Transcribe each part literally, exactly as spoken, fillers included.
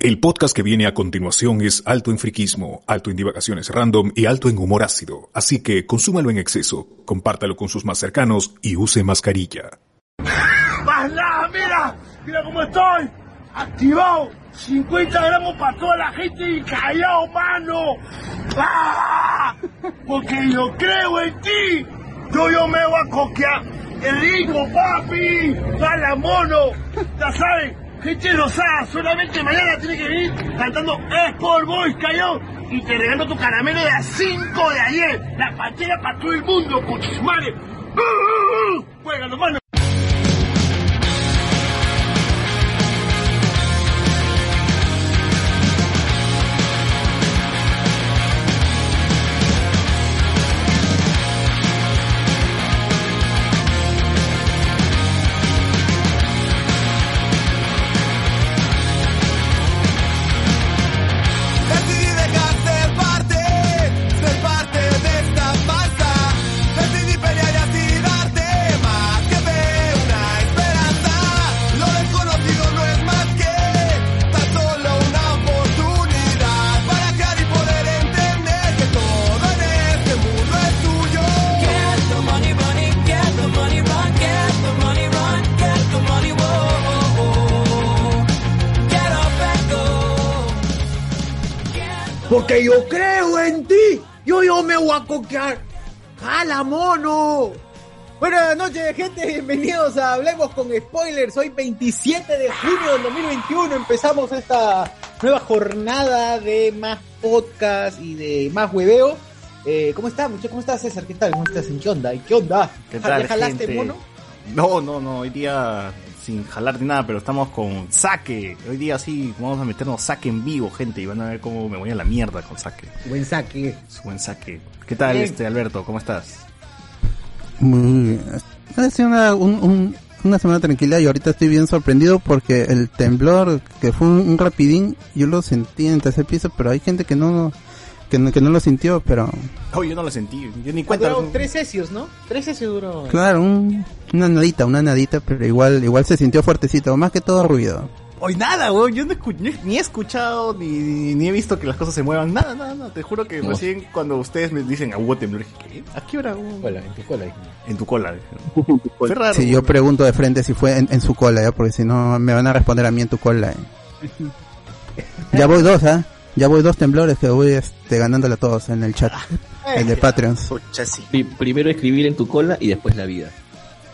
El podcast que viene a continuación es alto en friquismo, alto en divagaciones random y alto en humor ácido, así que consúmalo en exceso, compártalo con sus más cercanos y use mascarilla. ¡Más nada! ¡Mira! ¡Mira cómo estoy! ¡Activado! cincuenta gramos para toda la gente y callado, mano. ¡Ah! Porque yo creo en ti. Yo, yo me voy a coquear el higo, papi. ¡Dale, mono! Ya saben. Gente rosada, solamente mañana tienes que venir cantando Sport Boys, callao, y te regalo tu caramelo de las cinco de ayer. La pantera para todo el mundo, cuchismales. Juegalo, mano. Porque yo creo en ti, yo yo me voy a coquear, ¡jala, mono! Buenas noches, gente, bienvenidos a Hablemos con Spoilers, hoy veintisiete de junio del dos mil veintiuno, empezamos esta nueva jornada de más podcast y de más hueveo. Eh, ¿Cómo estás, muchachos? ¿Cómo estás, César? ¿Qué tal? ¿Cómo estás? ¿Qué onda? ¿Qué onda? ¿Qué tal, ¿Ya jalaste, gente? Mono? No, no, no, hoy día sin jalar ni nada, pero estamos con saque. Hoy día sí, vamos a meternos saque en vivo, gente, y van a ver cómo me voy a la mierda con saque. Buen saque. Es buen saque. ¿Qué tal, Bien. este Alberto? ¿Cómo estás? Muy bien. Ha sido una, un, un, una semana tranquila y ahorita estoy bien sorprendido porque el temblor, que fue un, un rapidín, yo lo sentí en el tercer piso, pero hay gente que no... Que no, que no lo sintió, pero... No, yo no lo sentí, yo ni cuenta. Duró tres cesios, ¿no? Tres cesios duró. Claro, un, una nadita, una nadita, pero igual igual se sintió fuertecito, más que todo ruido. Hoy nada, weón, yo no escu- ni, ni he escuchado, ni, ni, ni he visto que las cosas se muevan, nada, nada, nada. Te juro que no. Recién cuando ustedes me dicen, ah, hubo temblor, ¿qué? ¿A qué hora? Hubo? En tu cola. En tu cola. Fue raro. Sí, yo pregunto de frente si fue en, en su cola, ¿eh? Porque si no me van a responder a mí en tu cola, ¿eh? Ya voy dos, ¿ah? ¿eh? Ya voy dos temblores que voy este, ganándole a todos en el chat, ah, el de Patreon. P- primero escribir en tu cola y después la vida.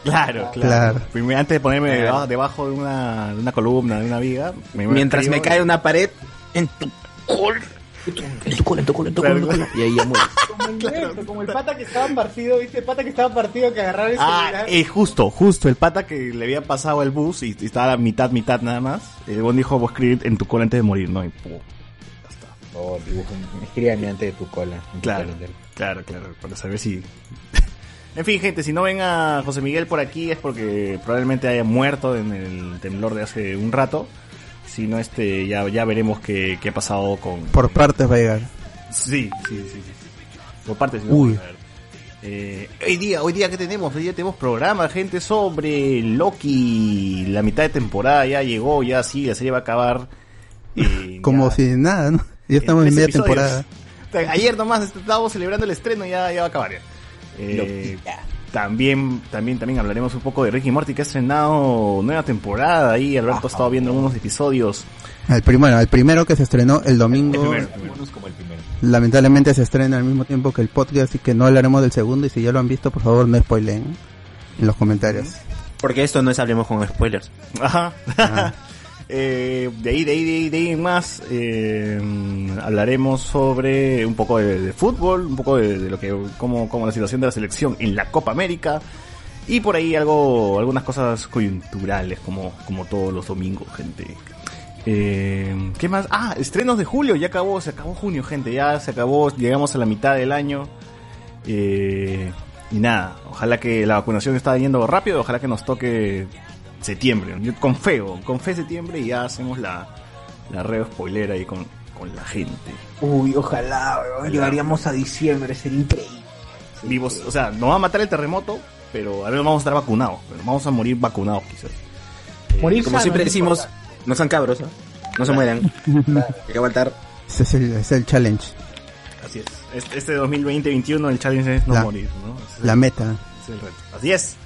Claro, claro. claro. Antes de ponerme debajo, debajo de, una, de una columna, de una viga. Me Mientras me cae una pared, en tu cola. En tu cola, en tu cola, en tu cola. Claro, claro. Y ahí ya muero. Como el, claro, reto, como el pata que estaba partido, ¿viste? El pata que estaba partido que agarraba ese. Ah, eh, justo, justo. El pata que le había pasado el bus y, y estaba a la mitad, mitad nada más. El buen dijo, vos escribir en tu cola antes de morir, ¿no? Y pum. Oh, escríbame antes de tu cola. Claro, tu claro, claro, para saber si... En fin, gente, si no ven a José Miguel por aquí es porque probablemente haya muerto en el temblor de hace un rato. Si no, este, ya, ya veremos qué, qué ha pasado con... Por partes va a llegar. Sí, sí, sí, sí. Por partes. Uy. No, eh, hoy día, hoy día, ¿qué tenemos? Hoy día tenemos programa, gente, sobre Loki. La mitad de temporada ya llegó, ya sí, la serie va a acabar. Y como ya... si nada, ¿no? Ya estamos en media temporada. Ayer nomás estábamos celebrando el estreno y ya, ya va a acabar. Eh, también, también, también hablaremos un poco de Rick and Morty, que ha estrenado nueva temporada ahí. Alberto ah, ha estado viendo algunos episodios. El primero, el primero que se estrenó el domingo. El primero, el primero. Lamentablemente se estrena al mismo tiempo que el podcast, así que no hablaremos del segundo. Y si ya lo han visto, por favor, no spoileen en los comentarios. Porque esto no es Hablemos con Spoilers. Ajá. Ajá. Eh, de ahí, de ahí, de ahí, de ahí más eh, hablaremos sobre un poco de, de fútbol, un poco de, de lo que, como, como la situación de la selección en la Copa América y por ahí algo, algunas cosas coyunturales como, como todos los domingos, gente. Eh, ¿qué más? Ah, estrenos de julio, ya acabó, se acabó junio, gente, ya se acabó, llegamos a la mitad del año. Eh, y nada, ojalá que la vacunación está yendo rápido, ojalá que nos toque septiembre, yo con fe, con fe septiembre y ya hacemos la, la red spoilera ahí con, con la gente. Uy, ojalá, ojalá, llegaríamos a diciembre, sería increíble. Vivos, o sea, nos va a matar el terremoto, pero a ver, vamos a estar vacunados, pero vamos a morir vacunados quizás. Morir eh, como siempre decimos, no sean cabros, ¿eh? No se mueran. Hay que aguantar. Ese es el, es el challenge. Así es. Este, este dos mil veinte veintiuno el challenge es no la, morir, ¿no? Es el, la meta. Es el reto. Así es.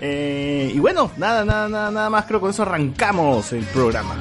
Eh, y bueno, nada, nada, nada, nada más. Creo que con eso arrancamos el programa.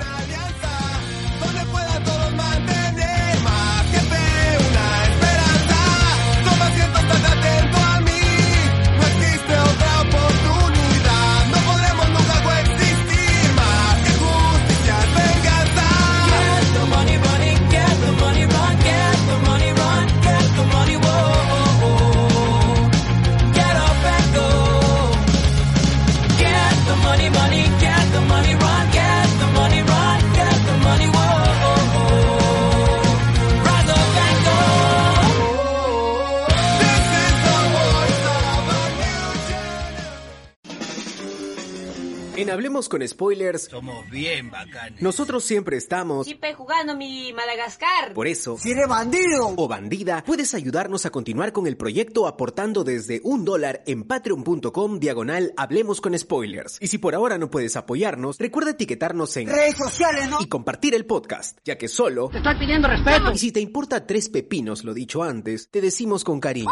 En Hablemos con Spoilers, somos bien bacanes. Nosotros siempre estamos siempre jugando mi Madagascar. Por eso, si eres bandido o bandida, puedes ayudarnos a continuar con el proyecto aportando desde un dólar en patreon.com diagonal Hablemos con Spoilers. Y si por ahora no puedes apoyarnos, recuerda etiquetarnos en redes sociales, ¿no? Y compartir el podcast, ya que solo te estoy pidiendo respeto. Y si te importa tres pepinos lo dicho antes, te decimos con cariño.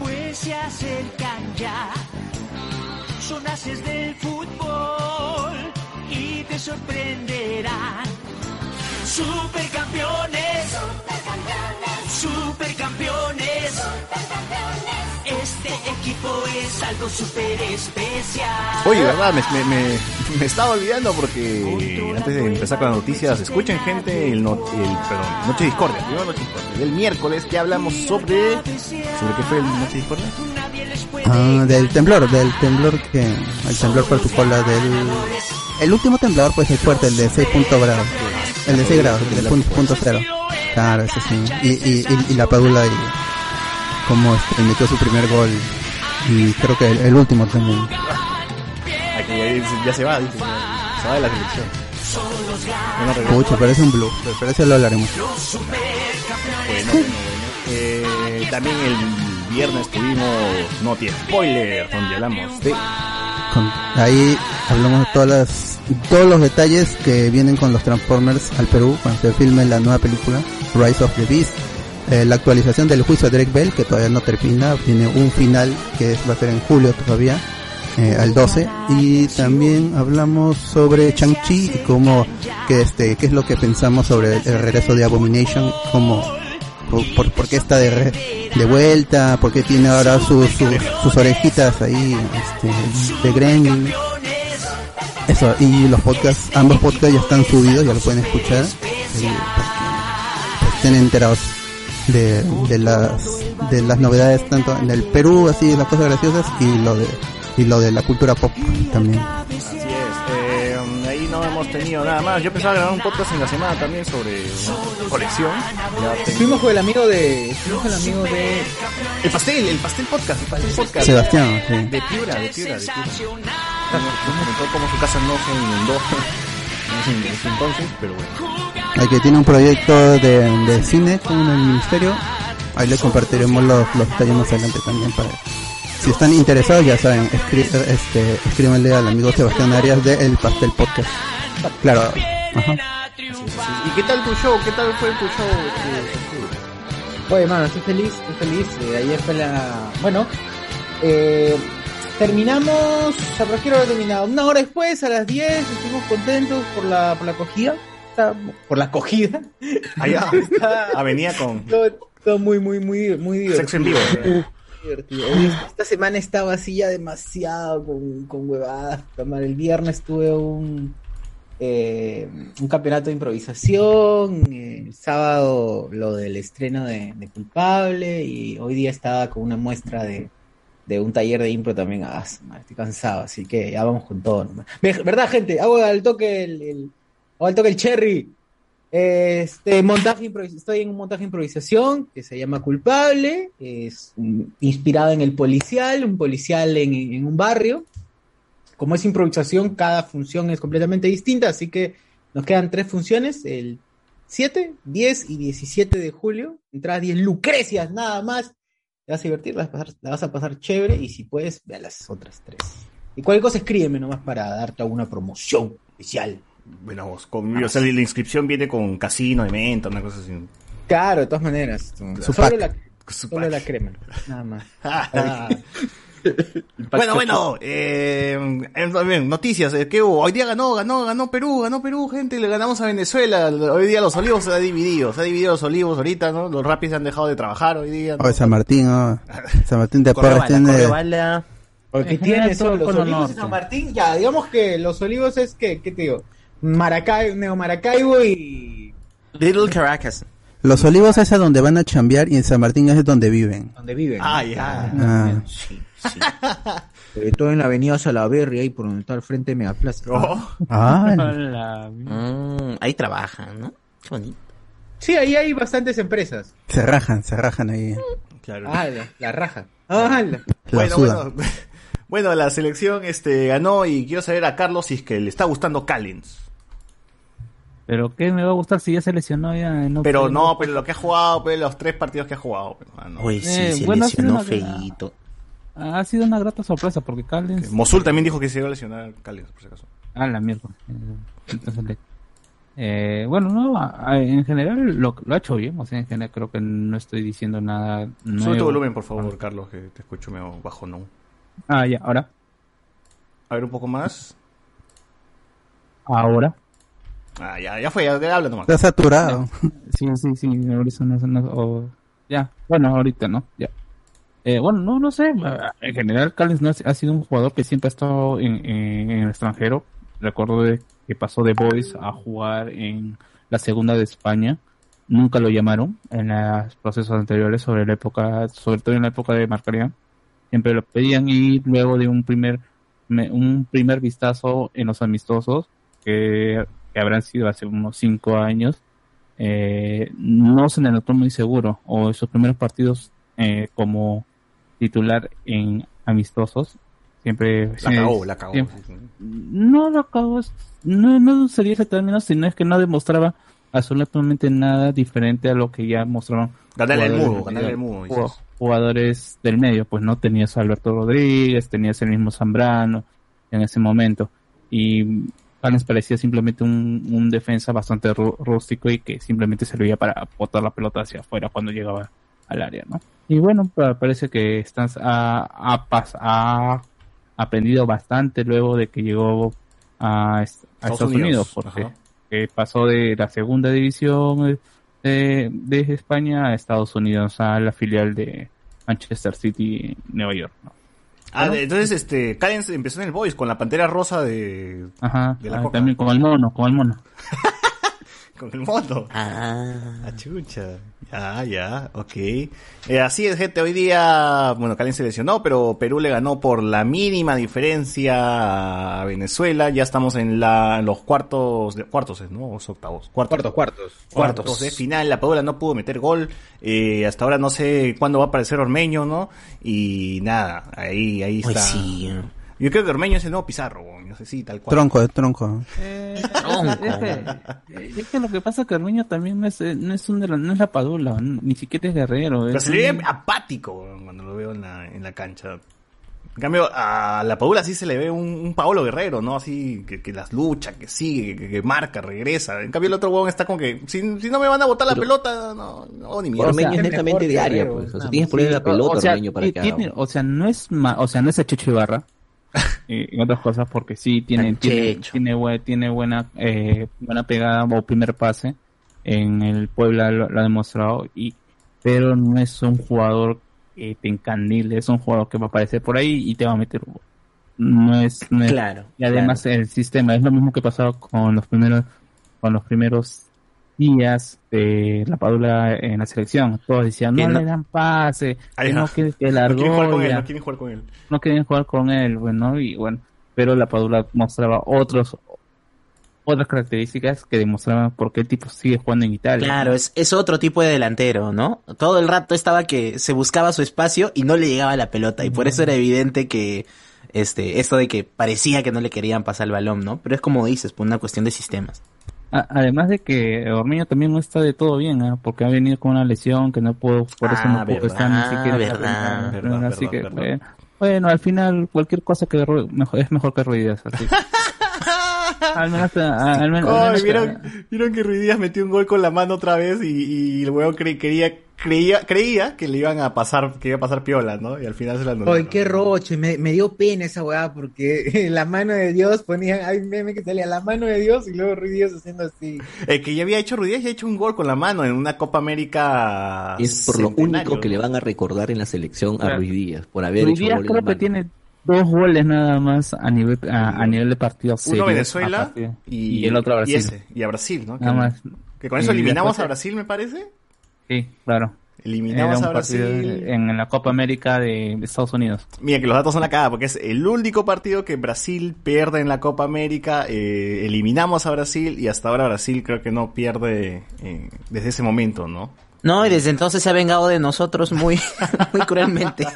Pues se acercan ya, son ases del fútbol y te sorprenderán. Supercampeones, supercampeones, supercampeones, supercampeones. Este equipo es algo súper especial. Oye, verdad, me, me, me, me estaba olvidando porque antes de empezar con las noticias, escuchen gente el, no, el perdón, Noche Discordia, primero Noche Discordia. El miércoles que hablamos sobre, ¿sobre qué fue el Noche Discordia? Ah, del temblor, del temblor que, el temblor por tu cola del, el último temblor pues es fuerte, el de seis grados. El de seis grados, el de punto cero. Claro, eso sí. Y, y, y, y la Padula y como metió su primer gol y creo que el, el último también. Aquí ya, ya se va, dice, ya, se va de la selección. Pucha, parece un blue, pero eso lo hablaremos. Bueno, bueno, bueno. Eh, también el viernes tuvimos No Tiene Spoiler, donde hablamos de... Con, ahí hablamos de todas las, todos los detalles que vienen con los Transformers al Perú cuando se filme la nueva película Rise of the Beast, eh, la actualización del juicio de Drake Bell que todavía no termina, tiene un final que va a ser en julio todavía, eh, al doce, y también hablamos sobre Shang-Chi y cómo que este qué es lo que pensamos sobre el, el regreso de Abomination, cómo por, por, por qué está de re, de vuelta, porque tiene ahora sus sus, sus orejitas ahí este, de Gremlin. Eso, y los podcasts, ambos podcasts ya están subidos, ya lo pueden escuchar, eh, pues, estén enterados de, de las de las novedades tanto en el Perú, así las cosas graciosas, y lo de y lo de la cultura pop también. Así es, eh, ahí no hemos tenido nada más. Yo pensaba grabar un podcast en la semana también sobre colección. Fuimos con el amigo de fuimos con el amigo de El Pastel, el Pastel Podcast, el Pastel Podcast. Sebastián, sí. De Piura, de Piura, de Piura. Como su casa no se inundó en ese entonces, pero bueno. Hay que tiene un proyecto de, de cine con el ministerio. Ahí le compartiremos los, los detalles más adelante también. Para si están interesados, ya saben, escri, este, escríbanle al amigo Sebastián Arias de El Pastel Podcast. Claro, ajá. Sí, sí, sí. ¿Y qué tal tu show? ¿Qué tal fue tu show? Oye, mano, estoy feliz, estoy feliz. Eh, ayer fue la. Bueno, eh. Terminamos, o sea, pero quiero haber terminado una hora después, a las diez, estuvimos contentos por la por la acogida, por la acogida. Allá, avenida con... Todo, todo muy, muy, muy, muy divertido. Sexo en vivo. Divertido. Esta semana estaba así ya demasiado con, con huevadas. El viernes tuve un, eh, un campeonato de improvisación, el sábado lo del estreno de, de Culpable, y hoy día estaba con una muestra de... de un taller de impro también. Ah, estoy cansado, así que ya vamos con todo. ¿Verdad, gente? Hago al toque el, el hago al toque el cherry. Este montaje estoy en un montaje de improvisación que se llama Culpable, es inspirado en el policial, un policial en, en un barrio. como es improvisación, cada función es completamente distinta, así que nos quedan tres funciones, el siete, diez y diecisiete de julio, entradas diez lucrecias nada más, te vas a divertir, la vas a pasar, la vas a pasar chévere, y si puedes, ve a las otras tres. Y cualquier cosa escríbeme nomás para darte alguna promoción especial. Bueno, vos, con, o sea, la inscripción viene con casino de menta, una cosa así. Claro, de todas maneras. Su solo pack. La, Su solo pack. La crema, nada más. Bueno, bueno, eh, noticias, ¿qué hubo? Hoy día ganó, ganó, ganó Perú, ganó Perú, gente, le ganamos a Venezuela, hoy día los olivos se ha dividido, se ha dividido los olivos ahorita, ¿no? Los rapis han dejado de trabajar hoy día, ¿no? Oye, San Martín, ¿no? San Martín de Porras tiene... Porque tiene eso, los olivos de San Martín, ya, digamos que los olivos es, ¿qué, qué te digo? Maracaibo, Neo Maracaibo y... Little Caracas. Los olivos es a donde van a chambear y en San Martín es donde viven. Donde viven. Ah, ya. Yeah. Ah. Sí. Sí. Sobre todo en la avenida Salaverry, ahí por donde está el frente de Megaplaza. Oh. Ah, la... mm, ahí trabajan, ¿no? Qué bonito. Sí, ahí hay bastantes empresas. Se rajan, se rajan ahí. Claro. Ah, la, la raja. Ah, la... Bueno, bueno, bueno, la selección este ganó y quiero saber a Carlos si es que le está gustando Callens. Pero qué me va a gustar si ya se lesionó ya. No pero puede... no, pero lo que ha jugado, pero los tres partidos que ha jugado. Ah, no. Uy, sí, eh, se bueno, lesionó feíto. Ha sido una grata sorpresa porque Callens... Mosul también dijo que se iba a lesionar Callens, por si acaso. Ah, la mierda. Entonces, eh, bueno, no, en general lo, lo ha hecho bien. O sea, en general creo que no estoy diciendo nada nuevo. Sube tu volumen, por favor, ah. Carlos, que te escucho medio bajo, ¿no? Ah, ya, ahora. A ver, un poco más. Ahora. Ah, ya, ya fue, ya, ya habla nomás. Está saturado. Sí, sí, sí. Ahorita no, no, oh, ya, bueno, ahorita no, ya. Eh, bueno, no, no sé. En general, Callens no ha sido un jugador que siempre ha estado en, en, en el extranjero. Recuerdo de, que pasó de Boys a jugar en la segunda de España. Nunca lo llamaron en los procesos anteriores, sobre la época, sobre todo en la época de Marcaría. Siempre lo pedían y luego de un primer, un primer vistazo en los amistosos que, que habrán sido hace unos cinco años, eh, no se le notó muy seguro. O esos primeros partidos eh, como titular en amistosos siempre la cagó, la cagó siempre, no la cagó no, no sería ese término, sino es que no demostraba absolutamente nada diferente a lo que ya mostraron ganarle el muro, ganarle el muro jugadores del medio, pues no tenías a Alberto Rodríguez, tenías el mismo Zambrano en ese momento y Callens parecía simplemente un, un defensa bastante rú, rústico y que simplemente servía para botar la pelota hacia afuera cuando llegaba al área, ¿no? Y bueno, parece que Stans ha, ha, pas, ha aprendido bastante luego de que llegó a, a Estados Unidos, Unidos porque eh, pasó de la segunda división de, de España a Estados Unidos, a la filial de Manchester City, Nueva York, ¿no? Ah, bueno, entonces este Callens empezó en el Boys con la pantera rosa de, ajá, de la ah, Copa. También con el mono, con el mono. Con el mono. Ah, ah chucha. Ya, ya, ok. Eh, así es, gente, hoy día, bueno, Callens se lesionó, pero Perú le ganó por la mínima diferencia a Venezuela. Ya estamos en la en los cuartos, de, cuartos, ¿no? Los octavos. Cuartos, cuartos. Cuartos, cuartos. cuartos de final, la Padula no pudo meter gol. Eh, hasta ahora no sé cuándo va a aparecer Ormeño, ¿no? Y nada, ahí, ahí está. Uy, sí. Yo creo que Ormeño es el nuevo Pizarro, no sé si tal cual. Tronco, es tronco. Eh, tronco. Es, es, es que lo que pasa es que Ormeño también no es, no es, un de la, no es la Padula, ni siquiera es guerrero. Pero es se le ve un... apático cuando lo veo en la, en la cancha. En cambio, a la Padula sí se le ve un, un Paolo Guerrero, ¿no? Así, que, que las lucha, que sigue, que, que marca, regresa. En cambio, el otro huevón está con que, si, si no me van a botar la pero, pelota, no, no, ni mierda. Ormeño es netamente de área, pues. O sea, tienes que poner la pelota, Ormeño, para que haga. O sea, no es, o sea, no es a Checho Ibarra. Y otras cosas porque sí tiene tiene, tiene tiene buena eh, buena pegada o primer pase en el Puebla lo, lo ha demostrado y pero no es un jugador que te encandile, es un jugador que va a aparecer por ahí y te va a meter no es, no es claro y además claro. El sistema es lo mismo que pasaba con los primeros con los primeros días de la Padula en la selección, todos decían no, no le dan pase, que no, que, que la argolla, no quieren jugar con él, no quieren jugar con él, bueno y bueno, pero la Padula mostraba otros otras características que demostraban por qué el tipo sigue jugando en Italia. Claro, es es otro tipo de delantero, ¿no? Todo el rato estaba que se buscaba su espacio y no le llegaba la pelota y por eso era evidente que este esto de que parecía que no le querían pasar el balón, ¿no? Pero es como dices, por una cuestión de sistemas. Además de que Ormeño también no está de todo bien, ¿eh? Porque ha venido con una lesión que no puedo, por eso ah, no puedo estar ni siquiera. Verdad, verdad, verdad, así verdad, que, verdad. Bueno, al final cualquier cosa que ru- mejor, es mejor que Ruidías, así. Al menos, al menos, al menos, ¿vieron, vieron que Ruidías metió un gol con la mano otra vez y, y el huevón cre- creía creía creía que le iban a pasar, que iba a pasar piola, ¿no? Y al final se la anularon. Ay, qué rocho, y me, me dio pena esa weá, porque la mano de Dios ponían, hay meme que salía la mano de Dios y luego Ruidías haciendo así. Eh, que ya había hecho Ruidías, ya ha hecho un gol con la mano en una Copa América. Es por lo único que le van a recordar en la selección a Ruidías, por haber Ruidías hecho gol. Creo que tiene dos goles nada más a nivel a, a nivel de partidos. Uno Venezuela y, y el otro a Brasil. Y, ese, y a Brasil, ¿no? Nada más. Que con eso eliminamos después, a Brasil, me parece. Sí, claro. Eliminamos a Brasil en la Copa América de Estados Unidos. Mira que los datos son la cagada, porque es el único partido que Brasil pierde en la Copa América. Eh, eliminamos a Brasil y hasta ahora Brasil creo que no pierde eh, desde ese momento, ¿no? No, y desde entonces se ha vengado de nosotros muy, muy cruelmente.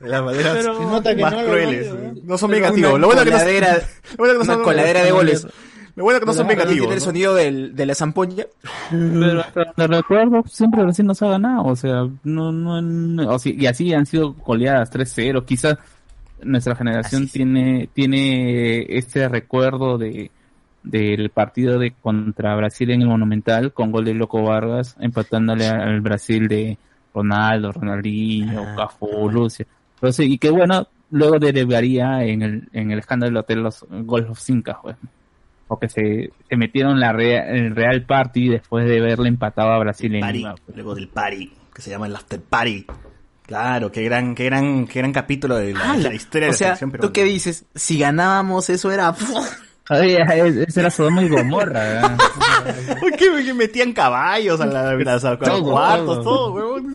De las maneras pero, nota que más no crueles. Valido, ¿eh? No son pero vengativos. Lo bueno es que no son... Una coladera de goles. Lo bueno es que no son vengativos. Tiene el sonido del, de la zampoña. Pero te recuerdo, siempre Brasil nos ha ganado. O sea, no, no, no o sea, y así han sido goleadas tres cero. Quizás nuestra generación así tiene es. tiene este recuerdo de... del partido de contra Brasil en el Monumental con gol de Loco Vargas empatándole al Brasil de Ronaldo, Ronaldinho, ah, Cafu, Lucio. Entonces, y que bueno, luego derivaría en el en el escándalo del hotel los goles los incas, pues, porque se, se metieron la rea, el Real Party después de verle empatado a Brasil en París, pues. Luego del Party, que se llama el After Party. Claro, qué gran, qué gran, qué gran capítulo de la, ah, la historia o de la sea, selección peruana. ¿Tú qué dices? Si ganábamos eso era Oye, ese era Sodoma y Gomorra. Que metían caballos a las la, cuartos, todo, huevón.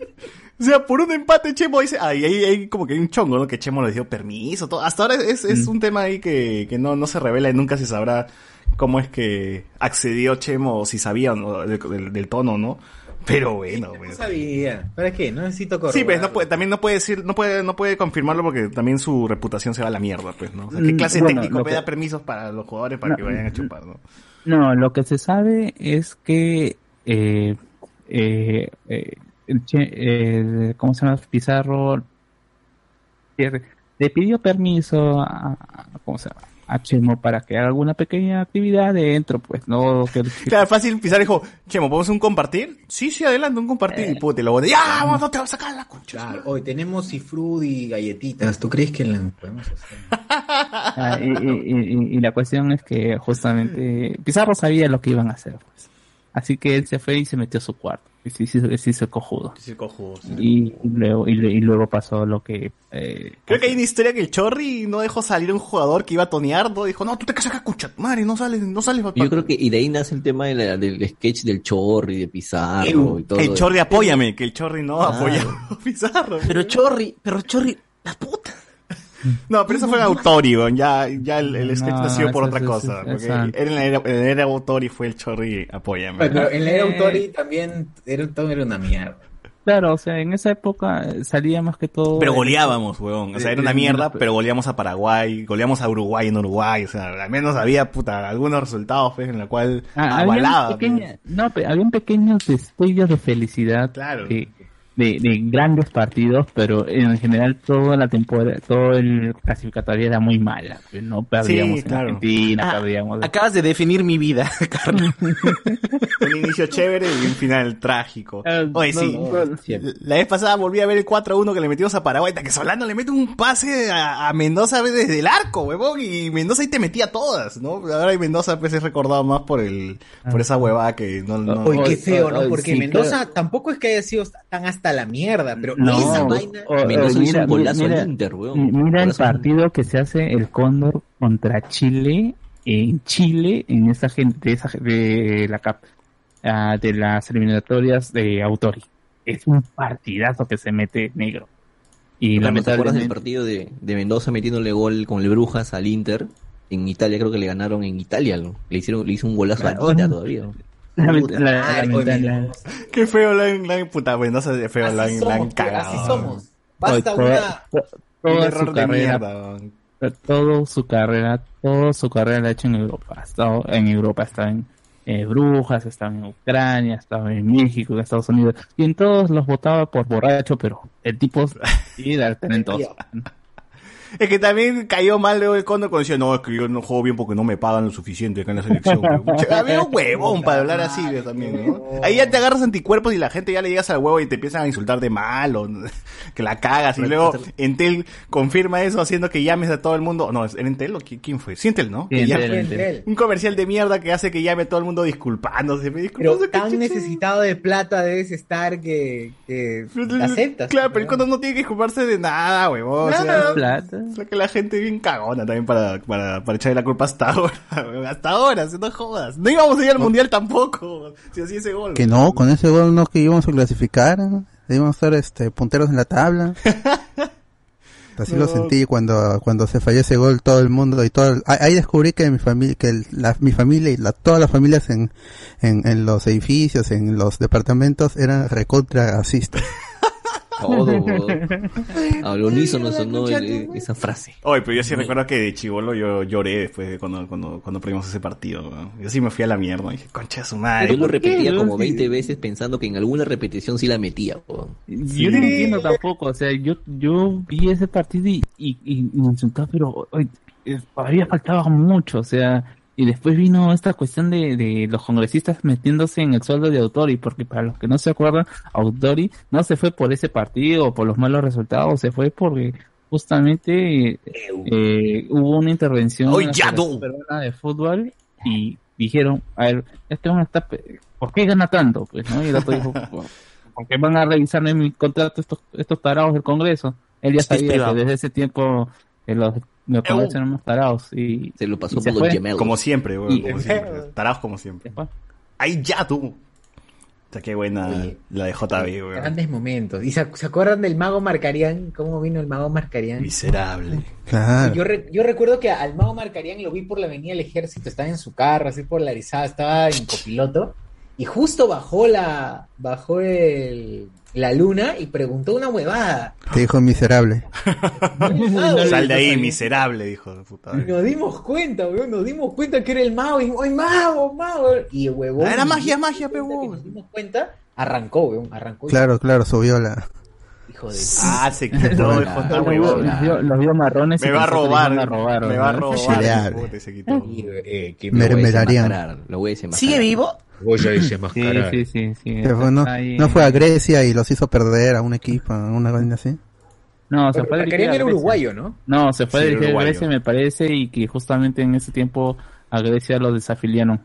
O sea, por un empate Chemo dice, ahí ahí, ahí como que hay un chongo, ¿no? Que Chemo les dio permiso, todo. Hasta ahora es, es mm. un tema ahí que, que no, no se revela y nunca se sabrá cómo es que accedió Chemo, si sabía o no, del, del, del tono, ¿no? Pero bueno, güey. No sabía. ¿Para qué? No necesito corroborar. Sí, pues no puede, también no puede decir, no puede, no puede confirmarlo porque también su reputación se va a la mierda, pues, ¿no? O sea, ¿qué clase de bueno, técnico que... da permisos para los jugadores para no, que vayan a chupar, ¿no? No, lo que se sabe es que eh, eh, eh, eh ¿cómo se llama? Pizarro le pidió permiso a, a ¿cómo se llama? A Chemo para que haga alguna pequeña actividad dentro, pues, no... Que... Claro, fácil, Pizarro dijo, Chemo, ¿podemos un compartir? Sí, sí, adelante, un compartir, eh, y puta, y luego, ¡ya, vamos, no te vas a sacar la concha! Claro, hoy tenemos cifrud y galletitas, ¿tú crees que la podemos hacer? Ah, y, y, y, y la cuestión es que, justamente, Pizarro sabía lo que iban a hacer, pues. Así que él se fue y se metió a su cuarto. Y se hizo, se hizo el cojudo. Se hizo el cojudo sí. y, y, luego, y, y luego pasó lo que... Eh, Creo que hay una historia que el Chorri no dejó salir a un jugador que iba a tonear, ¿no? Dijo, no, tú te casas a cucha, madre, no sales, no sales. Papá. Yo creo que y de ahí nace el tema de la, del sketch del Chorri, de Pizarro el, y todo. El Chorri, apóyame, que el Chorri no ah. apoya a Pizarro. Pero Chorri, pero Chorri, la puta. No, pero eso fue en Autori, ¿no? ya, ya el, el sketch no, nació por otra es, cosa. Es, es, porque en la era, era Autori fue el Chorri, apóyame. Pero, pero en la era Autori también era, todo era una mierda. Claro, o sea, en esa época salía más que todo... Pero goleábamos, huevón. O sea, era una mierda, pero goleamos a Paraguay, goleamos a Uruguay en Uruguay. O sea, al menos había, puta, algunos resultados, pues, en la cual ah, avalaba. Había pequeña, no, habían pequeños destellos de felicidad. Claro. Que, De, de grandes partidos, pero en general toda la temporada, todo el clasificatorio era muy mala. No perdíamos sí, claro. en Argentina, ah, perdíamos... De... Acabas de definir mi vida, Carlos. Un inicio chévere y un final trágico. Uh, Oye, no, sí, no, no, la vez pasada volví a ver el cuatro a uno que le metimos a Paraguay, que Solano le mete un pase a, a Mendoza desde el arco, huevón, y Mendoza ahí te metía todas, ¿no? Ahora Mendoza pues es recordado más por el por esa huevada que no... no Oye, qué feo, ¿no? Porque sí, Mendoza claro. tampoco es que haya sido tan hasta la mierda, pero no, esa vaina... O, o, mira, mira, mira, al Inter, weón, mira el partido que se hace el Cóndor contra Chile, en Chile, en esa gente, esa de la cap, uh, de las eliminatorias de Autori. Es un partidazo que se mete negro. Y pero lamentablemente... ¿Te acuerdas del partido de, de Mendoza metiéndole gol con el Brujas al Inter? En Italia, creo que le ganaron en Italia, ¿no? Le hicieron, le hizo un golazo claro, a Tita todavía, ¿no? La, la, la, la, la... Qué feo la han puta, güey, no sé, feo la han cagado. Así somos. Basta Oye, toda, una, toda un error de mierda. Toda su carrera, toda su carrera la ha hecho en Europa. Ha estado en Europa, ha estado en eh, Brujas, ha estado en Ucrania, ha estado en México, en Estados Unidos. Y en todos los votaba por borracho, pero el tipo sí era talentoso. Es que también cayó mal luego cuando conoció, no, es que yo no juego bien porque no me pagan lo suficiente acá en la selección. Había un huevón para hablar así también, ¿no? Ahí ya te agarras anticuerpos y la gente ya le llegas al huevo y te empiezan a insultar de malo, que la cagas. Y luego Entel confirma eso haciendo que llames a todo el mundo. No, ¿era Entel o quién fue? Sí, Entel, ¿no? Sí, Entel, Entel. Un comercial de mierda que hace que llame a todo el mundo disculpándose. Me disculpas, pero tan necesitado de plata debes estar que, que aceptas. Claro, pero cuando no tiene que disculparse de nada, huevón. Nada, plata. O sea, que la gente bien cagona también para, para, para echarle la culpa hasta ahora. Hasta ahora, si no jodas. No íbamos a ir al mundial tampoco. Si hacía ese gol. Que no, con ese gol no que íbamos a clasificar. Íbamos a ser este, punteros en la tabla. Así no. Lo sentí cuando, cuando se falló ese gol todo el mundo y todo. El, ahí descubrí que mi familia, que la, mi familia y la, todas las familias en, en, en los edificios, en los departamentos eran recontra asistas. Todo, al unísono sonó esa frase. Oye, pero yo sí recuerdo que de chibolo yo lloré después de cuando, cuando, cuando perdimos ese partido, ¿no? Yo sí me fui a la mierda, dije, concha de su madre. Yo lo repetía qué? como veinte veces pensando que en alguna repetición sí la metía, ¿no? Sí. Yo no entiendo tampoco, o sea, yo, yo vi ese partido y, y, y me insultaba, pero oye, había faltado mucho, o sea... Y después vino esta cuestión de, de los congresistas metiéndose en el sueldo de Autori, porque para los que no se acuerdan, Autori no se fue por ese partido o por los malos resultados, se fue porque justamente eh, hubo una intervención en la Federación Peruana de Fútbol y dijeron, a ver, este hombre está, ¿por qué gana tanto? Pues, ¿no? Y el otro dijo, ¿por qué van a revisar en mi contrato estos, estos tarados del Congreso? Él ya sabía que desde ese tiempo eh, los me parecen unos tarados y se lo pasó por los gemelos. Como siempre, güey, como siempre. Tarados como siempre. Ahí ya tú. O sea, qué buena sí. La de J B, güey. Grandes momentos. ¿Y se, se acuerdan del mago Marcarián? ¿Cómo vino el mago Marcarián? Miserable. Claro. Yo, re, yo recuerdo que al mago Marcarián lo vi por la avenida del Ejército, estaba en su carro, así por la Arizada, estaba en copiloto. Y justo bajó la bajó el la luna y preguntó una huevada. Te dijo miserable. Sal de ahí, miserable, dijo. Puta, nos dimos cuenta, weón, nos dimos cuenta que era el mago. Y, ¡ay, mago, mago! Y huevón. Ah, era magia, magia, pegó. Nos dimos cuenta, arrancó, weón, arrancó. Claro, claro, subió la... Hijo de... Ah, se quitó, dejó estar huevón. Los vio marrones. Me va a robar, me va a robar. Mermelarían. Lo voy a decir más. ¿Sigue vivo? A sí, sí, sí, sí. Pero no, no fue a Grecia y los hizo perder a un equipo, una vaina así. No, se fue a Grecia. Era uruguayo, ¿no? No, se fue a dirigir a Grecia, me parece, y que justamente en ese tiempo a Grecia lo desafiliaron.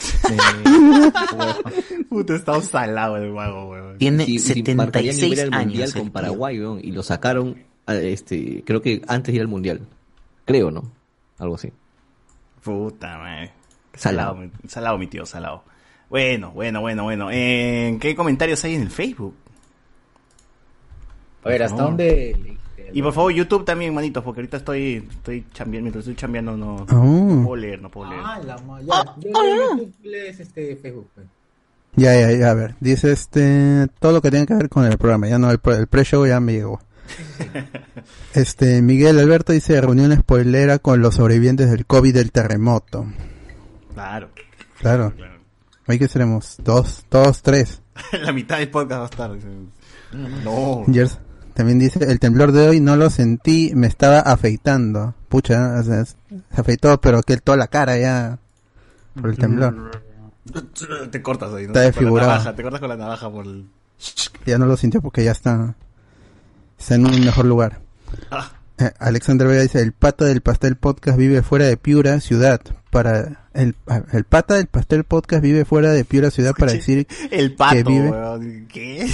eh, Puta, está salado el vago, weón. Tiene sí, setenta y seis si años con Paraguay, weón, y lo sacaron, este, creo que antes de ir al mundial, creo, ¿no? Algo así. Puta, man. Salado, salado, mi tío, salado. Bueno, bueno, bueno, bueno. Eh, ¿Qué comentarios hay en el Facebook? A ver, ¿hasta no. dónde? Y por favor, YouTube también, manitos, porque ahorita estoy estoy chambeando, mientras estoy chambeando no, oh. no puedo leer, no puedo leer. Ah, la ma- ya, ah, yo, ah, YouTube lees este Facebook. Pues. Ya, ya, ya, a ver. Dice este todo lo que tiene que ver con el programa, ya no el, el pre-show ya me llegó. Este Miguel Alberto dice reunión spoilera con los sobrevivientes del COVID del terremoto. Claro. Claro. claro. Hoy que seremos dos, dos, tres. La mitad del podcast va a estar. No. Yes. También dice, el temblor de hoy no lo sentí, me estaba afeitando. Pucha, o sea, se afeitó, pero que toda la cara ya por el temblor. Te cortas ahí, ¿no? Está desfigurado. Navaja, te cortas con la navaja por el... Ya no lo sintió porque ya está, está en un mejor lugar. Ah. Eh, Alexander Vega dice, el pata del pastel podcast vive fuera de Piura, ciudad. Para el, el pata del pastel podcast vive fuera de Piura, ciudad. Escuché, para decir el pato, que vive... Weón, ¿qué?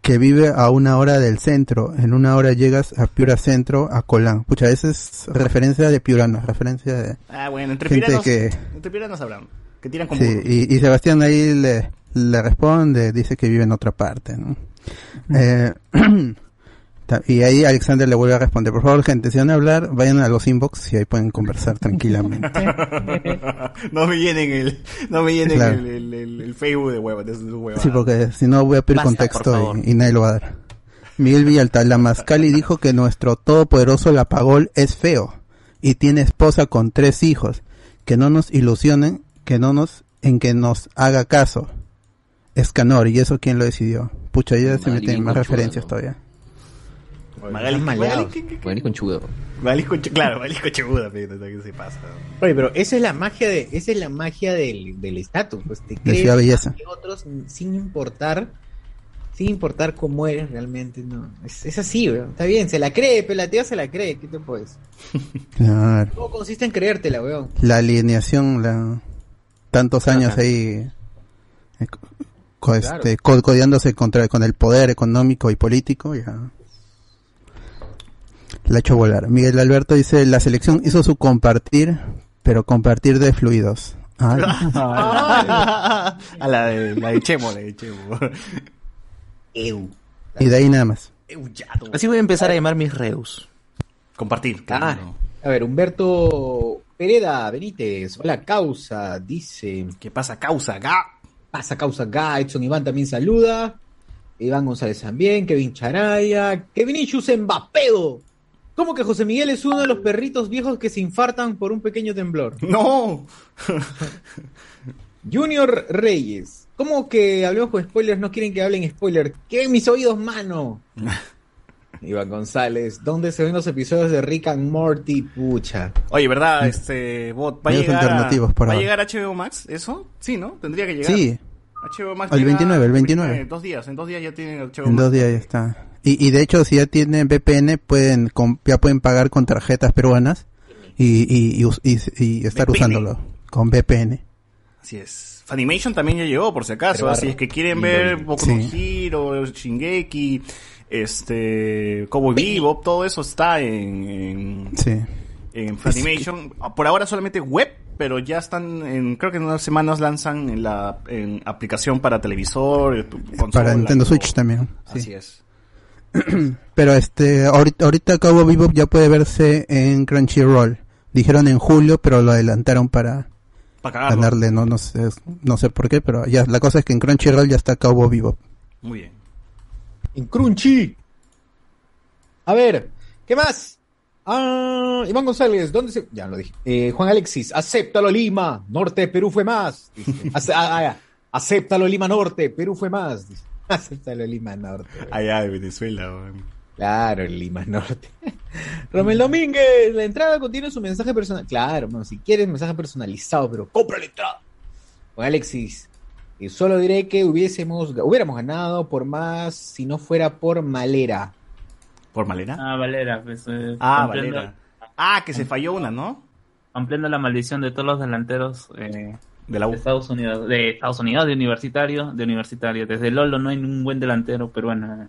Que vive a una hora del centro. En una hora llegas a Piura Centro, a Colán. Pucha, esa es referencia de piuranos, referencia de... Ah, bueno, entre piuranos, que... entre piuranos hablamos, que tiran con... Sí, y, y Sebastián ahí le, le responde, dice que vive en otra parte, ¿no? Uh-huh. Eh, y ahí Alexander le vuelve a responder, por favor, gente, si van a hablar, vayan a los inbox y ahí pueden conversar tranquilamente. No me llenen el, no me llenen claro. el, el, el, el Facebook de hueva, de sus huevas. Sí, porque si no voy a pedir Basta, contexto y, y nadie lo va a dar. Miguel Villalta, la Mascali dijo que nuestro todopoderoso Lapagol es feo. y tiene esposa con tres hijos. Que no nos ilusionen, que no nos, en que nos haga caso. Escanor, ¿y eso quién lo decidió? Pucha, ya se meten más referencias todavía. Magali, Magali, Magali conchudo. Magali conchudo, claro, Magali conchudo, que se pasa. Oye, pero esa es la magia de, esa es la magia del del estatus, pues te crees belleza que otros sin importar, sin importar cómo eres realmente, no, es, es así, weón. Está bien, se la cree, pero la tía se la cree, ¿qué te puedes? Claro. Todo consiste en creértela, weón. La alineación, la tantos años Ajá. ahí co- este, claro. codeándose contra con el poder económico y político, ya. La echó volar. Miguel Alberto dice, la selección hizo su compartir, pero compartir de fluidos. Ay, a la de, la de Chemo, la de Chemo. Eu. La y de ahí nada más. Eu, ya, así voy a empezar a llamar mis reus. Compartir. Ah, no. A ver, Humberto Pereda Benítez, hola causa, dice. ¿Qué pasa causa? Ga. Pasa causa, ga. Edson Iván también saluda. Iván González también, Kevin Charaya, Kevinicius Mbapeo. ¿Cómo que José Miguel es uno de los perritos viejos que se infartan por un pequeño temblor? ¡No! Junior Reyes. ¿Cómo que hablemos con spoilers? No quieren que hablen spoilers. ¿Qué en mis oídos, mano? Iván González. ¿Dónde se ven los episodios de Rick and Morty? Pucha. Oye, ¿verdad? Este bot va, a llegar, alternativos por ¿va a llegar H B O Max? ¿Eso? Sí, ¿no? Tendría que llegar. Sí. H B O Max el veintinueve, el veintinueve. En dos días, en dos días ya tienen H B O Max. En dos días ya está. Y, y de hecho, si ya tienen V P N, pueden com, ya pueden pagar con tarjetas peruanas y, y, y, y, y estar V P N. Usándolo con V P N. Así es. Fanimation también ya llegó, por si acaso. Así es que quieren ver Boku no Hero, Shingeki, este, Cowboy Bebop, todo eso está en, en, sí. en Fanimation. Que... Por ahora solamente web, pero ya están, en, creo que en unas semanas lanzan en la en aplicación para televisor, consola, para Nintendo o, Switch también. Sí. Así es. Pero este ahorita, ahorita Cowboy Bebop ya puede verse en Crunchyroll. Dijeron en julio, pero lo adelantaron para para ganarle, no no sé, no sé por qué, pero ya la cosa es que en Crunchyroll ya está Cowboy Bebop. Muy bien. En Crunchy. A ver, ¿qué más? Ah, Iván González, ¿dónde se...? Ya lo dije. Eh, Juan Alexis, acéptalo Lima, Norte de Perú fue más. Ace- a- a- acéptalo Lima Norte, Perú fue más. Dice. Acéptalo Lima Norte. Allá de Venezuela, man. Claro, el Lima Norte. Romel Domínguez, la entrada contiene su mensaje personal. Claro, hermano, si quieres mensaje personalizado, pero compra la entrada. Juan Alexis, y solo diré que hubiésemos, hubiéramos ganado por más si no fuera por Malera. ¿Por Malera? Ah, Valera, pues. Eh, ah, Valera. Ah, que se falló una, ¿no? Ampliando la maldición de todos los delanteros. Eh. De, la U. de Estados Unidos, de Estados Unidos, de universitario, de universitario. Desde Lolo no hay ningún buen delantero peruano.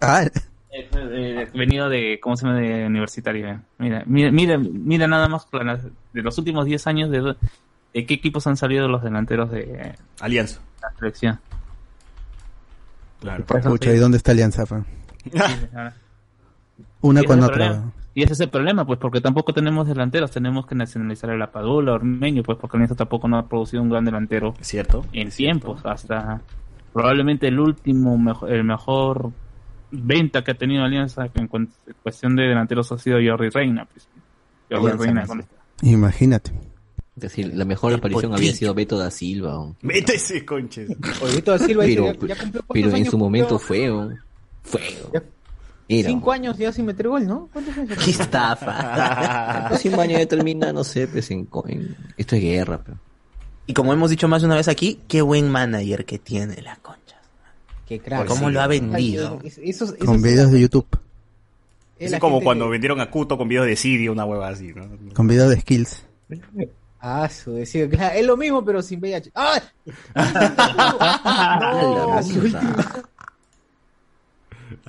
Ah. Eh, eh, venido de, ¿cómo se llama? De universitario. Mira, mira, mira, mira nada más de los últimos diez años de, de qué equipos han salido los delanteros de Alianza. La selección. Claro. Escucha, ¿y dónde está Alianza? Una con otra. Y ese es el problema, pues, porque tampoco tenemos delanteros, tenemos que nacionalizar el Apadula, Ormeño, pues, porque Alianza tampoco no ha producido un gran delantero. Cierto. En tiempos, hasta probablemente el último, mejo, el mejor venta que ha tenido Alianza en cu- cuestión de delanteros ha sido Jordi Reina. Pues. Jordi Alianza, Reina. Con... Imagínate. Es decir, la mejor el aparición pochín. Había sido Beto da Silva. O... Beto ese conches. Oye, Beto da Silva pero, ya, ya cumplió pero en su momento fue, o... fue. O... Era. Cinco años ya sin meter gol, ¿no? ¿Cuántos años? ¡Qué estafa! Cinco años ya termina, no sé, pues en, en... Esto es guerra, pero... Y como hemos dicho más de una vez aquí, qué buen manager que tiene las conchas. Qué crack. Cómo sí, lo ha vendido. Ay, esos, esos, con videos de YouTube. Es como cuando que... vendieron a Kuto con videos de Sirio, una hueva así, ¿no? Con videos de Skills. Ah, su decir, claro, es lo mismo, pero sin V I H. ¡Ah! ¡No!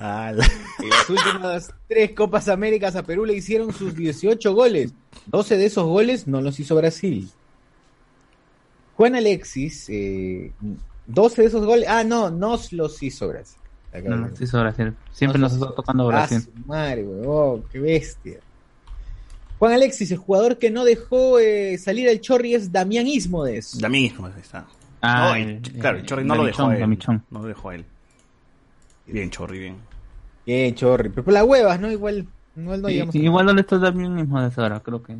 Ah, la... Las últimas tres Copas Américas a Perú le hicieron sus dieciocho goles. doce de esos goles no los hizo Brasil. Juan Alexis, eh, doce de esos goles. Ah, no, nos los hizo Brasil. No nos hizo Brasil. Siempre nos, nos está tocando Brasil. Ah, madre, oh, qué bestia. Juan Alexis, el jugador que no dejó eh, salir al Chorri es Damián Ismodes. Damián Ismodes, está. Ah, no, el, el, claro, el Chorri no lo dejó a él. No lo dejó a él. Bien, Chorri, bien. Bien, Chorri. Pero por las huevas, ¿no? Igual Igual no sí, sí, igual no le estás dando el mismo deshora, creo que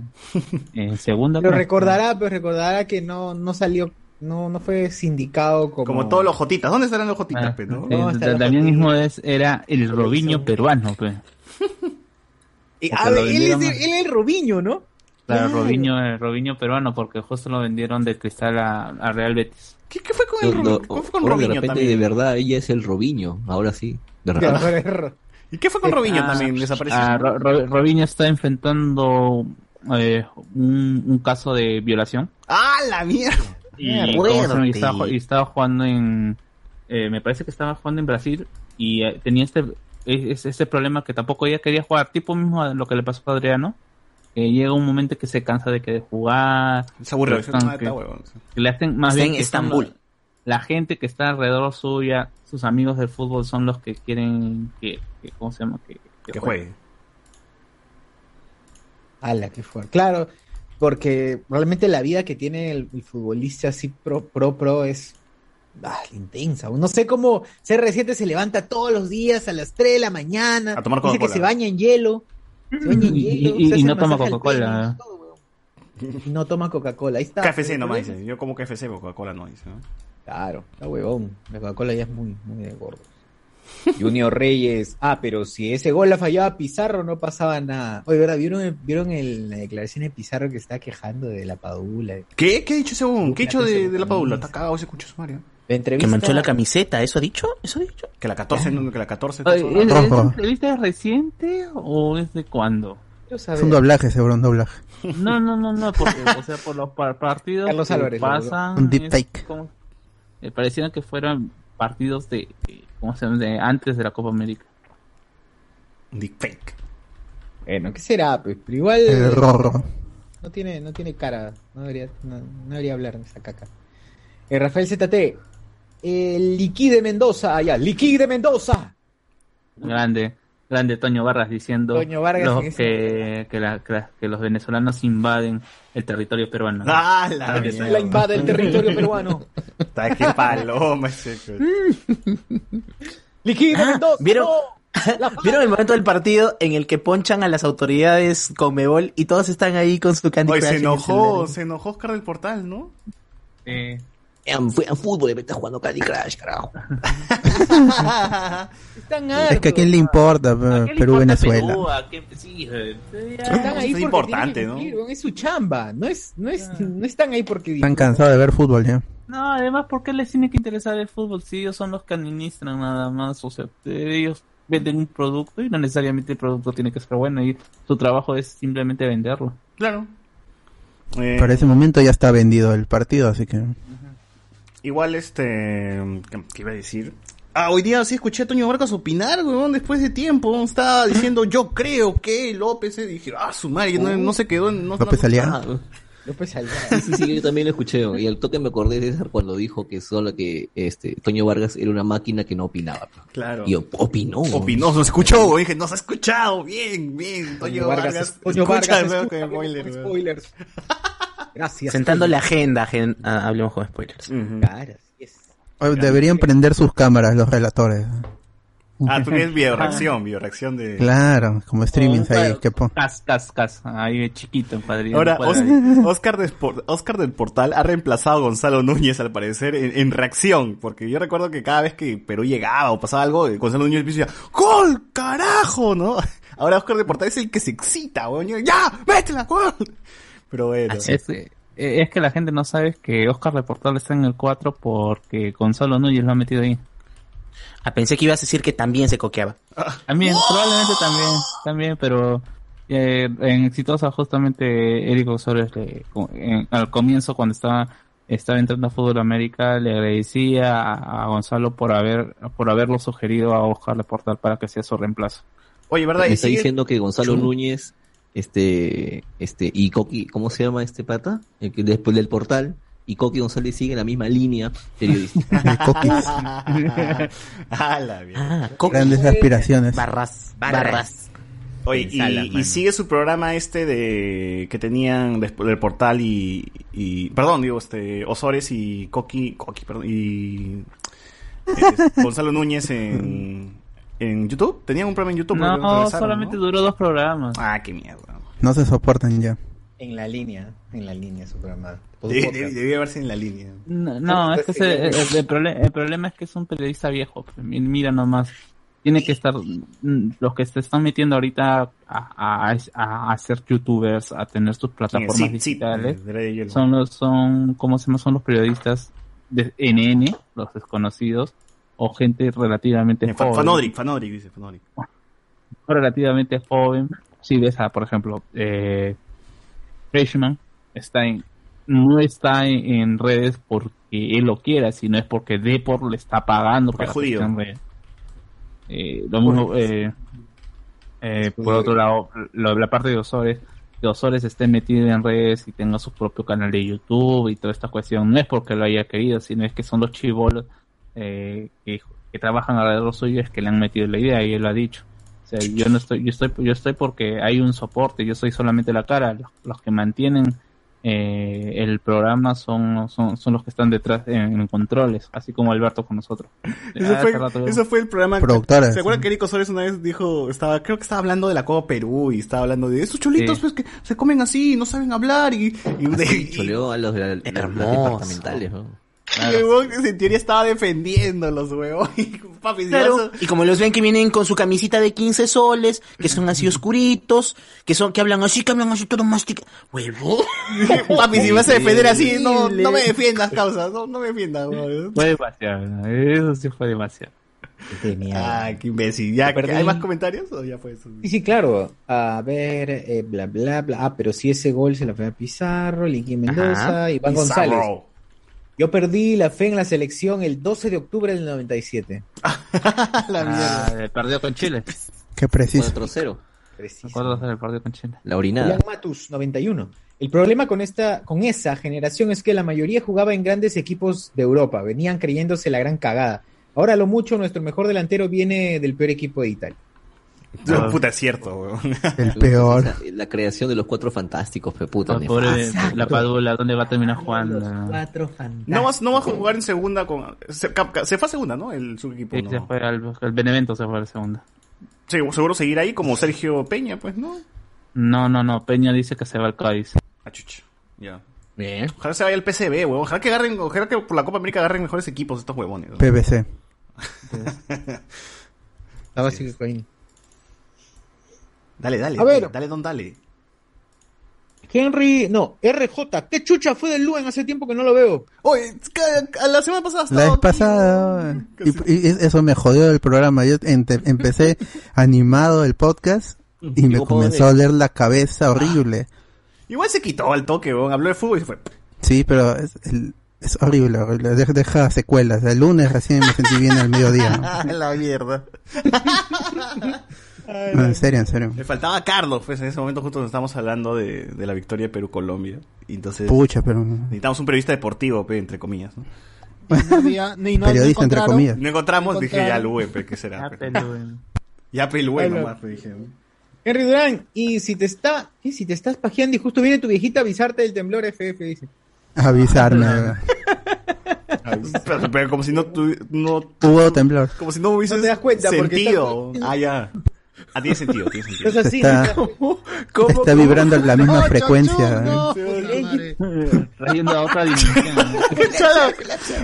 eh, segunda. Pero recordará, pero recordará que no, no salió, no, no fue sindicado como como todos los jotitas. ¿Dónde estarán los jotitas? Ah, pe, ¿no? Sí, no, también mismo es era el Robinho peruano, pues. Eh, a ver, él, es, él es el Robinho, ¿no? Claro, claro. Robinho, el Robinho peruano, porque justo lo vendieron de Cristal a, a Real Betis. ¿Qué, qué fue con el Robinho? ¿Cómo fue con Robinho de repente también? De verdad, ella es el Robinho, ahora sí. De verdad. ¿Y qué fue con Robinho ah, también? Desapareció. Ah, Ro- Ro- Robinho está enfrentando eh, un, un caso de violación. ¡Ah, la mierda! Y, y, estaba, y estaba jugando en... Eh, me parece que estaba jugando en Brasil y eh, tenía este... Es este problema que tampoco ella quería jugar, tipo mismo lo que le pasó a Adriano. Eh, llega un momento que se cansa de que de jugar, se aburre, se que, que le hacen más está bien en Estambul. Los, la gente que está alrededor suya, sus amigos del fútbol son los que quieren que, que ¿cómo se llama? Que, que, que juegue. Ala, que fuerte. Claro, porque realmente la vida que tiene el, el futbolista así pro pro pro es ah, intensa. No sé cómo C R siete se levanta todos los días a las tres de la mañana. A tomar Coca-Cola. Dice que se baña en hielo. Se baña en hielo. Y, y, y no toma Coca-Cola. Pelo, no toma Coca-Cola. Ahí está. K F C nomás dice. Yo como K F C, pero Coca-Cola no dice. ¿No? Claro, está huevón. La Coca-Cola ya es muy, muy de gordo. Junior Reyes. Ah, pero si ese gol la fallaba Pizarro, no pasaba nada. Oye, ¿verdad? ¿Vieron, el, vieron el, la declaración de Pizarro que está quejando de la Padula? ¿Qué? ¿Qué ha dicho ese huevón? ¿Qué ha dicho de, de la Padula? Está cagado ese cucho sumario. Entrevista... Que manchó la camiseta, ¿eso ha dicho? ¿Eso ha dicho? Que la catorce, no, que la catorce... Oye, ¿es, ¿es entrevista reciente o es de cuándo? Es un doblaje, seguro, un doblaje. No, no, no, no, porque, o sea, por los par- partidos Carlos que Álvarez, pasan... Un deep take. Eh, parecieron que fueran partidos de, eh, ¿cómo se llama? De antes de la Copa América. Un deep take. Bueno, ¿qué será? Pues, pero igual... El rorro. No tiene, no tiene cara, no debería, no, no debería hablar de esa caca. Eh, Rafael Z T... El Liquí de Mendoza, allá, Liquí de Mendoza. Grande, grande Toño Vargas diciendo Toño Vargas los, que, que, que, la, que los venezolanos invaden el territorio peruano. ¡Ah, la Venezuela la invade el territorio peruano! ¡Está que paloma ese! ¡Liquí de Mendoza! Ah, ¿vieron? No. ¿Vieron el momento del partido en el que ponchan a las autoridades Conmebol y todos están ahí con su Candy Crush? Se enojó, en se enojó Oscar del Portal, ¿no? Eh... En fútbol, me está jugando Candy Crush, carajo. Están hartos, es que a quién le importa, Perú-Venezuela. Sí, están ahí es importante, ¿no? Cumplir, es su chamba, no es, no es, no están ahí porque están cansados de ver fútbol, ¿ya? No, además, ¿por qué les tiene que interesar el fútbol? Si ellos son los que administran nada más, o sea, ellos venden un producto y no necesariamente el producto tiene que ser bueno y su trabajo es simplemente venderlo. Claro. Eh... Para ese momento ya está vendido el partido, así que... Igual, este... ¿Qué iba a decir? Ah, hoy día sí escuché a Toño Vargas opinar, weón, después de tiempo. Estaba diciendo, yo creo que López... Y dije, ah, su madre, no, no se quedó... No, López no, Aliaga. No, López Aliaga. Sí, sí, sí, yo también lo escuché. Y al toque me acordé de César cuando dijo que solo que este Toño Vargas era una máquina que no opinaba. Claro. Y op- opinó. Opinó, no se escuchó, weón. Dije, no se ha escuchado. Bien, bien, Toño, Toño Vargas. Vargas Toño Vargas, escucha, escucha, con spoilers. Con spoilers. Gracias. Sentando la agenda, gen... ah, hablemos con spoilers. Uh-huh. Claro, yes. Deberían prender sus cámaras los relatores. Ah, tú tienes bioreacción, bioreacción de... Claro, como streaming oh, ahí. Claro. Po- cas, cas, cas. Ahí de chiquito, padrino. Ahora, Os- Oscar, de Sport- Oscar del Portal ha reemplazado a Gonzalo Núñez, al parecer, en, en reacción. Porque yo recuerdo que cada vez que Perú llegaba o pasaba algo, Gonzalo Núñez decía, ¡gol, carajo! ¿No? Ahora Oscar del Portal es el que se excita, weón. ¡Ya, métela, gol! Pero bueno. Es, es que la gente no sabe que Oscar Reportal está en el cuatro porque Gonzalo Núñez lo ha metido ahí. Ah, pensé que ibas a decir que también se coqueaba. También, ¡oh! Probablemente también, también, pero eh, en Exitosa justamente Eric Osores le, en, al comienzo cuando estaba, estaba entrando a Fútbol América le agradecía a, a Gonzalo por haber por haberlo sugerido a Oscar Reportal para que sea su reemplazo. Oye, ¿verdad? Me está sigue... diciendo que Gonzalo ¿Chum? Núñez... Este, este, y Coqui, ¿cómo se llama este pata? El que después del portal, y Coqui González sigue en la misma línea periodística. Coqui. Ah, grandes aspiraciones. Barras, barras. barras. Oye, y, Sala, y sigue su programa este de, que tenían después del portal y, y, perdón, digo, este, Osores y Coqui, Coqui, perdón, y, eh, Gonzalo Núñez en, en YouTube. ¿Tenían un programa en YouTube? No, no solamente ¿no? duró dos programas. Ah, qué mierda. No se soportan ya. En la línea, en la línea su programa. Debía deb, deb haberse en la línea. No, no es que ese, el, el, el, problema, el problema es que es un periodista viejo. Mira nomás. Tiene que estar, los que se están metiendo ahorita a, a, a, a ser youtubers, a tener sus plataformas sí, sí, digitales, sí, son los, son, ¿cómo se llama? Son los periodistas de N N, los desconocidos, o gente relativamente eh, joven. Fanodric, Fanodric, dice Fanodric. Relativamente joven. Si ves a, por ejemplo, eh, Freshman, está en, no está en, en redes porque él lo quiera, sino es porque Depor le está pagando para que esté en redes. Eh, lo mismo, eh, eh, por otro lado, lo, la parte de Osores, que Osores esté metido en redes y tenga su propio canal de YouTube y toda esta cuestión, no es porque lo haya querido, sino es que son los chibolos eh, que, que trabajan alrededor suyo, es que le han metido la idea y él lo ha dicho. O sea, yo no estoy, yo estoy, yo estoy porque hay un soporte, yo soy solamente la cara, los, los que mantienen eh, el programa son, son, son los que están detrás en, en controles, así como Alberto con nosotros. Eso, ah, fue, rato, eso fue el programa. ¿Se sí. acuerdan que Eric Osores una vez dijo, estaba, creo que estaba hablando de la Copa Perú y estaba hablando de esos cholitos sí. pues que se comen así, no saben hablar y, y, ah, y, sí, y choleó a los, de, los departamentales, ¿no? Claro. Y en teoría estaba defendiéndolos, huevón. Papi, claro. Y como los ven que vienen con su camisita de quince soles, que son así oscuritos, que son que hablan así, que hablan así todo masticado. Huevón. Papi, si me vas a defender así, no, no me defiendas, causa. No, no me defiendas, huevón. Fue demasiado, ¿no? Eso sí fue demasiado. Ah, qué imbécil. Ya, ¿hay más comentarios o ya fue eso? Sí, sí, claro. A ver, eh, bla, bla, bla. Ah, pero si ese gol se lo fue a Pizarro, Liqui Mendoza, ajá. Iván Pizarro. González. Yo perdí la fe en la selección el doce de octubre del noventa y siete. La mierda. Ah, el partido con Chile. Qué preciso. cuatro cero. cuatro cero el partido con Chile. La orinada. Julián Matus, noventa y uno. El problema con esta, con esa generación es que la mayoría jugaba en grandes equipos de Europa. Venían creyéndose la gran cagada. Ahora lo mucho, nuestro mejor delantero viene del peor equipo de Italia. No, no, puta, es cierto, weón. El peor. La, la creación de los cuatro fantásticos, pe puta. No, pobre, la Padula, ¿dónde va a terminar jugando? Los cuatro fantásticos. No vas, no vas a jugar en segunda con. Se, se fue a segunda, ¿no? El subequipo. Sí, no. Se fue al, el Benevento se fue a la segunda. Sí, seguro seguir ahí como Sergio Peña, pues, ¿no? No, no, no. Peña dice que se va al Cádiz. Ah, chucha. Ya. Bien. Ojalá se vaya al P C B, weón. Ojalá que agarren, ojalá que por la Copa América agarren mejores equipos estos huevones. P B C. La básica coin. Dale, dale, a dale, ver. dale, don, dale. Henry, no, R J, ¿qué chucha fue del Luen? Hace tiempo que no lo veo. Oye, la semana pasada estaba... La vez pasada, y, y eso me jodió el programa. Yo ente, empecé animado el podcast y me comenzó a doler la cabeza horrible. Igual se quitó al toque, ¿no? Habló de fútbol y se fue. Sí, pero es, es horrible, horrible. Deja, deja secuelas. El lunes recién me sentí bien al mediodía, ¿no? La mierda. Ay, no, en serio, en serio. Le faltaba a Carlos, pues en ese momento justo nos estábamos hablando de, de la victoria de Perú-Colombia. Y entonces pucha, pero... necesitamos un periodista deportivo, pe, entre comillas, ¿no? No había, ni no periodista, entre comillas. No encontramos, no dije, ya Lue, pe, ¿qué será? Ya pe Lue. Ya pe Lue, nomás, dije. Henry Durán, y si te está, y si te estás pajeando y justo viene tu viejita a avisarte del temblor F F, dice. Avisarme, pero, pero como si no tu, no tu, hubo temblor. Como si no hubiese no te das cuenta, sentido. Porque ah, ya. Ah, tiene sentido, tiene sentido. Pues así, está, ¿cómo, cómo, está vibrando en la misma no, frecuencia. No, ¿eh? No, trayendo a otra dimensión.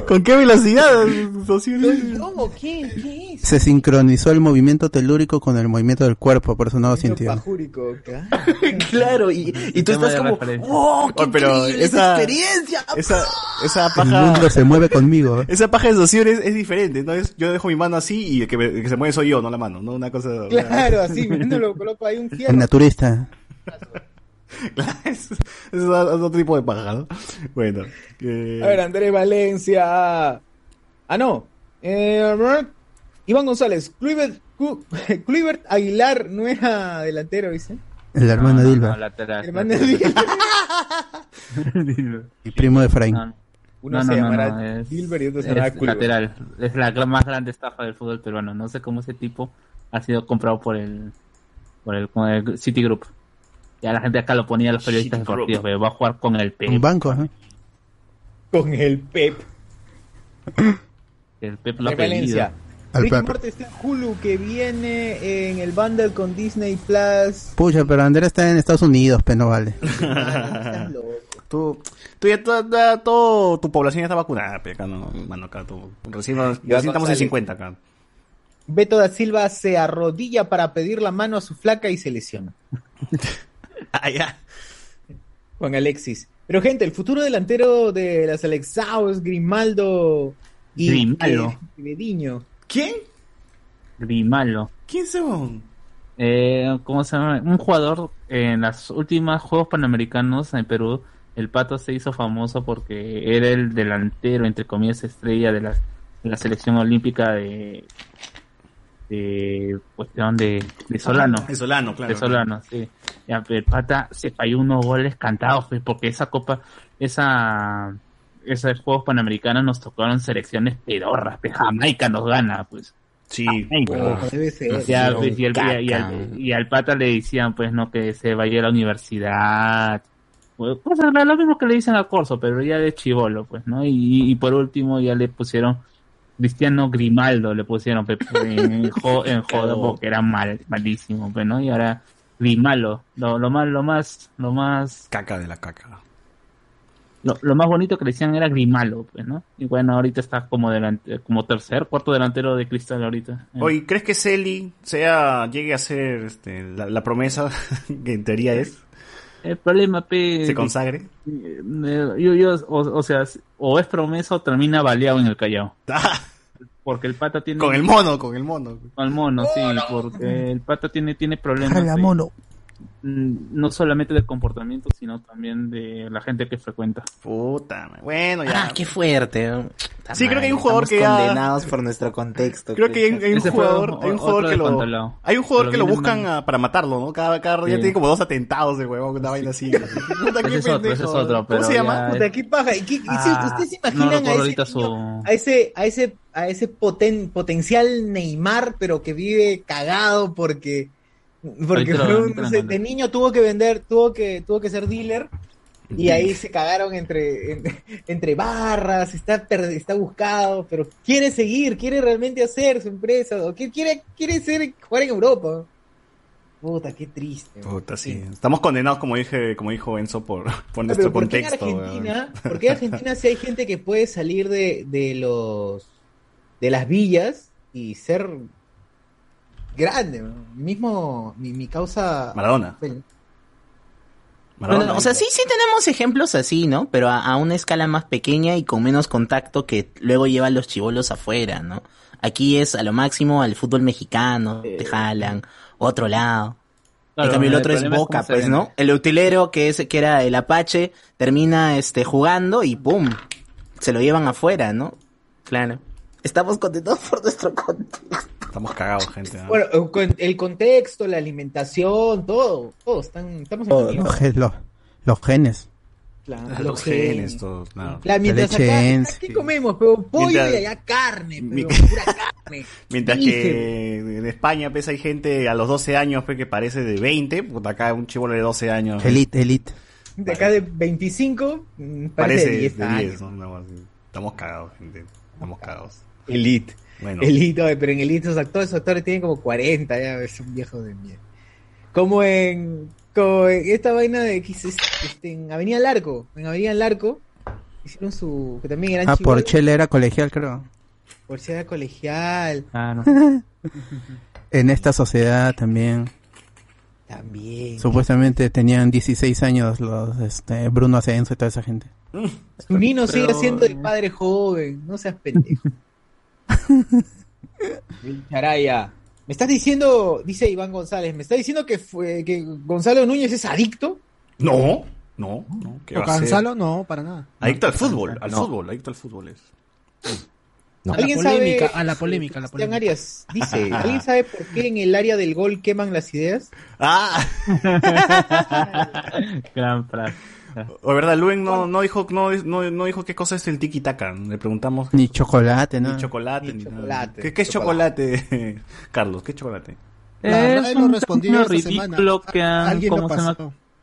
¿Con qué velocidad? ¿Cómo? ¿Qué? ¿Qué es? Se sincronizó el movimiento telúrico con el movimiento del cuerpo, por eso no lo sintió. Bajúrico, claro, y, y tú estás como, ¡oh, qué oh, pero esa, experiencia! Esa, esa paja... El mundo se mueve conmigo. ¿Eh? Esa paja de soción es, es diferente, ¿no? Es, yo dejo mi mano así y el que, me, el que se mueve soy yo, no la mano, no una cosa... Claro. Una, claro, así, mirándolo, coloco ahí un quiero. El naturista. es, es, es otro tipo de paja, ¿no? Bueno. Eh... A ver, Andrés Valencia. Ah, no. Eh, Iván González. Kluivert, Kluivert Aguilar no era delantero, dice. El hermano de Dilba. Hermano de Dilba. Y primo de Efraín. No. Uno no, se no, llamará no, no, es, Dilber y otro se llamará Kluivert. Lateral. Es la más grande estafa del fútbol peruano. No sé cómo ese tipo ha sido comprado por el por el, por el Citigroup. Ya la gente acá lo ponía a los periodistas deportivos, pero va a jugar con el Pep. Un banco, ¿eh? Con el Pep. El Pep lo ha pedido. Rick and Morty está en Hulu, que viene en el bundle con Disney Plus. Pucha, pero Andrés está en Estados Unidos, pues no vale. Tú, tú ya toda, toda tu población ya está vacunada, pero acá no, mano, acá tú, recién, recién estamos en cincuenta acá. Beto da Silva se arrodilla para pedir la mano a su flaca y se lesiona. Ah, ya. Juan Alexis. Pero gente, el futuro delantero de las Alexaos, Grimaldo y Grimaldo. Eh, Bediño. ¿Quién? Grimaldo. ¿Quién se va? Eh, ¿Cómo se llama? Un jugador en los últimos Juegos Panamericanos en Perú. El Pato se hizo famoso porque era el delantero, entre comillas, estrella de la, de la selección olímpica de... de cuestión de, de Solano. De Solano, claro. De Solano, sí. Ya, el Pata se falló unos goles cantados, pues, porque esa copa, esa, esos Juegos Panamericanos nos tocaron selecciones pedorras, pues. Jamaica nos gana, pues. Sí, Jamaica, pues. Debe ser. Ya, pues, y, el, y, al, y al Pata le decían, pues, no, que se vaya a la universidad. Pues, pues lo mismo que le dicen a Corso, pero ya de chibolo, pues, ¿no? Y, y por último ya le pusieron Cristiano Grimaldo, le pusieron pe, pe, en, jo, en jodo porque era mal, malísimo, pe, ¿no? Y ahora Grimaldo, lo, lo más, lo más, lo más caca de la caca. Lo, lo más bonito que le decían era Grimaldo, pues, ¿no? Y bueno, ahorita está como delante, como tercer, cuarto delantero de Cristal ahorita. Eh. Oye, ¿crees que Celi sea, llegue a ser este, la, la promesa que en teoría es? El problema, pe... ¿Se consagre? Yo, yo, o, o sea, o es promesa o termina baleado en el Callao. Porque el Pata tiene... Con el mono, con el mono. Con el mono, oh, sí, no. Porque el Pata tiene, tiene problemas. Ay, la mono. De, no solamente de comportamiento, sino también de la gente que frecuenta. Puta, bueno, ya. Ah, qué fuerte. Puta, sí, madre, creo que hay un jugador que ya... condenados por nuestro contexto. Creo que hay, hay, un, jugador, hay un jugador que lo... Hay un jugador que lo buscan man... para matarlo, ¿no? Cada, cada día sí. Tiene como dos atentados de huevón, una sí. Vaina así. Puta, qué es otro, es otro, pero ¿cómo se llama? Puta, qué paja. ¿Y qué, ah, y si ustedes se imaginan no a, ese niño, su... a ese... A ese, a ese poten, potencial Neymar, pero que vive cagado porque... Porque Fru, no sé, de niño tuvo que vender, tuvo que, tuvo que ser dealer y ahí se cagaron entre, entre, entre barras, está, está buscado, pero quiere seguir, quiere realmente hacer su empresa, o quiere, quiere ser, jugar en Europa. Puta, qué triste. Puta, sí. Sí. Estamos condenados, como dije, como dijo Enzo, por, por no, nuestro ¿por contexto. Qué Argentina, ¿por qué Argentina si hay gente que puede salir de, de los de las villas y ser grande, mismo mi, mi causa Maradona. Maradona. Maradona. O sea, sí, sí tenemos ejemplos así, ¿no? Pero a, a una escala más pequeña y con menos contacto que luego llevan los chibolos afuera, ¿no? Aquí es a lo máximo al fútbol mexicano, eh, te jalan, otro lado. Claro, en cambio el otro el es Boca, es pues, ¿no? El utilero que es que era el Apache termina este jugando y ¡pum! Se lo llevan afuera, ¿no? Claro. Estamos contentos por nuestro contexto. Estamos cagados, gente, ¿no? Bueno, el contexto, la alimentación, todo. Todos están, estamos en todo, los, los, los genes. La, los, los genes, genes todos. No. La, mientras la acá, ens, ¿qué sí. comemos? Pero pollo mientras, y allá carne, pero mi... pura carne. Mientras que en España pues, hay gente a los doce años pues, que parece de veinte, porque acá un chibolo de doce años. Elite, elite. De vale. Acá de veinticinco, parece, parece de diez, de diez, ¿no? No, estamos cagados, gente. Estamos cagados. Elite. Bueno. Elite, pero en Elite esos actores, esos actores tienen como cuarenta, ya son viejos de mierda. Como en, como en esta vaina de este, en Avenida Larco, en Avenida Larco hicieron su que también eran ah, chibolos. Porchel era colegial, creo. Porchel era colegial. Ah, no. En esta sociedad también. También. Supuestamente tenían dieciséis años los este Bruno Ascenso y toda esa gente. Nino sigue siendo el padre joven, no seas pendejo. Charaya, me estás diciendo, dice Iván González, me estás diciendo que fue, que Gonzalo Núñez es adicto. No, no, no. ¿Qué va a Gonzalo ser? No, para nada. Adicto al fútbol, al no. fútbol, adicto al fútbol es. No. ¿Alguien a la polémica, sabe? A la polémica, a la polémica. Arias dice, ¿alguien sabe por qué en el área del gol queman las ideas? Ah. Gran frase. O verdad, Luen no, no dijo no, no, no dijo qué cosa es el tiki taka. Le preguntamos. Ni chocolate, ¿no? Ni chocolate, ni, ni chocolate. Nada. ¿Qué, qué es chocolate, chocolate? Carlos? ¿Qué chocolate? Es no, un término ridículo que han, ¿cómo se llama?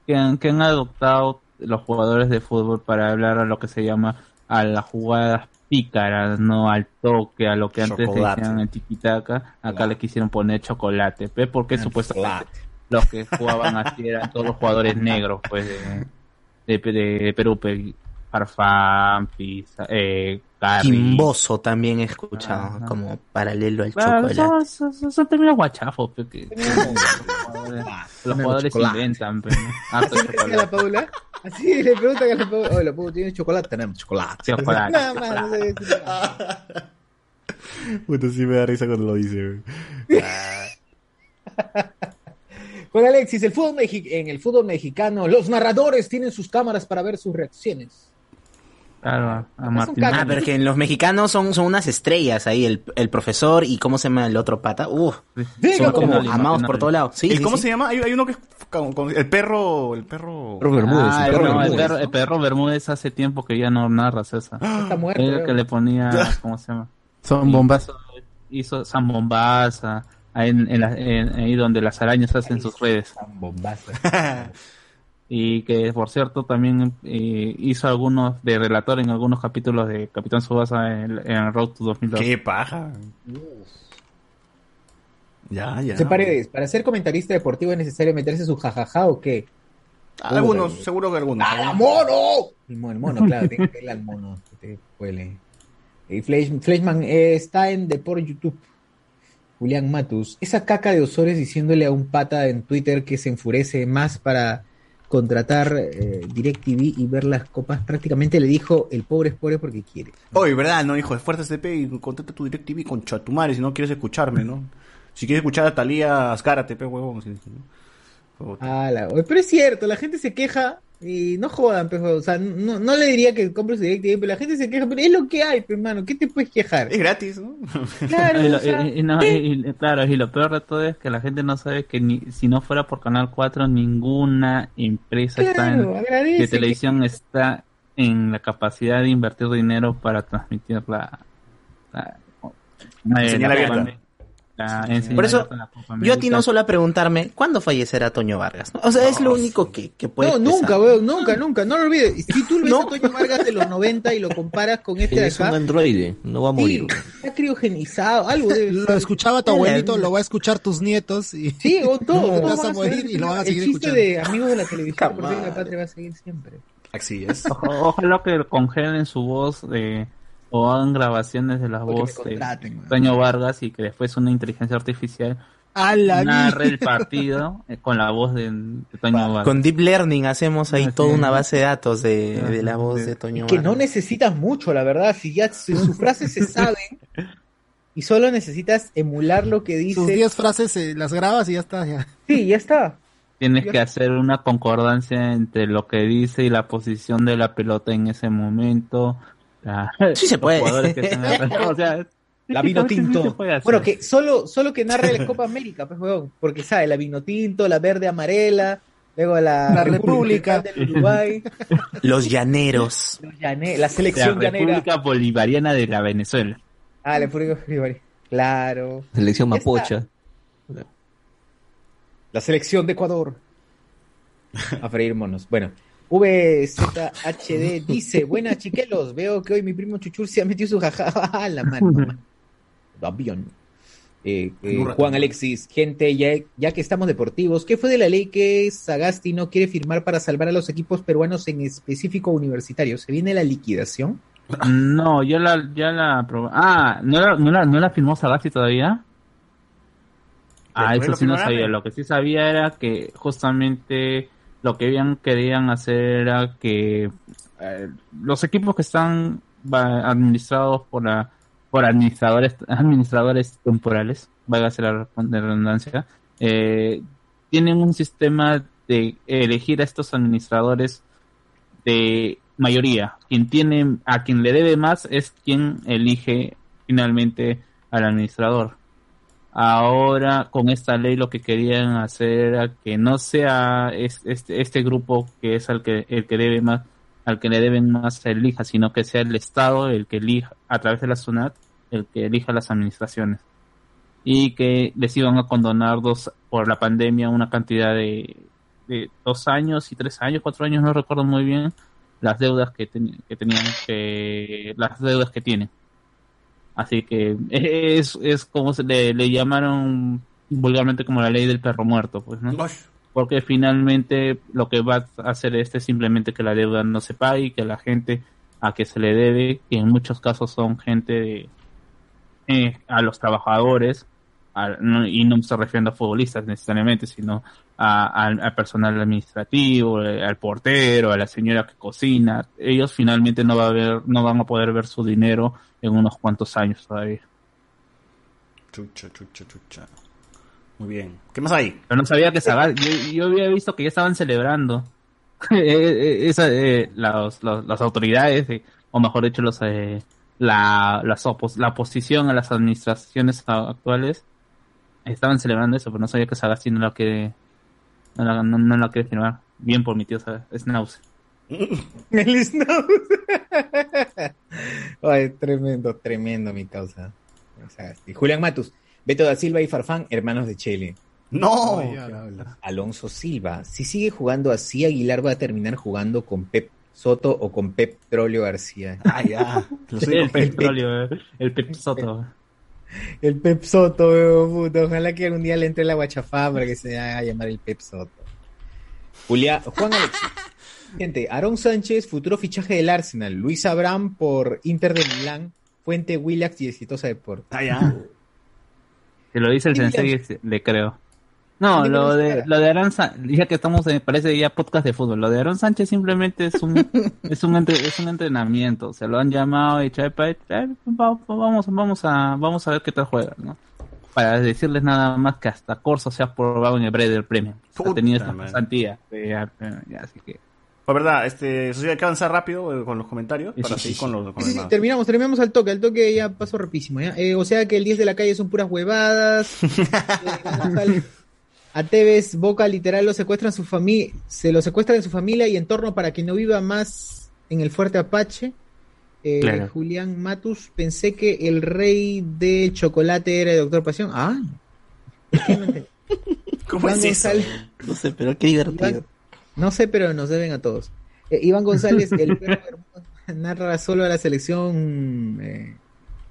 Que han, que han adoptado los jugadores de fútbol para hablar a lo que se llama a las jugadas pícaras, no al toque, a lo que antes chocolate. Decían en Tiki-Taka, acá wow. le quisieron poner chocolate, ¿ves? Porque And supuestamente flat. Los que jugaban así eran todos los jugadores negros, pues, de, de, de Perú, Farfán, Pisa, eh, Carri. Quimboso también he escuchado, ah, como paralelo al ah, chocolate. Son, son, son términos guachafos, porque los jugadores inventan, pero ¿no? Paula? Así le preguntan a la Paula, oye, ¿la Paula tiene chocolate? Tenemos chocolate. Chocolate. Nada más, no sé. Puta, sí me da risa cuando lo dice, güey. Con Alexis, el fútbol Mexi- en el fútbol mexicano, los narradores tienen sus cámaras para ver sus reacciones. Claro, a Martín. Ah, pero que en los mexicanos son, son unas estrellas ahí, el, el profesor y ¿cómo se llama el otro pata? Uf, sí, son como no, amados no, por no, todos lados. Sí, ¿El sí, ¿Cómo sí. se llama? Hay, hay uno que es con, con el perro, el perro... Perro Bermúdez. Ah, el, perro no, Bermúdez el, perro, ¿no? el perro Bermúdez hace tiempo que ya no narra César. Está muerto. Es el que le ponía, ¿cómo se llama? Son bombas. Hizo San Bombaza. Ahí, en, en la, en, ahí donde las arañas hacen ahí sus redes. Y que, por cierto, también eh, hizo algunos de relator en algunos capítulos de Capitán Tsubasa en, en Road to dos mil dos. ¡Qué paja! Dios. Ya, ya. Se paredes, para ser comentarista deportivo es necesario meterse su jajaja o qué. Algunos, Uy, seguro que algunos. ¡A la mono! El mono, el mono claro, te pela al mono. Te huele. Y Fleish, Fleischman eh, está en Deport YouTube. Julián Matus, esa caca de Osores diciéndole a un pata en Twitter que se enfurece más para contratar eh, DirecTV y ver las copas, prácticamente le dijo el pobre es pobre porque quiere. Oye, ¿verdad? No, hijo, esfuérzate pe, y contrata tu DirecTV con chatumare si no quieres escucharme, ¿no? Si quieres escuchar a Talía, ascárate, pe, huevón. Si, ¿no? Ah, la, pero es cierto, la gente se queja y no jodan, pe, o sea, no, no le diría que compres DirecTV, pero la gente se queja, pero es lo que hay, pe, hermano, ¿qué te puedes quejar? Es gratis, ¿no? Claro, y lo, o sea, y, y no, y, y, claro, y lo peor de todo es que la gente no sabe que ni, si no fuera por Canal cuatro, ninguna empresa claro, está en, de televisión que... está en la capacidad de invertir dinero para transmitir la... la, la, señal la abierta. Pandemia. Ah, por eso, yo a ti no suelo preguntarme ¿cuándo fallecerá Toño Vargas? O sea, no, es lo único que, que puedes No, nunca, weón, nunca, nunca, no lo olvides. Si tú ves ¿No? a Toño Vargas de los noventa y lo comparas con este de acá, es un androide, no va a morir. Sí, está criogenizado, algo de... Lo escuchaba tu abuelito, lo va a escuchar tus nietos y... Sí, o todo, no, vas, vas a morir y lo van a seguir escuchando. El chiste escuchando. De amigos de la televisión por la patria va a seguir siempre. Así es. O, ojalá que congelen su voz de... o hagan grabaciones de la voz de Toño Vargas y que después una inteligencia artificial narre el partido con la voz de, de Toño Va. Vargas. Con Deep Learning hacemos ahí sí. toda una base de datos de, de la voz sí. de Toño Vargas. Que no necesitas mucho, la verdad, si ya sus frases se saben y solo necesitas emular lo que dice. Sus diez frases eh, las grabas y ya está. Ya. Sí, ya está. Tienes que hacer una concordancia entre lo que dice y la posición de la pelota en ese momento... Ah, sí se puede. O sea, la vino tinto. Sí bueno, que solo, solo que narre la Copa América, pues weón, porque sabe, la vino tinto, la verde amarela, luego la, la República, República del Uruguay, los llaneros, los llane- la selección la llanera. La República Bolivariana de la Venezuela. Ah, la República Bolivariana. Claro. Selección mapocha. Esta... La selección de Ecuador. A freír monos. Bueno. V Z H D dice, buenas chiquelos, veo que hoy mi primo Chuchur se ha metido su jajaja a la mano. Avión. Eh, eh, Juan Alexis, gente, ya, ya que estamos deportivos, ¿qué fue de la ley que Sagasti no quiere firmar para salvar a los equipos peruanos en específico universitarios? ¿Se viene la liquidación? No, ya la, ya la probé. Ah, ¿no la, no la, no la firmó Sagasti todavía? Ah, eso sí no sabía. Lo que sí sabía era que justamente... Lo que bien querían hacer era que eh, los equipos que están va, administrados por la, por administradores administradores temporales, válgase la redundancia, eh, tienen un sistema de elegir a estos administradores de mayoría. Quien tiene, a quien le debe más es quien elige finalmente al administrador. Ahora con esta ley lo que querían hacer era que no sea es, este, este grupo que es al que el que debe más, al que le deben más elija, sino que sea el Estado el que elija a través de la SUNAT el que elija las administraciones y que les iban a condonar dos por la pandemia una cantidad de, de dos años y tres años, cuatro años no recuerdo muy bien las deudas que, ten, que tenían que las deudas que tienen. Así que es es como se le, le llamaron vulgarmente como la ley del perro muerto, pues, ¿no? Gosh. Porque finalmente lo que va a hacer este es simplemente que la deuda no se pague y que la gente a que se le debe, que en muchos casos son gente de, eh, a los trabajadores, a, no, y no se refieren a futbolistas necesariamente, sino a, a, al personal administrativo, al portero, a la señora que cocina. Ellos finalmente no va a ver, no van a poder ver su dinero en unos cuantos años todavía. Chucha, chucha, chucha. Muy bien. ¿Qué más hay? Pero no sabía que se haga. Yo, yo había visto que ya estaban celebrando esa, eh, las, las, las autoridades, eh, o mejor dicho, los eh, la las opos, la oposición a las administraciones actuales estaban celebrando eso, pero no sabía que Sagasti no la quiere, no la, no, no la quiere firmar. Bien por mi tío Snaus. El Snaus. Ay, tremendo, tremendo mi causa. Sagasti. Julián Matus. Beto da Silva y Farfán, hermanos de Chile. ¡No! Ay, Alonso Silva. Si sigue jugando así, Aguilar va a terminar jugando con Pep Soto o con Pep Trolio García. ¡Ah, ya! El Pep Trolio, el Pep Soto. El Pep Soto, weón, puto. Ojalá que algún día le entre la guachafá para que se haga llamar el Pep Soto. Julia, Juan Alexis. Gente, Aarón Sánchez, futuro fichaje del Arsenal. Luis Abraham por Inter de Milán. Fuente Willax y Exitosa Deportes. ¡Ah, ya! Se lo dice el sensei, le creo. No, lo de lo de Aarón Sánchez, ya que estamos en, parece ya podcast de fútbol, lo de Aarón Sánchez simplemente es un es un entre, es un entrenamiento, se lo han llamado y chapa, vamos vamos a vamos a ver qué tal juegan, ¿no? Para decirles nada más que hasta Corso se ha probado en el Breeder Premium. Ha tenido esta pasantía. Así que pues verdad, este, eso sí, hay que avanzar rápido eh, con los comentarios para sí, seguir sí, con los con sí, sí, terminamos, terminamos al toque, al toque ya pasó rapidísimo, ¿ya? Eh, o sea que el diez de la calle son puras huevadas. eh, a Tevez Boca literal lo secuestran su familia, se lo secuestran de su familia y entorno para que no viva más en el Fuerte Apache. Eh, claro. Julián Matus, pensé que el rey de chocolate era el Doctor Pasión. Ah. ¿Cómo es eso? Sal... No sé, pero qué divertido. Iván... No sé, pero nos deben a todos. Eh, Iván González, el perro narra solo a la selección eh,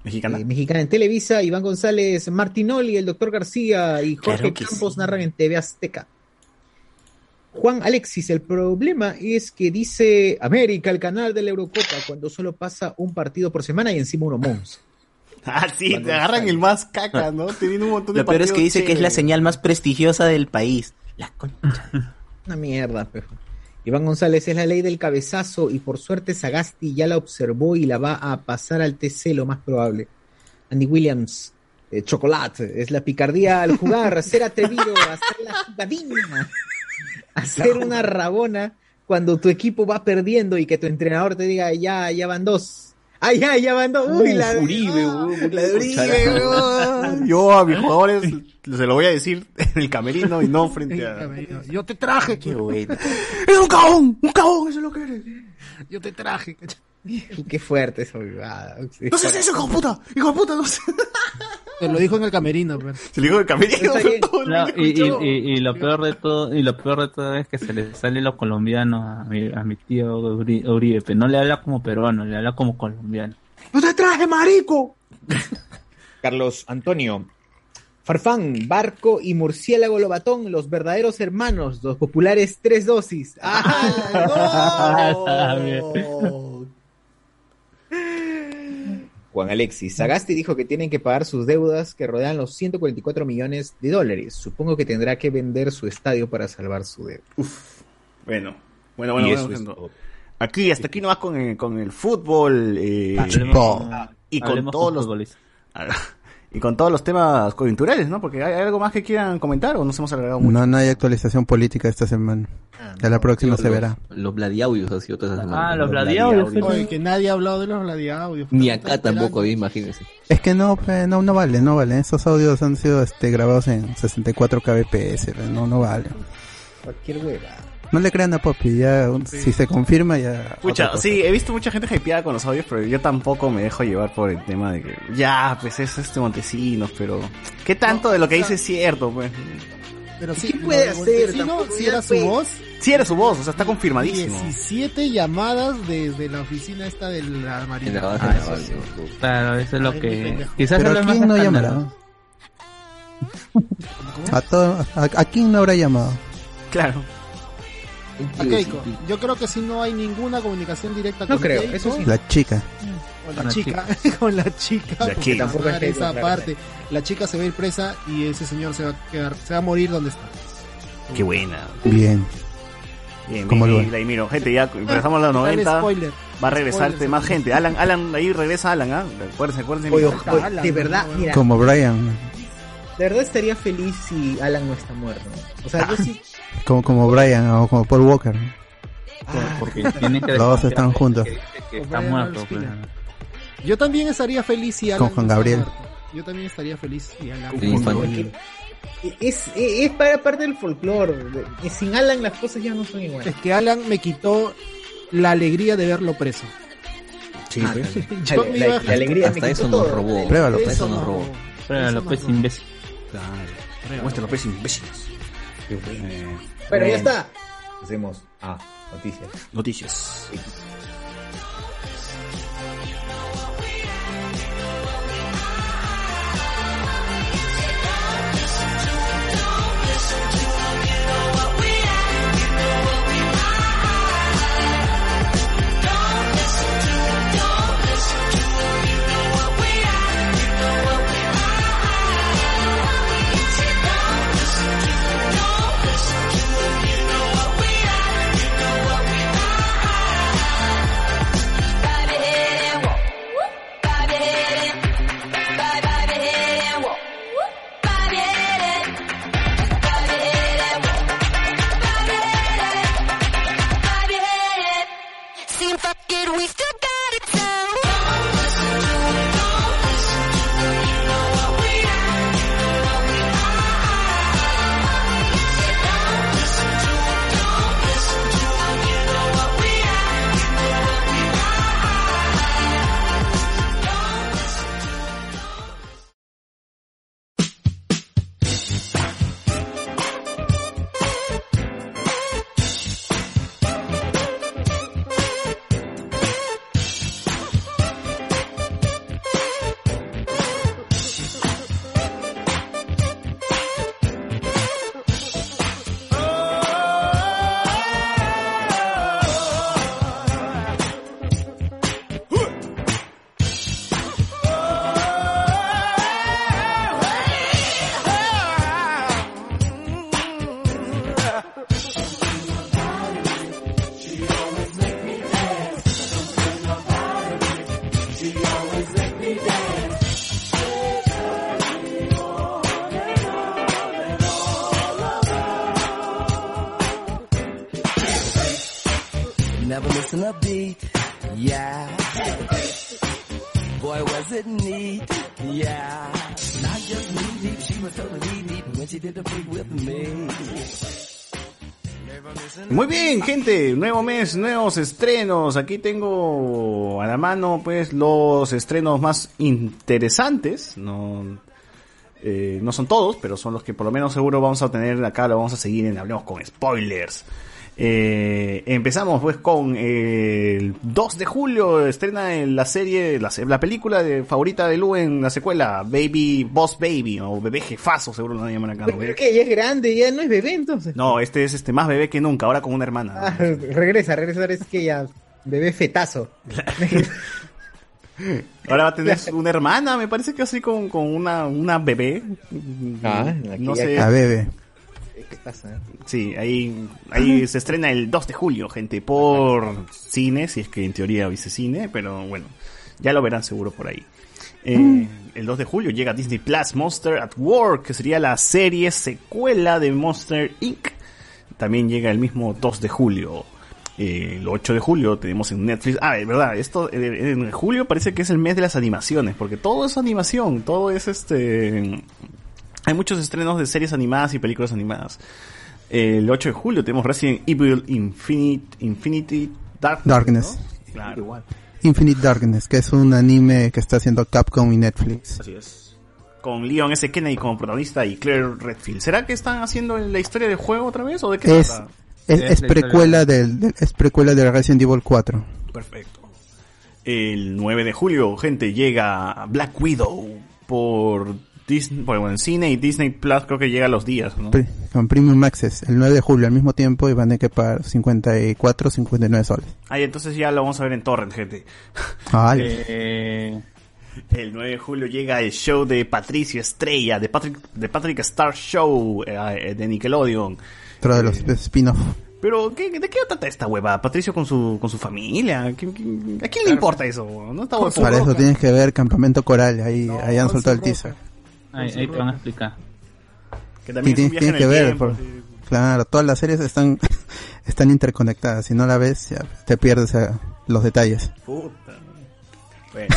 mexicana. Eh, mexicana en Televisa. Iván González, Martinoli, el doctor García y Jorge claro Campos sí. narran en T V Azteca. Juan Alexis, el problema es que dice América, el canal de la Eurocopa, cuando solo pasa un partido por semana y encima uno monza. Ah, sí, Juan te González. Agarran el más caca, ¿no? Teniendo un montón de Lo partidos peor es que dice chévere. Que es la señal más prestigiosa del país. La concha. Una mierda, pejo. Iván González, es la ley del cabezazo y por suerte Sagasti ya la observó y la va a pasar al T C, lo más probable. Andy Williams, eh, chocolate, es la picardía al jugar, ser atrevido, hacer la jugadina, hacer una rabona cuando tu equipo va perdiendo y que tu entrenador te diga, ya, ya van dos. ¡Ay, ya, ya van dos! ¡Uy, uh, la de Uribe, oh, uh, la de Uribe, oh. Yo a mis jugadores se lo voy a decir en el camerino y no frente a... Yo te traje, qué bueno. ¡Es un cagón! ¡Un cagón! Eso es lo que eres. Yo te traje. Qué fuerte eso. Ah, sí. ¡No seas eso, hijo de puta! ¡Hijo de puta, no sé! Se lo dijo en el camerino. Pero. Se lo dijo en el camerino. Todo no, el y, y, y, y, lo peor de todo, y lo peor de todo es que se le sale los colombianos a mi, a mi tío Uribe. Pero no le habla como peruano, le habla como colombiano. ¡No te traje, marico! Carlos Antonio. Farfán, Barco y Murciélago Lobatón, los verdaderos hermanos, los populares tres dosis. ¡Ah, no! Juan Alexis, Sagasti dijo que tienen que pagar sus deudas que rodean los ciento cuarenta y cuatro millones de dólares. Supongo que tendrá que vender su estadio para salvar su deuda. Uf. Bueno, bueno, bueno. bueno, bueno. Aquí, hasta aquí nomás con el, con el fútbol eh, y con todos los goles. Y con todos los temas coyunturales, ¿no? Porque hay algo más que quieran comentar o nos hemos alargado mucho. No, no hay actualización política esta semana. Ah, no. A la próxima los, se verá. Los Vladiaudios ha sido toda esa semana. Ah, los Vladiaudios. Oye, que nadie ha hablado de los Vladiaudios. Ni acá tampoco, ahí, imagínense. Es que no, no, no vale, no vale. Esos audios han sido este, grabados en sesenta y cuatro kilobits por segundo. No, no vale. Cualquier hueva. No le crean a Poppy, ya sí. Si se confirma ya... Pucha, sí, he visto mucha gente hypeada con los audios, pero yo tampoco me dejo llevar por el tema de que... Ya, pues es este Montesinos, pero... ¿Qué tanto no, de lo que o sea, dice es cierto, pues? Pero sí, ¿qué puede hacer? Si era su voz, Sí, era su voz, o sea, está confirmadísimo. diecisiete llamadas desde la oficina esta del armario. No, ah, eso sí. Claro, eso es lo que... Quizás pero ¿a quién no llamará? ¿A, todo, a, ¿A quién no habrá llamado? Claro. A Keiko. Yo creo que si no hay ninguna comunicación directa no con creo, Keiko, eso sí. La chica. Con la, la chica, chica. Con la chica. La chica. Tampoco es Keiko, esa parte. La chica se va a ir presa y ese señor se va a quedar, se va a morir donde está. Qué buena. Bien. Bien, bien, bien, bien. Ahí miro, gente, ya empezamos los noventa. Spoiler. Va a regresarte más gente. Alan, Alan, ahí regresa Alan, ¿ah? ¿eh? Acuérdense, acuérdense. Oye, oye, Alan, de verdad, no, mira. Como Brian. De verdad estaría feliz si Alan no está muerto. O sea, ah. yo sí. Como, como Brian o como Paul Walker. Ah. Porque tienen que los dos están juntos. Que está muerto. Pero... Yo también estaría feliz si Alan. Con Juan no Gabriel. Muerto. Yo también estaría feliz si Alan. Sí, no Es, es, es para parte del folclore. Sin Alan las cosas ya no son iguales. Es que Alan me quitó la alegría de verlo preso. Sí, ah, pues. Yo la, la, la alegría hasta me quitó eso todo. Nos robó. Pruébalo, hasta eso nos robó. Pruébalo, pues imbécil. Claro. Muéstralo, pues imbéciles. Bueno, ya está. Hacemos ah, noticias. Noticias. Sí. Muy bien, gente, nuevo mes, nuevos estrenos. Aquí tengo a la mano pues los estrenos más interesantes. No, eh, no son todos, pero son los que por lo menos seguro vamos a tener acá, lo vamos a seguir en Hablemos con Spoilers. Eh, empezamos pues con eh, el dos de julio estrena en la serie, la, la película de, favorita de Lu en la secuela Baby Boss Baby o Bebé Jefazo, seguro lo llaman acá. Pero ¿no? Es que ella es grande, ya no es bebé entonces. No, este es este más bebé que nunca, ahora con una hermana. Ah, regresa, regresa, es que ya bebé fetazo. Ahora va a tener una hermana, me parece que así con, con una, una bebé. Ah, no sé. La bebé. ¿Qué pasa? Sí, ahí, ahí se estrena el dos de julio, gente, por cine, si es que en teoría hubiese cine, pero bueno, ya lo verán seguro por ahí. Eh, mm. El dos de julio llega Disney Plus Monster at Work, que sería la serie secuela de Monster incorporated. También llega el mismo dos de julio. Eh, el ocho de julio tenemos en Netflix. Ah, es verdad, esto en julio parece que es el mes de las animaciones, porque todo es animación, todo es este... Hay muchos estrenos de series animadas y películas animadas. El ocho de julio tenemos Resident Evil Infinite Infinity Darkness. Darkness. ¿No? Claro, igual. Infinite Darkness, que es un anime que está haciendo Capcom y Netflix. Así es. Con Leon S. Kennedy como protagonista y Claire Redfield. ¿Será que están haciendo la historia del juego otra vez o de qué es, trata? Es, es, es, precuela del, del, es precuela del Resident Evil cuatro. Perfecto. El nueve de julio, gente, llega Black Widow por Disney, bueno, en cine y Disney Plus creo que llega a los días, ¿no? Con Premium Access, el nueve de julio, al mismo tiempo, y van a tener que pagar cincuenta y cuatro, cincuenta y nueve soles. Ay, entonces ya lo vamos a ver en torrent, gente. Ah, eh, el nueve de julio llega el show de Patricio Estrella, de Patrick, de Patrick Star Show, eh, de Nickelodeon. Otro de los eh, spin-off. Pero, ¿qué, ¿de qué trata esta hueva? Patricio con su con su familia. ¿A quién, quién, ¿a quién le importa eso? No está huevo. Para eso tienes que ver Campamento Coral. Ahí, no, ahí han soltado el teaser. Ahí, ahí te van a explicar. Que también sí, es un viaje en el ver, tiempo. Por, sí. Claro, todas las series están están interconectadas. Si no la ves, ya te pierdes a los detalles. Puta. Bueno.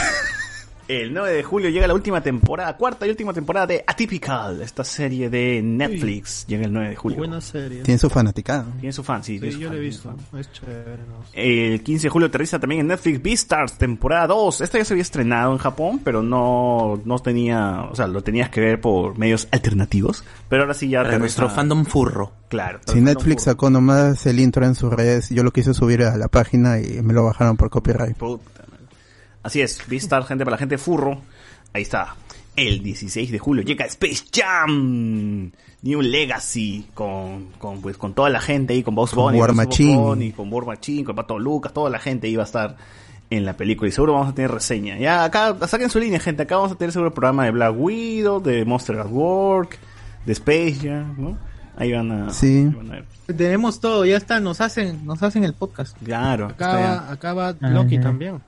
El nueve de julio llega la última temporada, cuarta y última temporada de Atypical, esta serie de Netflix. Uy, llega el nueve de julio. Buena serie. Tiene su fanaticada. Tiene su fan, sí. Sí, yo lo he visto. Es chévere. No sé. El quince de julio aterriza también en Netflix Beastars, temporada dos. Esta ya se había estrenado en Japón, pero no, no tenía, o sea, lo tenías que ver por medios alternativos. Pero ahora sí ya aterriza. Nuestro fandom furro. Claro. Si Netflix furro. Sacó nomás el intro en sus redes, yo lo quise subir a la página y me lo bajaron por copyright. Puta. Así es, Vistar, gente, para la gente furro. Ahí está. El dieciséis de julio llega Space Jam New Legacy con con pues con toda la gente ahí, con Bugs Bunny, con War Machine, con War Machine, con Pato Lucas, toda la gente ahí va a estar en la película y seguro vamos a tener reseña. Ya acá saquen su línea, gente, acá vamos a tener seguro el programa de Black Widow, de Monster at Work, de Space Jam, ¿no? Ahí van a, sí. Ahí van a ver. Tenemos todo, ya está, nos hacen nos hacen el podcast. Claro. Acaba acaba Loki también.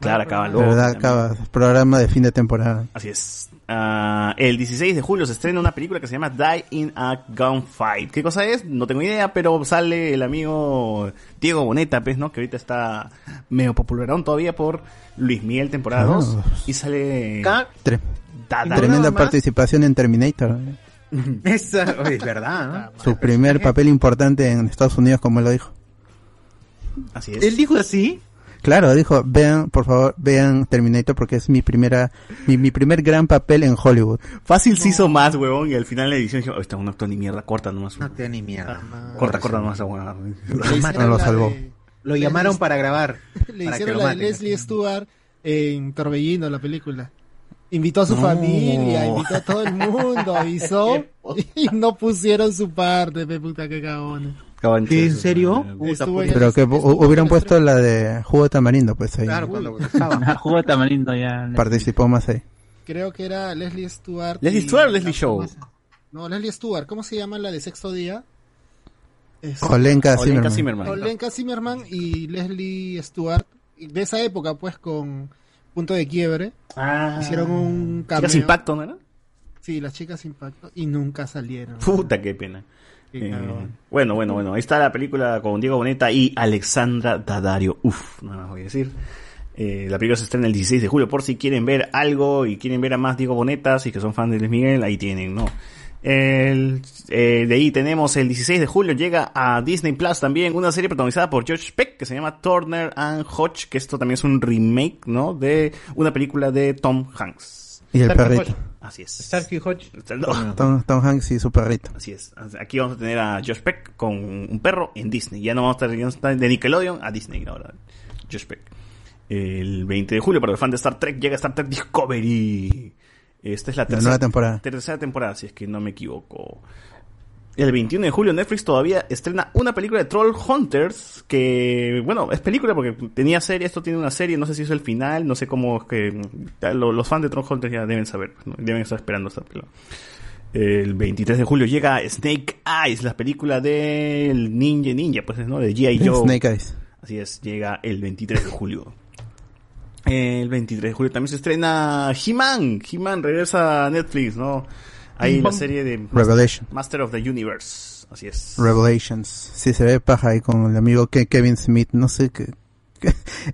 Claro, acaba luego. Verdad, acaba. Programa de fin de temporada. Así es. Uh, el dieciséis de julio se estrena una película que se llama Die in a Gunfight. ¿Qué cosa es? No tengo idea, pero sale el amigo Diego Boneta, pues, ¿no? Que ahorita está medio popularón todavía por Luis Miguel temporada oh. dos. Y sale... Tre- da, da, tremenda participación en Terminator. Esa es verdad, ¿no? Ah, su primer papel importante en Estados Unidos, como él lo dijo. Así es. ¿Él dijo así? Claro, dijo, vean, por favor, vean Terminator porque es mi primera, mi, mi primer gran papel en Hollywood. Fácil se no. hizo más, huevón, y al final de la edición dijo, oh, está un acto ni mierda, corta nomás. No acto ni mierda. Ah, corta, corta nomás. Bueno, no lo salvó. De... Lo llamaron para grabar. Le para hicieron la de Leslie Stewart en Torbellino, la película. Invitó a su no. familia, invitó a todo el mundo, avisó y no pusieron su parte, pe puta, que cagones. ¿En serio? Puta, puta. Pero que hubieran puesto la de Jugo de Tamarindo, pues ahí. Claro, cuando Jugo de Tamarindo ya. Participó más ahí. Creo que era Leslie Stewart. ¿Leslie Stewart o Leslie Show? No, Leslie Stewart. ¿Cómo se llama la de Sexto Día? Olenka Zimmerman. Olenka Zimmerman y Leslie Stewart. De esa época, pues, con Punto de Quiebre. Ah. Hicieron un cambio. Chicas Impacto, ¿no era? Sí, las Chicas Impacto. Y nunca salieron. Puta, qué pena. Eh, bueno, bueno, bueno, ahí está la película con Diego Boneta y Alexandra Daddario. Uf, nada más voy a decir. Eh, la película se estrena el dieciséis de julio. Por si quieren ver algo y quieren ver a más Diego Boneta, si que son fans de Luis Miguel, ahí tienen, ¿no? El, eh, de ahí tenemos el dieciséis de julio, llega a Disney Plus también una serie protagonizada por Josh Peck que se llama Turner and Hooch, que esto también es un remake, ¿no? De una película de Tom Hanks. Y el Starkey perrito. Hodge. Así es. Starkey Hodge. No. Tom, Tom Hanks y su perrito. Así es. Aquí vamos a tener a Josh Peck con un perro en Disney. Ya no vamos a estar de Nickelodeon a Disney ahora. Josh Peck. El veinte de julio, para el fan de Star Trek, llega Star Trek Discovery. Esta es la tercera, la nueva temporada. tercera temporada, si es que no me equivoco. El veintiuno de julio Netflix todavía estrena una película de Troll Hunters, que, bueno, es película porque tenía serie, esto tiene una serie, no sé si es el final, no sé cómo es que... Lo, los fans de Troll Hunters ya deben saber, ¿no? Deben estar esperando esta película. El veintitrés de julio llega Snake Eyes, la película del ninja ninja, pues, ¿no? De G I Joe. Snake Eyes. Así es, llega el veintitrés de julio. El veintitrés de julio también se estrena He-Man. He-Man regresa a Netflix, ¿no? Ahí la serie de Revelation. Master of the Universe, así es. Revelations, sí, se ve paja ahí con el amigo Kevin Smith, no sé qué.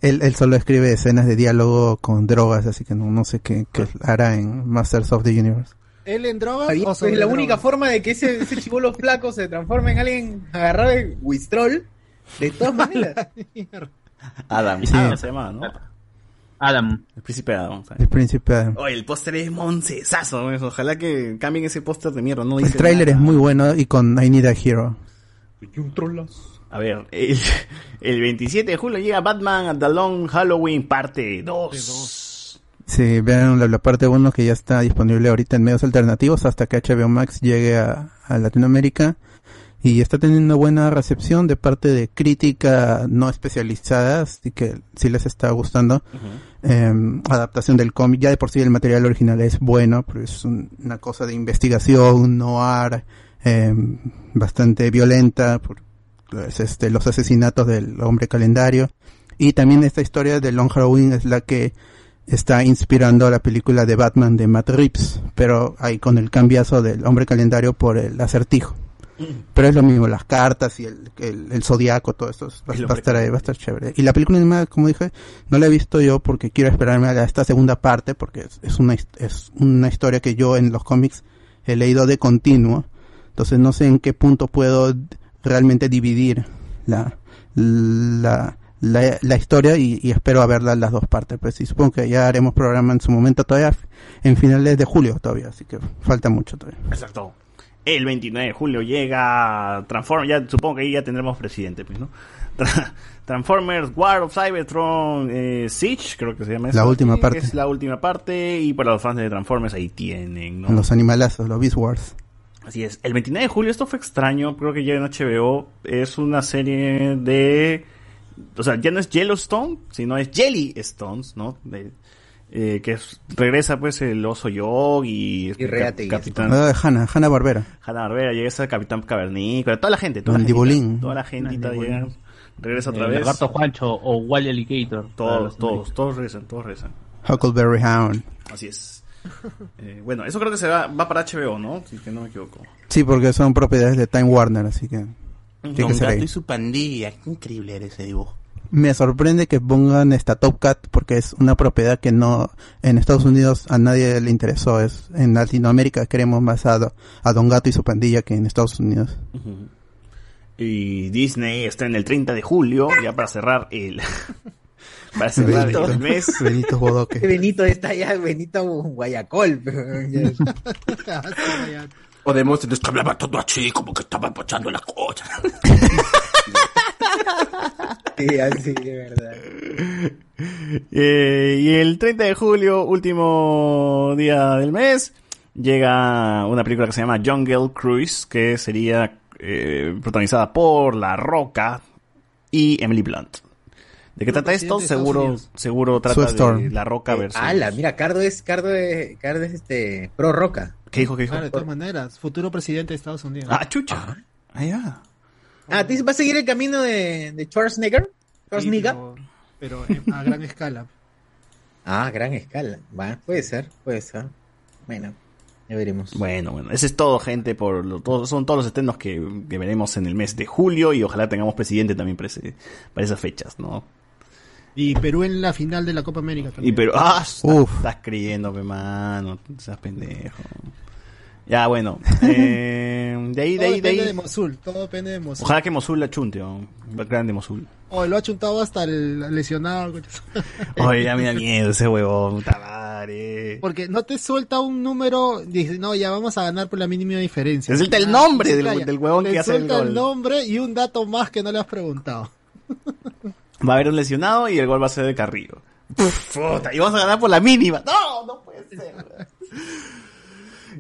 Él, él solo escribe escenas de diálogo con drogas, así que no, no sé qué, qué hará en Masters of the Universe. ¿Él en drogas? ¿O es la drogas? Única forma de que ese, ese chibolo flaco se transforme en alguien agarrado de Wistrol, de todas maneras. Adam, sí. Adam se llamaba, ¿no? Adam. El príncipe Adam. ¿Sabes? El príncipe Adam. Oye, el póster es moncesazo. Ojalá que cambien ese póster de mierda. No dice el tráiler es muy bueno y con I Need a Hero. A ver, el, el veintisiete de julio llega Batman The Long Halloween parte dos. Sí, vean la, la parte uno que ya está disponible ahorita en medios alternativos hasta que H B O Max llegue a, a Latinoamérica. Y está teniendo buena recepción de parte de crítica no especializada, así que sí les está gustando. Uh-huh. Eh, adaptación del cómic, ya de por sí el material original es bueno, pero es un, una cosa de investigación, noir, eh, bastante violenta, por pues, este, los asesinatos del hombre calendario. Y también esta historia de Long Halloween es la que está inspirando a la película de Batman de Matt Reeves, pero ahí con el cambiazo del hombre calendario por el acertijo. Pero es lo mismo, las cartas y el, el, el zodiaco, todo esto va, va, a estar, va a estar chévere. Y la película animada, como dije, no la he visto yo porque quiero esperarme a esta segunda parte, porque es, es, una, es una historia que yo en los cómics he leído de continuo. Entonces no sé en qué punto puedo realmente dividir la la, la, la historia y, y espero a verla las dos partes. Pues sí, supongo que ya haremos programa en su momento todavía, en finales de julio todavía, así que falta mucho todavía. Exacto. El veintinueve de julio llega Transformers, ya supongo que ahí ya tendremos presidente, pues, ¿no? Tra- Transformers War of Cybertron eh, Siege, creo que se llama eso. La última parte. Es la última parte, y para los fans de Transformers ahí tienen, ¿no? Los animalazos, los Beast Wars. Así es. El veintinueve de julio, esto fue extraño, creo que ya en H B O, es una serie de... O sea, ya no es Yellowstone, sino es Jellystones, ¿no? De... Eh, que regresa pues el oso Yogi y, y Reate Cap- Capitán ah, Hanna, Hanna Barbera Hanna Barbera, llega esa Capitán Cavernícola, toda la gente, toda Mandibulín. La, toda la gentita llega, regresa otra eh, vez Lagarto Juancho o Wally Alligator, todos, todos, todos rezan, todos rezan Huckleberry Hound, así es. eh, bueno, eso creo que se va, va para H B O, ¿no? Si que no me equivoco. Sí, porque son propiedades de Time Warner, así que Don que Gato y su pandilla, qué increíble era ese dibujo. Me sorprende que pongan esta Top Cat porque es una propiedad que no en Estados Unidos a nadie le interesó. Es en Latinoamérica queremos más a, a Don Gato y su pandilla que en Estados Unidos. Uh-huh. Y Disney está en el treinta de julio ya para cerrar el para cerrar Benito, el mes. Benito Bodoque. Benito está ya Benito Guayacol. O de monstruos que hablaba todo así como que estaba pochando las cosas. Sí, así de verdad. Eh, y el treinta de julio, último día del mes, llega una película que se llama Jungle Cruise, que sería eh, protagonizada por La Roca y Emily Blunt. ¿De qué trata esto? Seguro, seguro trata de La Roca versus... ¡Hala! Mira, Cardo es, Cardo es, Cardo es este, pro Roca. ¿Qué dijo? ¿Qué dijo? Claro, de todas maneras, futuro presidente de Estados Unidos. ¡Ah, chucha! ¡Ah, ya! Ah, ¿te va a seguir el camino de, de Schwarzenegger? Schwarzenegger. Sí, pero, pero a gran escala. Ah, gran escala. Bueno, puede ser, puede ser. Bueno, ya veremos. Bueno, bueno, eso es todo, gente. Por lo, todo, son todos los estrenos que, que veremos en el mes de julio y ojalá tengamos presidente también para, ese, para esas fechas, ¿no? Y Perú en la final de la Copa América también. Y Perú, ah, Uf. estás creyéndome, mano, seas pendejo. Ya, bueno. Eh, de ahí, de ahí, de ahí. Todo depende de Mosul, todo depende de Mosul. Ojalá que Mosul la chunte, o el grande Mosul. Oh, lo ha chuntado hasta el lesionado. Oye, ya me da miedo ese huevón, tabare. Porque no te suelta un número, dice, no, ya vamos a ganar por la mínima diferencia. Te suelta el nombre ah, del, del huevón que hace el gol. Te suelta el nombre y un dato más que no le has preguntado. Va a haber un lesionado y el gol va a ser de Carrillo. Puf, puta, y vamos a ganar por la mínima. No, no puede ser.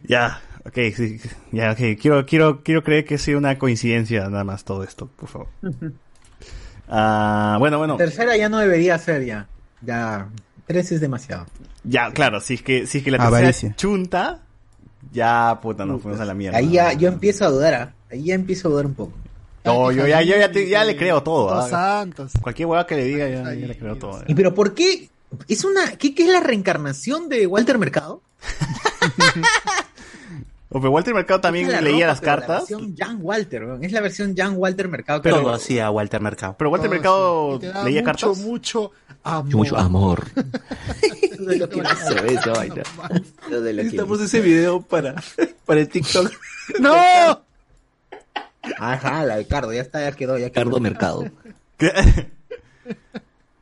Ya. Ok, sí, ya, ok, quiero, quiero, quiero creer que sea una coincidencia nada más todo esto, por favor. Uh, bueno, bueno. La tercera ya no debería ser ya, ya, tres es demasiado. Ya, claro, si es que, si es que la tercera Avaricia. Chunta, ya, puta, nos uh, fuimos pues, a la mierda. Ahí ya, yo empiezo a dudar, ¿eh? Ahí ya empiezo a dudar un poco. No, yo ya, yo ya, te, ya le creo todo. Los santos. Cualquier hueá que le diga ya, ya le creo todo. ¿Eh? ¿Y pero por qué? ¿Es una, qué, qué es la reencarnación de Walter Mercado? O pero Walter Mercado también la leía ropa, las cartas. Es la versión Jan Walter, es la versión Jan Walter Mercado. Pero todo hacía Walter Mercado. Pero Walter Mercado leía mucho, cartas. Mucho, mucho, mucho amor. Todo lo que hizo eso, vaina. Todo lo que Necesitamos ese video para, para el TikTok. ¡No! Ajá, la de Cardo, ya está, ya quedó. Ya quedó. Cardo Mercado. ¿Qué?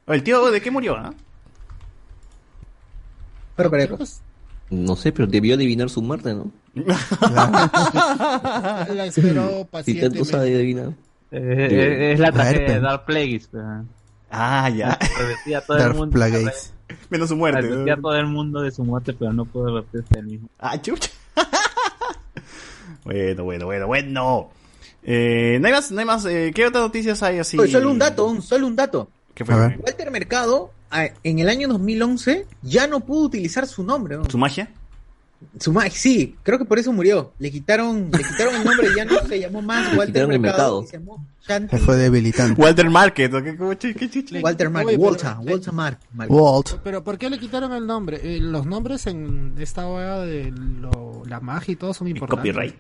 El tío, ¿de qué murió? ¿Ah? Pero, pero... No sé, pero debió adivinar su muerte, ¿no? La esperó pacientemente. Si tanto sabe adivinar. Eh, eh, es la tragedia de Dark Plagueis. Pero... Ah, ya. Advertía a todo el mundo. Menos su muerte. Advertía a todo el mundo de su muerte, pero no pudo advertirse el mismo. Ah, chucha. Bueno, bueno, bueno, bueno. Eh, no hay más, no hay más. Eh, ¿Qué otras noticias hay así? Oye, solo un dato, un, solo un dato. ¿Qué fue? Walter Mercado, en el año dos mil once, ya no pudo utilizar su nombre, ¿no? ¿Su magia? Su magia, sí. Creo que por eso murió. Le quitaron, le quitaron el nombre y ya no se llamó más Walter Mercado. Mercado. Se llamó Shanti. Se fue debilitante. Walter Market. ¿Qué, qué, qué, qué? Walter Market. Walter, Walter Market. Walt. ¿Pero por qué le quitaron el nombre? Eh, los nombres en esta hueá de lo, la magia y todo son importantes. El copyright.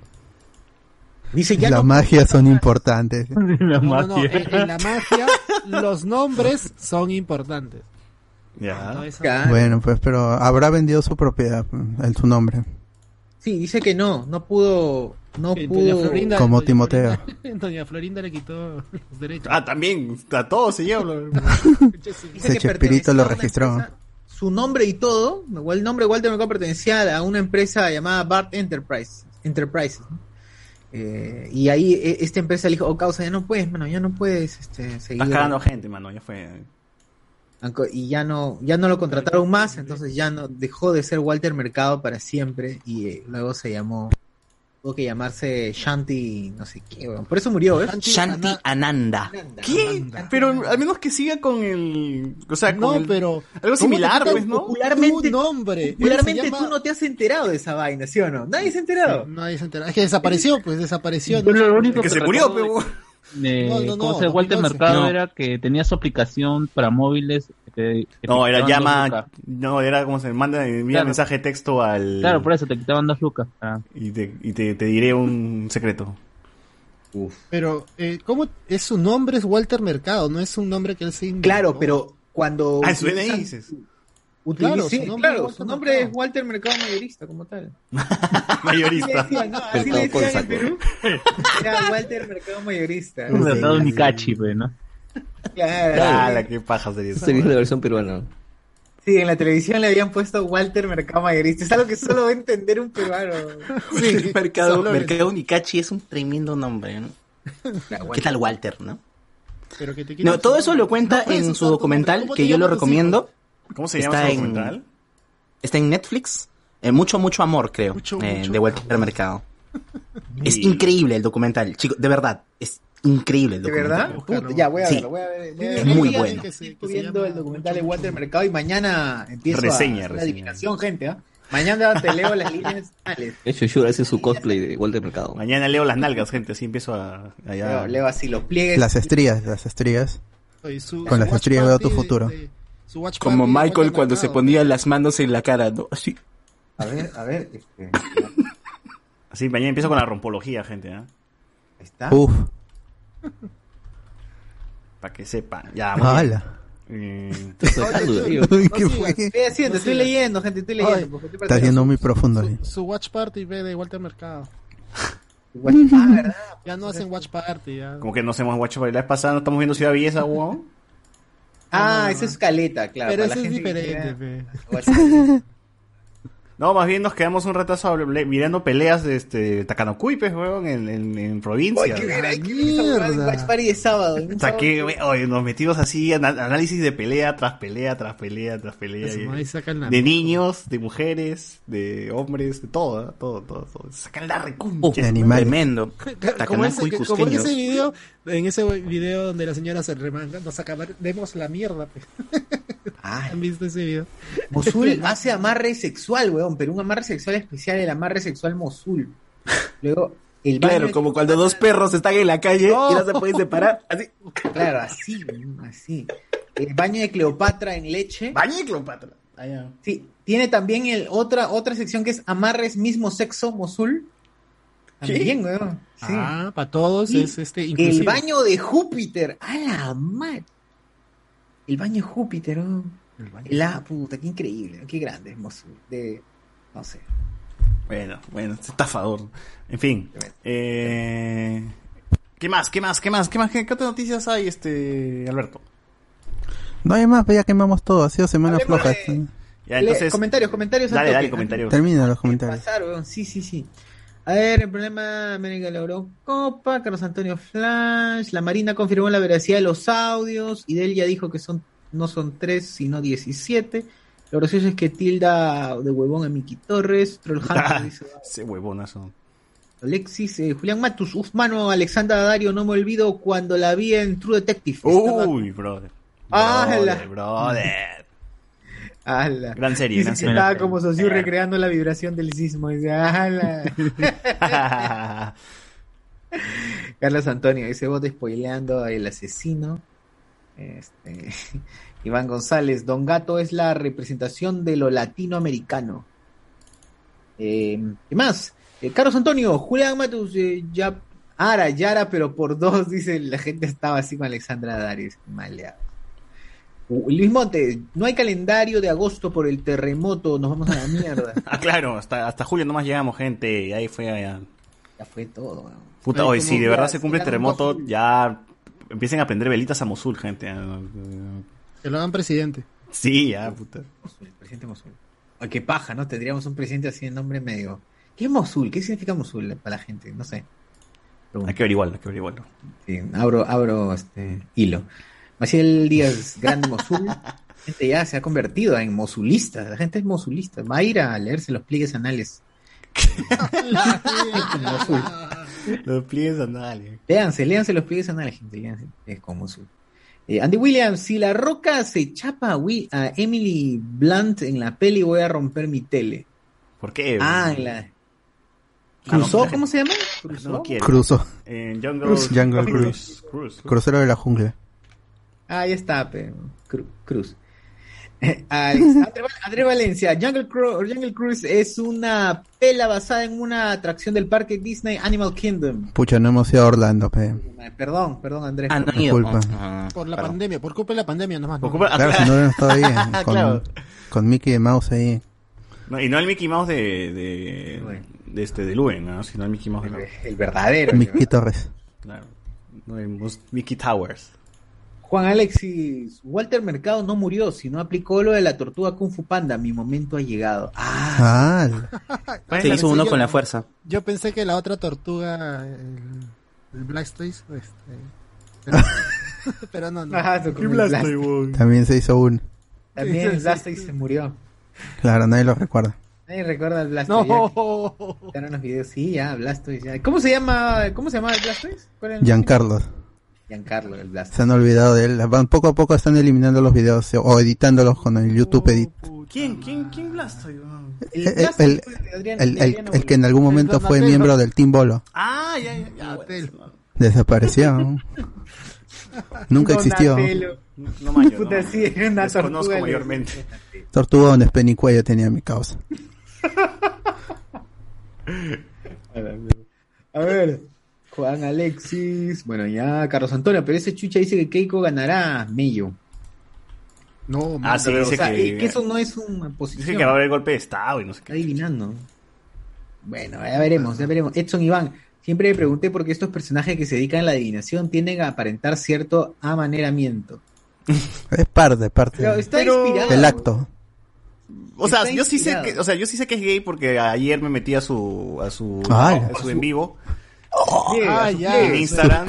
Dice, ya la no magia son importantes. La no, magia. No, no, en, en la magia los nombres son importantes. Ya. Yeah. Bueno, pues, pero habrá vendido su propiedad, el, su nombre. Sí, dice que no, no pudo, no eh, pudo. Florinda, como Timoteo. Florinda, Doña Florinda le quitó los derechos. Ah, también, a todos se lleva. Ese Chespirito lo registró. Empresa, su nombre y todo, el nombre Walter Mercado pertenecía a una empresa llamada Bart Enterprise, Enterprises, ¿no? Eh, y ahí e, esta empresa le dijo, oh causa, ya no puedes, mano, ya no puedes este, seguir. Estás cagando gente, mano, ya fue. Y ya no, ya no lo contrataron más, entonces ya no dejó de ser Walter Mercado para siempre y eh, luego se llamó, tuvo que llamarse Shanti, no sé qué, bueno. Por eso murió, ¿eh? Shanti Ananda. Ananda. ¿Qué? Ananda. Pero al menos que siga con el, o sea, no, con el, pero algo similar, pues, ¿no? Popularmente, nombre, popularmente llama... tú no te has enterado de esa vaina, ¿sí o no? Nadie se ha enterado. Sí, nadie se ha enterado. Es que desapareció, pues, desapareció. No, no, lo único que se murió, pero... Eh, no, no, no, ¿cómo se Walter Mercado no. Era que tenía su aplicación para móviles que te, que no era llama no era como se manda envía claro. Mensaje de texto al claro por eso te quitaban dos lucas ah. y te y te, te diré un secreto. Uf. Pero eh, cómo es su nombre es Walter Mercado, no es un nombre que él se inventó. Claro, pero cuando ah, suena ahí dices Utiliza, claro, sí, su nombre, claro, su nombre Mercado. Es Walter Mercado Mayorista, como tal. Mayorista. Así le decían, no, así le decían en Perú. Era Walter Mercado Mayorista. Un tratado de Nicachi, pues, ¿no? Claro. Claro, qué paja sería eso. Se vio la versión peruana. Sí, en la televisión le habían puesto Walter Mercado Mayorista. Es algo que solo va a entender un peruano. Sí, Mercado, Mercado Nicachi es un tremendo nombre, ¿no? ¿Qué tal Walter, no? Pero que te no, todo eso lo cuenta no, en su documental, que yo lo recomiendo. ¿Cómo se llama ese documental? Está en Netflix. Eh, Mucho Mucho Amor, creo. Mucho, eh, mucho de Walter amor. Mercado. Es increíble el documental, chicos. De verdad, es increíble el documental. ¿De verdad? Puta, ya, voy a verlo. Sí. Voy a ver, voy a ver. Es muy bueno. bueno. Que se, que Estoy viendo el documental de Walter Mercado y mañana empiezo reseña, a hacer la adivinación, gente. ¿Eh? Mañana te leo las líneas finales. Eso yo hace su cosplay de Walter Mercado. Mañana leo las nalgas, gente. Así empiezo a... a, a... Leo así los pliegues. Las estrías, las estrías. Su, Con las estrías veo tu futuro. De... Como Michael cuando se ponía las manos en la cara, ¿no? Así. A ver, a ver. Este... Así, mañana empiezo con la rompología, gente, ¿eh? ¿Está? Uf. Para que sepan. Ya, ¡hala! Eh... ¿Qué fue? Estoy haciendo, estoy leyendo, gente, estoy leyendo. Está siendo muy profundo. Su, su watch party ve de Walter Mercado. Watch... Ah, ¿verdad? Ya no hacen watch party, ya. Como que no hacemos watch party. La vez pasada no estamos viendo Ciudad Belleza, weón. Ah, no, esa es caleta, claro. Pero para eso la gente es diferente. Quiera... No, más bien nos quedamos un retazo mirando peleas de este Takanokui, pues, weón, en, en, en provincia. Oye, mira, mierda. Watch Party de sábado. O sea, que, oye, nos metimos así, anal- análisis de pelea tras pelea, tras pelea, tras pelea. Eso, ahí sacan la de niños, de mujeres, de hombres, de todo, ¿eh? todo, todo, todo. Sacan la recuncha. Uh, tremendo. Como ese, que, como ese video, en ese video donde la señora se remanga, nos acabamos la mierda, pues. ¿Han visto ese video? Mosul hace amarre sexual, weón, pero un amarre sexual especial, el amarre sexual Mosul. Luego, el baño claro, como cuando dos perros están en la calle ¡oh! y no se pueden separar, así. Claro, así, así. El baño de Cleopatra en leche. Baño de Cleopatra. Allá. Sí, tiene también el otra otra sección que es amarres mismo sexo Mosul. También, weón. Sí. Ah, para todos y es este inclusive. El baño de Júpiter. A la madre. El baño de Júpiter, oh. El baño. La puta, qué increíble, qué grande, hermoso. De, no sé. Bueno, bueno, estafador. En fin. Eh, ¿Qué más? ¿Qué más? ¿Qué más? ¿Qué más? ¿Qué otras noticias hay, este Alberto? No hay más, ya quemamos todo. Ha sido semanas flojas. De... Ya, entonces... Le... Comentarios, comentarios. Dale, dale, comentarios. Termina los comentarios. Pasar, sí, sí, sí. A ver, el problema América de la Eurocopa, Carlos Antonio Flash, la Marina confirmó la veracidad de los audios, y Del ya dijo que son no son tres, sino diecisiete. Lo gracioso es que tilda de huevón a Miki Torres, Troll Hunters dice... Ese huevonazo. Alexis, eh, Julián Matus, uf, mano, Alexandra Dario, no me olvido cuando la vi en True Detective. Uy, estaba... brother. ¡Hala! Brother. ¡Hala! Gran serie, gran serie. Estaba como socio recreando la vibración del sismo. Dice, ¡hala! Carlos Antonio dice, vos despoileando el asesino. Este... Iván González, Don Gato es la representación de lo latinoamericano. Eh, ¿Qué más? Eh, Carlos Antonio, Julián Matus, eh, ya, Ara, Yara, pero por dos, dice, la gente estaba así con Alexandra Darius, maleado. Uh, Luis Montes, no hay calendario de agosto por el terremoto, nos vamos a la mierda. Ah, claro, hasta, hasta julio nomás llegamos, gente, y ahí fue allá. Ya fue todo. Man. Puta, hoy sí, de ya, verdad se cumple el terremoto, azul. Ya empiecen a prender velitas a Mosul, gente. Que lo hagan presidente. Sí, ya, puta. Mosul, presidente Mosul. Ay, qué paja, ¿no? Tendríamos un presidente así en nombre medio... ¿Qué es Mosul? ¿Qué significa Mosul para la gente? No sé. Hay que averiguarlo, hay que averiguarlo. Sí, abro, abro este hilo. Maciel Díaz, grande Mosul. La gente ya se ha convertido en mosulista. La gente es mosulista. Va a ir a leerse los pliegues anales. Mosul. Los pliegues anales. Léanse, léanse los pliegues anales, gente. Léanse es con Mosul. Eh, Andy Williams, si La Roca se chapa we, a Emily Blunt en la peli, voy a romper mi tele. ¿Por qué? Ah, en la... ¿Cruzó? ¿Cómo se llama? ¿Cruzó? No Cruzó. En Jungle, Jungle Cruise. Cruise. Crucero de la jungla. Ahí está, pero... Cru- Cruz. André Valencia. Jungle, Cru- Jungle Cruise es una pela basada en una atracción del parque Disney Animal Kingdom. Pucha, no hemos ido a Orlando, pe. Perdón, perdón, Andrés. Ah, no, por, culpa. Ah, por la perdón. pandemia, por culpa de la pandemia nomás. No. Culpa... Claro, si no hemos estado ahí. Eh, con, claro. Con Mickey y Mouse ahí. No, y no el Mickey Mouse de... de... Bueno. De este, de Luen, ¿no? Sino el Mickey Mouse. El, el verdadero. Mickey Torres. Claro. No, el Mickey Towers. Juan Alexis, Walter Mercado no murió, sino aplicó lo de la tortuga Kung Fu Panda. Mi momento ha llegado. Ah. ah se hizo uno yo, con la fuerza. Yo pensé que la otra tortuga, el, el Blackface, este, pero, pero no, no. Ajá, Blackface. También se hizo uno. También el Blackface se murió. Claro, nadie lo recuerda. Nadie recuerda al Blastoise. No. Quitaron los videos. Sí, ya, Blastoise. Ya. ¿Cómo se llama? ¿Cómo se llamaba el Blastoise? Giancarlo. Giancarlo, el Blastoise. Se han olvidado de él. Van poco a poco están eliminando los videos o editándolos con el YouTube Edit. Oh, ¿Quién, quién, quién Blastoise? El, el, el, Adrián, el, el, el que en algún momento fue miembro del Team Bolo. Ah, ya, ya. ya bueno. Desapareció. Nunca existió. Donatello. No, no mayo. Puta, no. Sí, era una tortuga. Los mayormente. Tortuga donde Penicuello tenía mi causa. A ver, Juan Alexis. Bueno, ya, Carlos Antonio. Pero ese chucha dice que Keiko ganará. Mello. No, ah, sí, dice o sea, que... Es que eso no es una posición. Dice que va a haber golpe de estado y no sé qué. Adivinando. Bueno, ya veremos, ya veremos. Edson Iván, siempre me pregunté por qué estos personajes que se dedican a la adivinación tienden a aparentar cierto amaneramiento. Es parte, es parte. Pero está pero... inspirado del acto. O sea, yo sí sé que, o sea, yo sí sé que es gay porque ayer me metí a su a su, ay, a su, a su en vivo. Oh, yeah, a su yeah, en Instagram.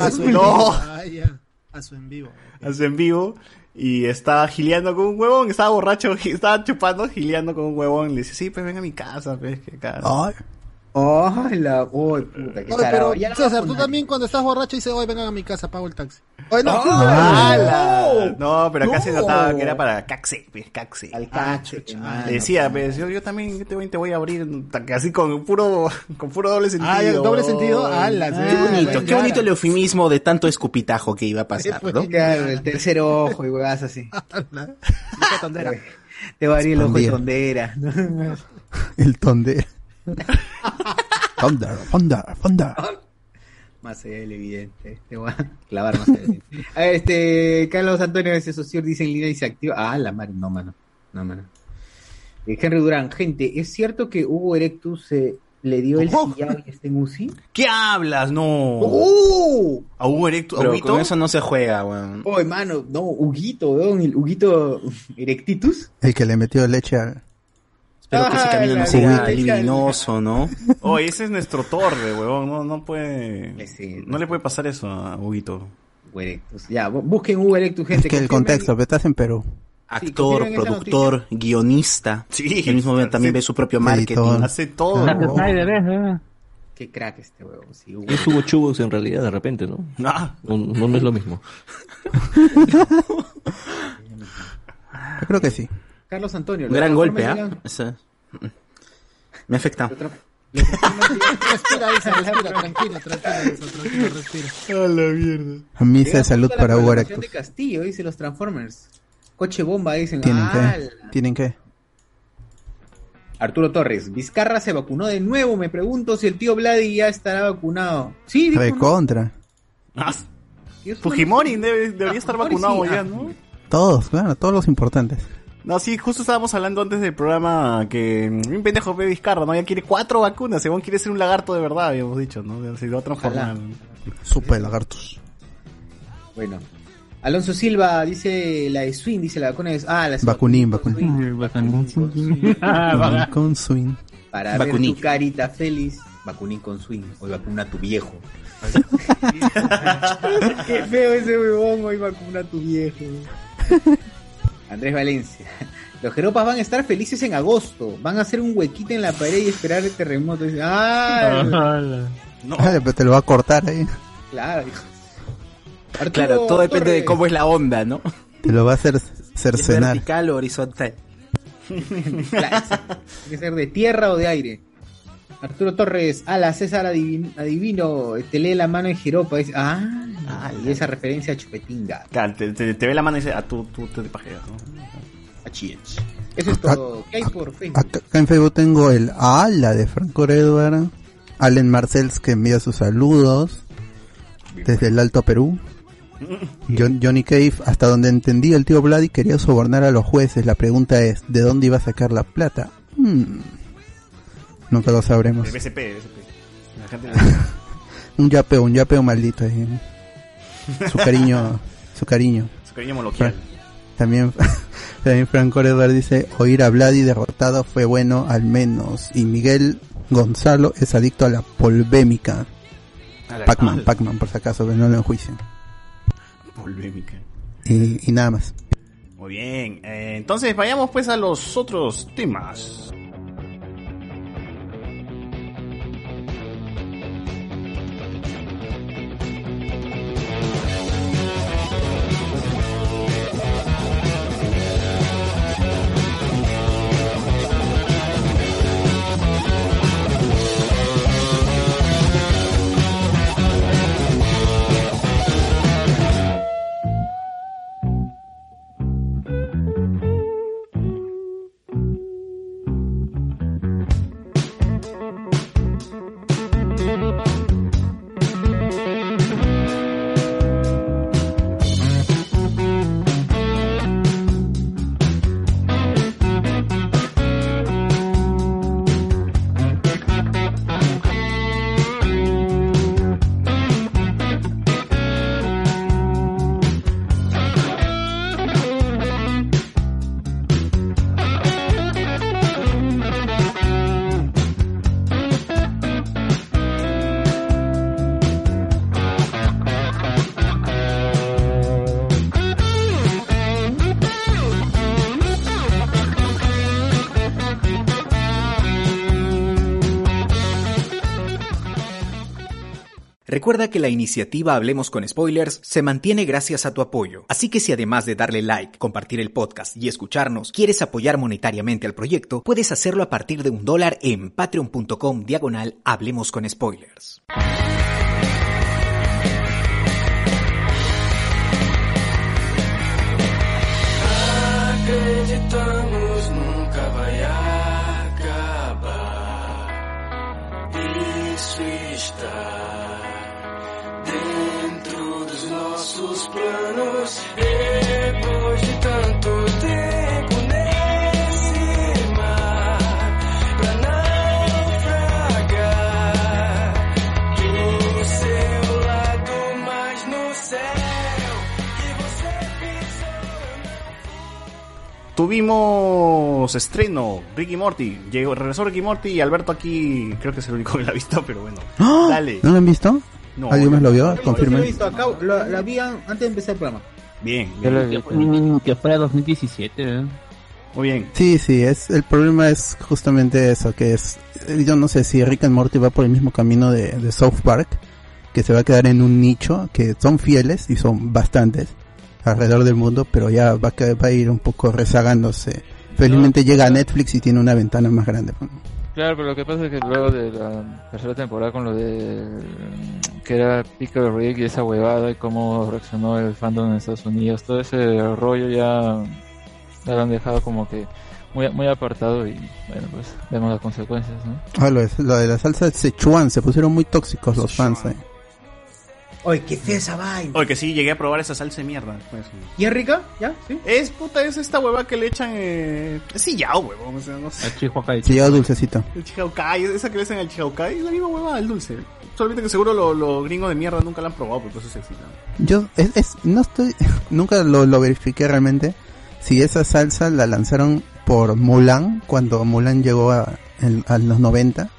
A su, no. ah, yeah. a su en vivo. Okay. A su en vivo y estaba gileando con un huevón, estaba borracho, estaba chupando, gileando con un huevón, le dice, "Sí, pues ven a mi casa, pues que acá." Ay. Oh, la oh, puta, qué carajo. Pero César, tú también cuando estás borracho dices, "Hoy vengan a mi casa, pago el taxi." Oye, no, oh, no, no, pero acá no. Se notaba que era para caxe, caxe. Al caxe. Ah, le decía, pues, yo, yo también te voy, te voy a abrir así con puro con puro doble sentido. Ah, doble sentido. Ala, ah, qué bonito, bueno, qué bonito ya. El eufemismo de tanto escupitajo que iba a pasar, ¿no? Claro, el tercer ojo y huevas así. Te va a abrir el ojo y tondera. El tondera. Thunder, Thunder, Thunder. Más allá del evidente. Te voy a clavar más allá del evidente. A ver, este, Carlos Antonio de Socio dice en línea y se activa. Ah, la madre, no, mano. No, mano. Eh, Henry Durán, gente, ¿es cierto que Hugo Erectus se eh, le dio el oh. sillado y está en U C I? ¿Qué hablas? No. ¡Oh! A Hugo Erectus, pero con eso no se juega, weón. Oh, hermano, no, Huguito, weón, el Huguito Erectitus. El que le metió leche a... Espero ah, que ese camino no sea libidinoso, ¿no? Oye, ese es nuestro torre, huevón. No, no puede. Sí, no le puede pasar eso a Huguito. Ya, busquen Uber Erectus, gente. Es que el contexto, pero estás en Perú. Actor, sí, productor, guionista. Sí. Al mismo momento también ve su propio marketing. Hace todo. Claro. Qué crack este huevo. Sí, hubo... Es Hugo Chubos en realidad, de repente, ¿no? Ah. No, no, no es lo mismo. Yo creo que sí. Carlos Antonio. Gran golpe, ¿ah? ¿eh? Ese... Me afecta. Respira, Isa, respira, tranquilo, tranquilo, tranquilo, respira. A la mierda. A misa de salud para Hugo Erectus. De Castillo, dice los Transformers. Coche bomba, dicen. ¿Tienen ¡ala! Qué? ¿Tienen qué? Arturo Torres, Vizcarra se vacunó de nuevo, me pregunto si el tío Vladi ya estará vacunado. Sí, dijo. De no. Contra. Ah, Fujimori debe, debería ah, estar Fujimori vacunado sí, ya, ah, ¿no? Todos, claro, todos los importantes. No, sí, justo estábamos hablando antes del programa que un pendejo ve Vizcarra, ¿no? Ya quiere cuatro vacunas, según quiere ser un lagarto de verdad, habíamos dicho, ¿no? Se va a transformar. Super lagartos. Bueno. Alonso Silva dice la de Swing, dice la vacuna de... Ah, la vacunín, vacunín. Vacunín con Swing. Vacunín con Swing. Para vacunín. Ver tu carita feliz. Vacunín con Swing. Hoy vacuna a tu viejo. Qué feo ese huevón. Hoy vacuna a tu viejo. Andrés Valencia. Los jeropas van a estar felices en agosto. Van a hacer un huequito en la pared y esperar el terremoto. Dice, ¡ah! No. Ay, pero te lo va a cortar ahí. Claro, hijo. Arturo claro, todo Torres. Depende de cómo es la onda, ¿no? Te lo va a hacer cercenar. Vertical o horizontal. Claro, tiene que ser de tierra o de aire. Arturo Torres, ala, César adivino, adivino te lee la mano en jeropa. Dice, ah, ah y esa referencia a Chupetinga. Claro, te, te, te ve la mano y dice, ah, tú, tú te pajeas, ¿no? A Chiench. Eso es todo. ¿Qué hay por Facebook? Acá, acá en Facebook tengo el ala de Franco Edward, Allen Marcells que envía sus saludos. Desde el Alto Perú. John, Johnny Cave, hasta donde entendí el tío Vladi quería sobornar a los jueces. La pregunta es, ¿de dónde iba a sacar la plata? Hmm. Nunca lo sabremos. El B C P, el B C P. La la... un yapeo, un yapeo maldito. ¿Eh? Su cariño, su cariño. Su cariño moloquial. También, también Franco Edward dice, oír a Vladi derrotado fue bueno al menos. Y Miguel Gonzalo es adicto a la polvémica. Pac-Man, Pac-Man, por si acaso, que no lo enjuicien. Polémica. Y, y nada más. Muy bien, eh, entonces vayamos pues a los otros temas. Recuerda que la iniciativa Hablemos con Spoilers se mantiene gracias a tu apoyo. Así que si además de darle like, compartir el podcast y escucharnos, quieres apoyar monetariamente al proyecto, puedes hacerlo a partir de un dólar en patreon.com diagonal Hablemos con Spoilers. Acreditamos nunca vaya a acabar. Isso está dentro dos nossos planos, depois de tanto tempo nesse mar, pra naufragar do seu lado, mas no céu que você pisou. Tuvimos estreno, Rick y Morty. Llegó, regresó Rick y Morty y Alberto aquí creo que es el único que la ha visto, pero bueno. ¡Oh! Dale. ¿No lo han visto? No. ¿Alguien más lo vio? Confirme. Lo he visto acá, lo, lo vi antes de empezar el programa. Bien, bien. Que fuera dos mil diecisiete, ¿eh? Muy bien. Sí, sí, es, el problema es justamente eso, que es, yo no sé si Rick and Morty va por el mismo camino de, de South Park, que se va a quedar en un nicho, que son fieles y son bastantes alrededor del mundo, pero ya va a, va a ir un poco rezagándose. Felizmente no, llega a Netflix y tiene una ventana más grande. Claro, pero lo que pasa es que luego de la tercera temporada con lo de que era Pickle Rick y esa huevada y cómo reaccionó el fandom en Estados Unidos, todo ese rollo ya, ya lo han dejado como que muy, muy apartado y bueno, pues vemos las consecuencias, ¿no? Ah, lo, es, lo de la salsa de Sichuan, se pusieron muy tóxicos los fans ahí. Oye, que fea esa vaina. Oye, que sí, llegué a probar esa salsa de mierda. Pues. ¿Y es rica? ¿Ya? ¿Sí? Es puta, es esta hueva que le echan. Eh... Es sillao, huevón. O sea, no sé. El chihuacay. Sillao dulcecito. El chihuacay, esa que le hacen al chihuacay es la misma hueva del dulce. Solamente que seguro los lo gringos de mierda nunca la han probado, por eso se excitan. Yo, es, es, no estoy. Nunca lo, lo verifiqué realmente. Si esa salsa la lanzaron por Mulan, cuando Mulan llegó a, en, a los noventa,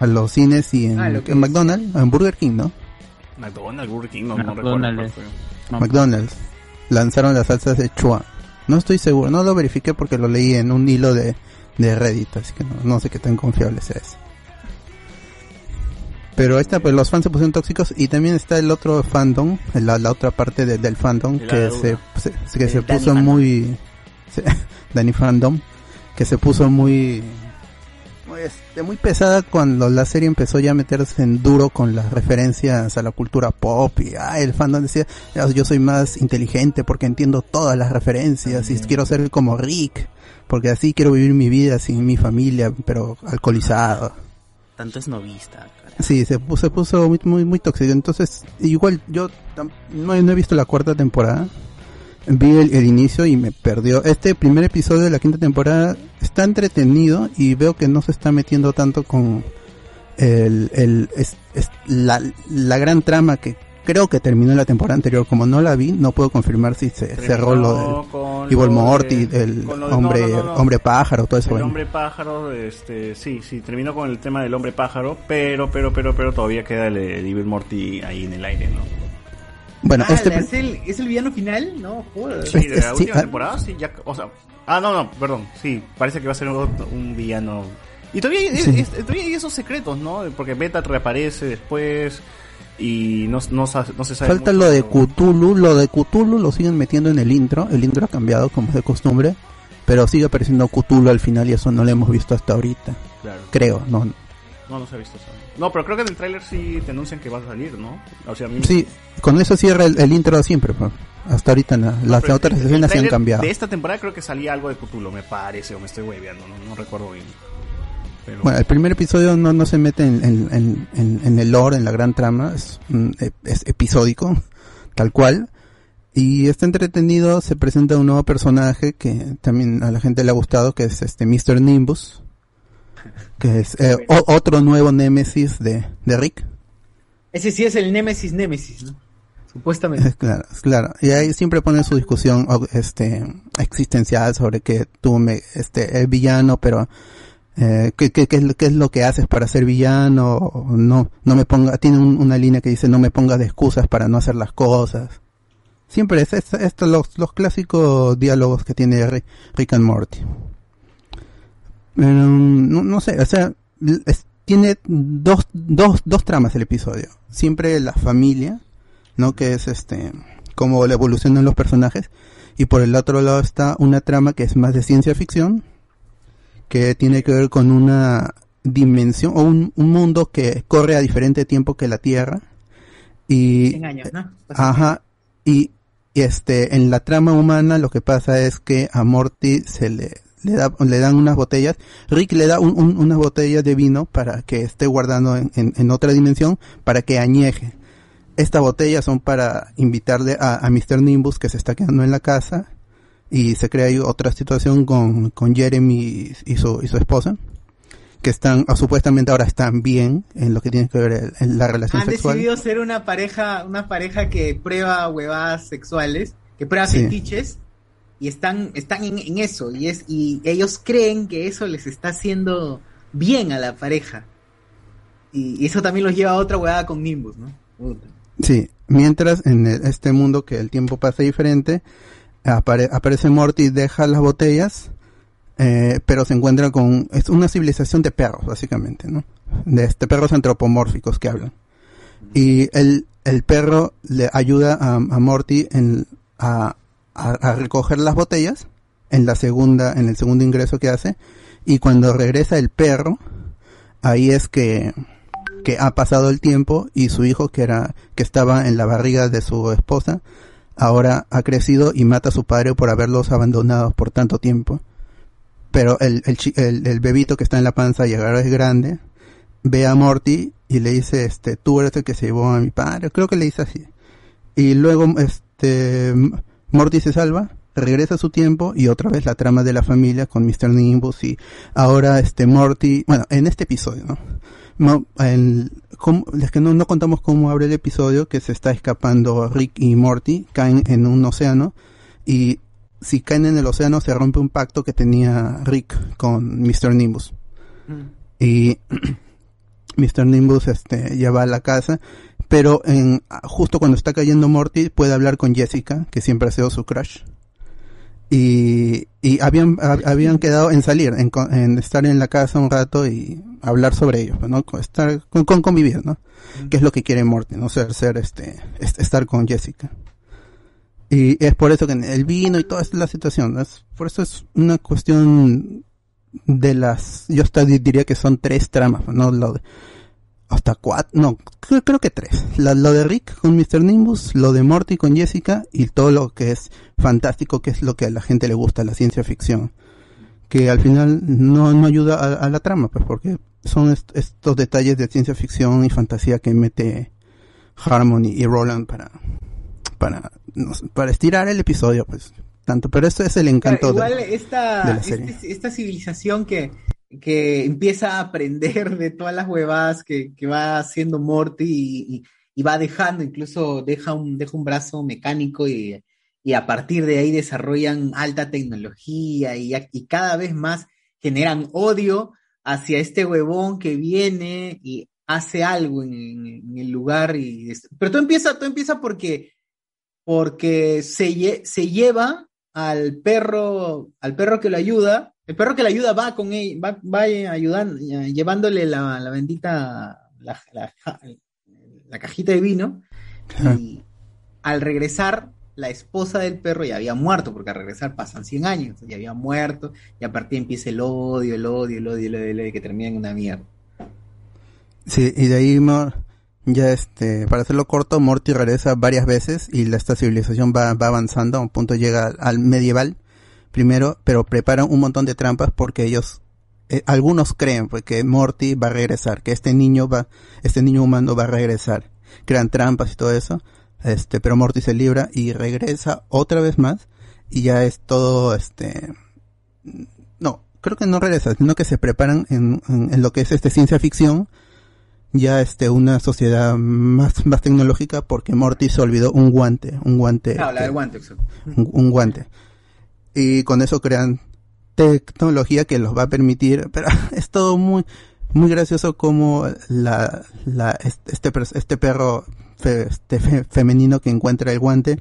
a los cines y en, ah, en McDonald's, en Burger King, ¿no? McDonald's, Burger King, no, no recuerdo. McDonald's lanzaron las salsas de Chua. No estoy seguro, no lo verifiqué porque lo leí en un hilo de, de Reddit, así que no, no sé qué tan confiable sea eso. Pero esta, pues los fans se pusieron tóxicos y también está el otro fandom, la, la otra parte de, del fandom que se, se, que se puso Dani muy, se, Dani Fandom, que se puso muy... Este, muy pesada cuando la serie empezó ya a meterse en duro con las referencias a la cultura pop y ah, el fandom decía yo soy más inteligente porque entiendo todas las referencias y quiero ser como Rick porque así quiero vivir mi vida sin mi familia pero alcoholizado. Tanto es novista. Sí, se puso, se puso muy, muy, muy tóxico. Entonces igual yo tam- no, no he visto la cuarta temporada. Vi el, el inicio y me perdió. Este primer episodio de la quinta temporada está entretenido y veo que no se está metiendo tanto con el, el es, es, la, la gran trama que creo que terminó en la temporada anterior. Como no la vi, no puedo confirmar si se terminó, cerró lo del Evil Morty, el hombre no, no, no, no. hombre pájaro, todo eso. El bueno. hombre pájaro, este, sí, sí, terminó con el tema del hombre pájaro, pero, pero, pero, pero todavía queda el, el Evil Morty ahí en el aire, ¿no? Bueno, ah, este la, es el es el villano final, no joder. Sí, de la sí, última ah, temporada, sí, ya, o sea, ah no no, perdón, sí, parece que va a ser un, un villano. Y todavía hay, sí. es, todavía hay esos secretos, ¿no? Porque Beta reaparece después y no no, no se sabe. Falta mucho, lo de Cthulhu, lo de Cthulhu lo siguen metiendo en el intro, el intro ha cambiado como es de costumbre, pero sigue apareciendo Cthulhu al final y eso no lo hemos visto hasta ahorita. Claro. Creo, no. No, no se ha visto eso. No, pero creo que en el tráiler sí te anuncian que va a salir, ¿no? O sea, a mí sí, con eso cierra el, el intro siempre, pues. Hasta ahorita no, las no, otras escenas se han cambiado. De esta temporada creo que salía algo de Cthulhu, me parece, o me estoy hueveando, no, no recuerdo bien. Pero... Bueno, el primer episodio no, no se mete en, en, en, en, en el lore, en la gran trama, es, es episódico, tal cual. Y está entretenido, se presenta un nuevo personaje que también a la gente le ha gustado, que es este mister Nimbus. Que es eh, o, otro nuevo némesis de, de Rick. Ese sí es el némesis némesis, ¿no? Supuestamente. Es claro, es claro. Y ahí siempre pone su discusión este existencial sobre que tú me este es villano, pero eh, ¿qué, qué, qué, es lo, qué es lo que haces para ser villano? No, no me ponga. Tiene un, una línea que dice no me pongas de excusas para no hacer las cosas. Siempre es, es, es los, los clásicos diálogos que tiene Rick, Rick and Morty. No, no sé, o sea, es, tiene dos, dos, dos tramas el episodio. Siempre la familia, ¿no? Que es este, cómo evolucionan los personajes. Y por el otro lado está una trama que es más de ciencia ficción, que tiene que ver con una dimensión o un, un mundo que corre a diferente tiempo que la Tierra. Y, cien años, ¿no? Pues ajá, y, y este, en la trama humana lo que pasa es que a Morty se le... Le, da, le dan unas botellas, Rick le da un, un, unas botellas de vino para que esté guardando en, en, en otra dimensión para que añeje. Estas botellas son para invitarle a, a mister Nimbus que se está quedando en la casa y se crea ahí otra situación con, con Jeremy y, y, su, y su esposa que están, o, supuestamente ahora están bien en lo que tiene que ver el, en la relación sexual. Han decidido ser una pareja, una pareja que prueba huevadas sexuales, que prueba fetiches. Sí. y están, están en, en eso, y es, y ellos creen que eso les está haciendo bien a la pareja. Y eso también los lleva a otra huevada con Nimbus, ¿no? Puta. Sí, mientras en este mundo que el tiempo pasa diferente, apare- aparece Morty y deja las botellas, eh, pero se encuentra con... Es una civilización de perros, básicamente, ¿no? De este, perros antropomórficos que hablan. Y el, el perro le ayuda a, a Morty en, a, a, a recoger las botellas en la segunda, en el segundo ingreso que hace, y cuando regresa el perro, ahí es que... que ha pasado el tiempo y su hijo que era que estaba en la barriga de su esposa ahora ha crecido y mata a su padre por haberlos abandonado por tanto tiempo, pero el el, el, el bebito que está en la panza y ahora es grande, ve a Morty y le dice, este, tú eres el que se llevó a mi padre, creo que le dice así, y luego este Morty se salva, regresa a su tiempo y otra vez la trama de la familia con míster Nimbus, y ahora este Morty, bueno, en este episodio, ¿no? No, el, como, es que no, no contamos cómo abre el episodio, que se está escapando Rick y Morty, caen en un océano, y si caen en el océano se rompe un pacto que tenía Rick con míster Nimbus. Mm. Y míster Nimbus este, ya va a la casa, pero en, justo cuando está cayendo Morty puede hablar con Jessica, que siempre ha sido su crush. Y, y habían, hab, habían quedado en salir, en, en estar en la casa un rato y hablar sobre ellos, ¿no? Estar, con, con convivir, ¿no? Mm. Que es lo que quiere Morty, ¿no? Ser, ser, este, estar con Jessica. Y es por eso que el vino y toda la situación, ¿no? Es, por eso es una cuestión de las, yo hasta diría que son tres tramas, ¿no? Lo de, hasta cuatro, no, creo, creo que tres. La, lo de Rick con míster Nimbus, lo de Morty con Jessica y todo lo que es fantástico, que es lo que a la gente le gusta, la ciencia ficción. Que al final no, no ayuda a, a la trama, pues porque son est- estos detalles de ciencia ficción y fantasía que mete Harmony y Roland para, para, no sé, para estirar el episodio, pues, tanto. Pero eso es el encanto. Pero igual de, esta, de la serie. Este, esta civilización que... que empieza a aprender de todas las huevadas que, que va haciendo Morty y, y, y va dejando, incluso deja un, deja un brazo mecánico y, y a partir de ahí desarrollan alta tecnología y, y cada vez más generan odio hacia este huevón que viene y hace algo en, en el lugar. Y des... Pero todo empieza, todo empieza porque, porque se, lle- se lleva al perro, al perro que lo ayuda. El perro que la ayuda va con él, va, va ayudando, llevándole la, la bendita, la, la, la cajita de vino. Claro. Y al regresar, la esposa del perro ya había muerto, porque al regresar pasan cien años, entonces ya había muerto, y a partir empieza el odio, el odio, el odio, el odio, el odio, que termina en una mierda. Sí, y de ahí, ya este, para hacerlo corto, Morty regresa varias veces, y esta civilización va, va avanzando, a un punto llega al medieval. Primero, pero preparan un montón de trampas porque ellos, eh, algunos creen pues, que Morty va a regresar, que este niño va, este niño humano va a regresar. Crean trampas y todo eso, este, pero Morty se libra y regresa otra vez más y ya es todo, este, no, creo que no regresa, sino que se preparan en, en, en lo que es este ciencia ficción, ya este, una sociedad más, más tecnológica porque Morty se olvidó un guante, un guante. No, la del guante, exacto. Un, un guante. Y con eso crean tecnología que los va a permitir, pero es todo muy muy gracioso como la la este este perro fe, este fe, femenino que encuentra el guante,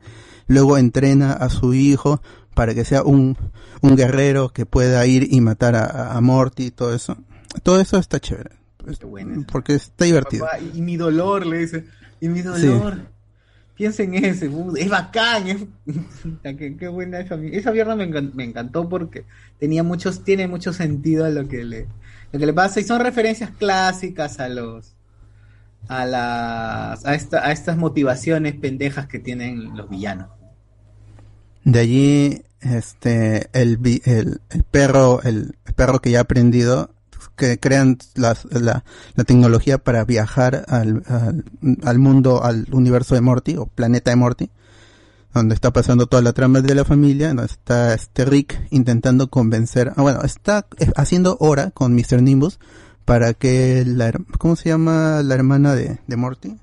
luego entrena a su hijo para que sea un un guerrero que pueda ir y matar a, a Morty y todo eso. Todo eso está chévere. Pues, porque está divertido. Papá, y mi dolor, le dice, y mi dolor. Sí. Piensen en ese, es bacán, es... qué, qué buena esa mierda. Esa mierda me, engan- me encantó porque tenía muchos, tiene mucho sentido a lo que le, lo que le pasa y son referencias clásicas a los, a las, a esta, a estas motivaciones pendejas que tienen los villanos. De allí, este, el, el, el perro, el, el perro que ya ha aprendido, que crean las, la, la tecnología para viajar al, al, al mundo, al universo de Morty, o planeta de Morty, donde está pasando toda la trama de la familia, donde está este Rick intentando convencer, ah, bueno, está haciendo hora con míster Nimbus para que la, ¿cómo se llama la hermana de, de Morty?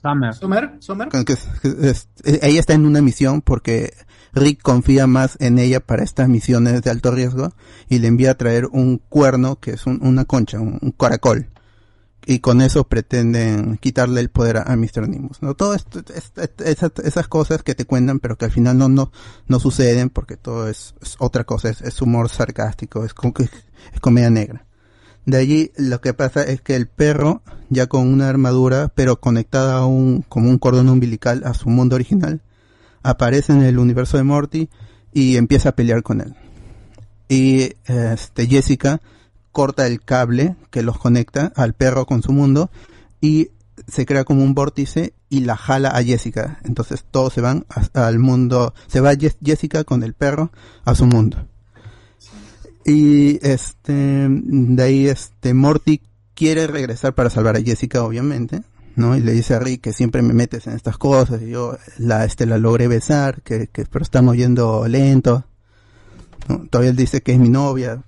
Summer. Summer, Summer. Que, que, que, ella está en una misión porque Rick confía más en ella para estas misiones de alto riesgo y le envía a traer un cuerno que es un, una concha, un, un caracol. Y con eso pretenden quitarle el poder a, a míster Nimbus, ¿no? Todo esto, esto, esas, esas cosas que te cuentan, pero que al final no, no, no suceden porque todo es, es otra cosa, es, es humor sarcástico, es, com- es comedia negra. De allí lo que pasa es que el perro, ya con una armadura, pero conectada a un, como un cordón umbilical a su mundo original, aparece en el universo de Morty y empieza a pelear con él. Y este, Jessica corta el cable que los conecta al perro con su mundo y se crea como un vórtice y la jala a Jessica. Entonces todos se van a, al mundo, se va Yes, Jessica con el perro a su mundo. Y este de ahí este Morty quiere regresar para salvar a Jessica, obviamente, ¿no? Y le dice a Rick que siempre me metes en estas cosas y yo la este la logré besar, que, que pero estamos yendo lento, ¿no? Todavía él dice que es mi novia.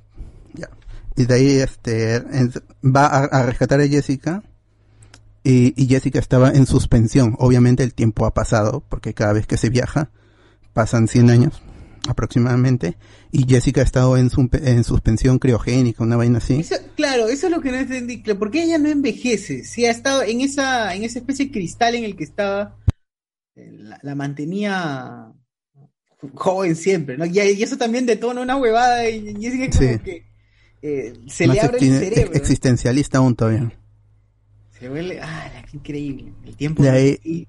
Y de ahí este va a, a rescatar a Jessica y, y Jessica estaba en suspensión. Obviamente el tiempo ha pasado porque cada vez que se viaja pasan cien años aproximadamente y Jessica ha estado en, su, en suspensión criogénica, una vaina así. Eso, claro, eso es lo que no entendí. ¿Por qué ella no envejece? Si ha estado en esa en esa especie de cristal en el que estaba, la, la mantenía joven siempre, ¿no? Y, y eso también detona una huevada y Jessica es como sí. que... Eh, se más le abre el cerebro, existencialista, ¿no? Aún todavía se vuelve, ah, qué increíble el tiempo de ahí que...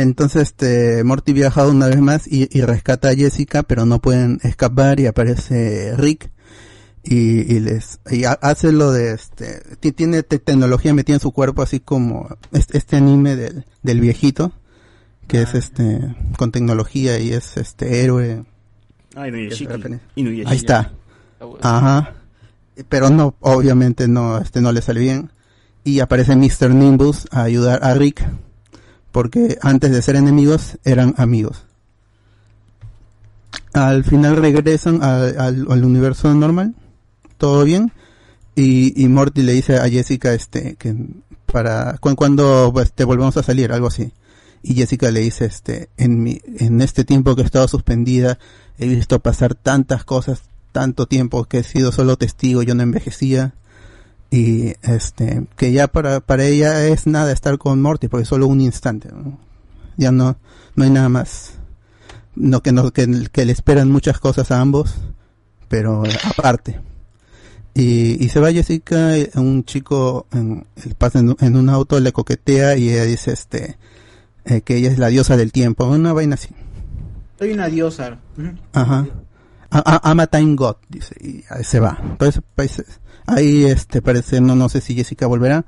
Entonces este Morty viaja una vez más y, y rescata a Jessica, pero no pueden escapar y aparece Rick y, y les y a, hace lo de este t- tiene t- tecnología metida en su cuerpo, así como este, este anime del del viejito que ah, es este con tecnología y es este héroe. Ah, Inuyashiki. Inuyashiki. Ahí está. Ajá, pero no, obviamente no, este no le sale bien y aparece míster Nimbus a ayudar a Rick porque antes de ser enemigos eran amigos. Al final regresan a, a, al, al universo normal, todo bien y, y Morty le dice a Jessica este que para cu- cuando pues, te volvamos a salir, algo así. Y Jessica le dice, este, en mi, en este tiempo que he estado suspendida he visto pasar tantas cosas, tanto tiempo que he sido solo testigo, yo no envejecía y este que ya para para ella es nada estar con Morty porque es solo un instante, ¿no? Ya no no hay nada más, no que no que, que le esperan muchas cosas a ambos, pero aparte y, y se va Jessica, un chico en, pasa en, en un auto, le coquetea y ella dice este eh, que ella es la diosa del tiempo, una vaina así. Soy una diosa. Ajá. Ama Time God, dice, y se va. Entonces, pues, ahí este parece, no no sé si Jessica volverá,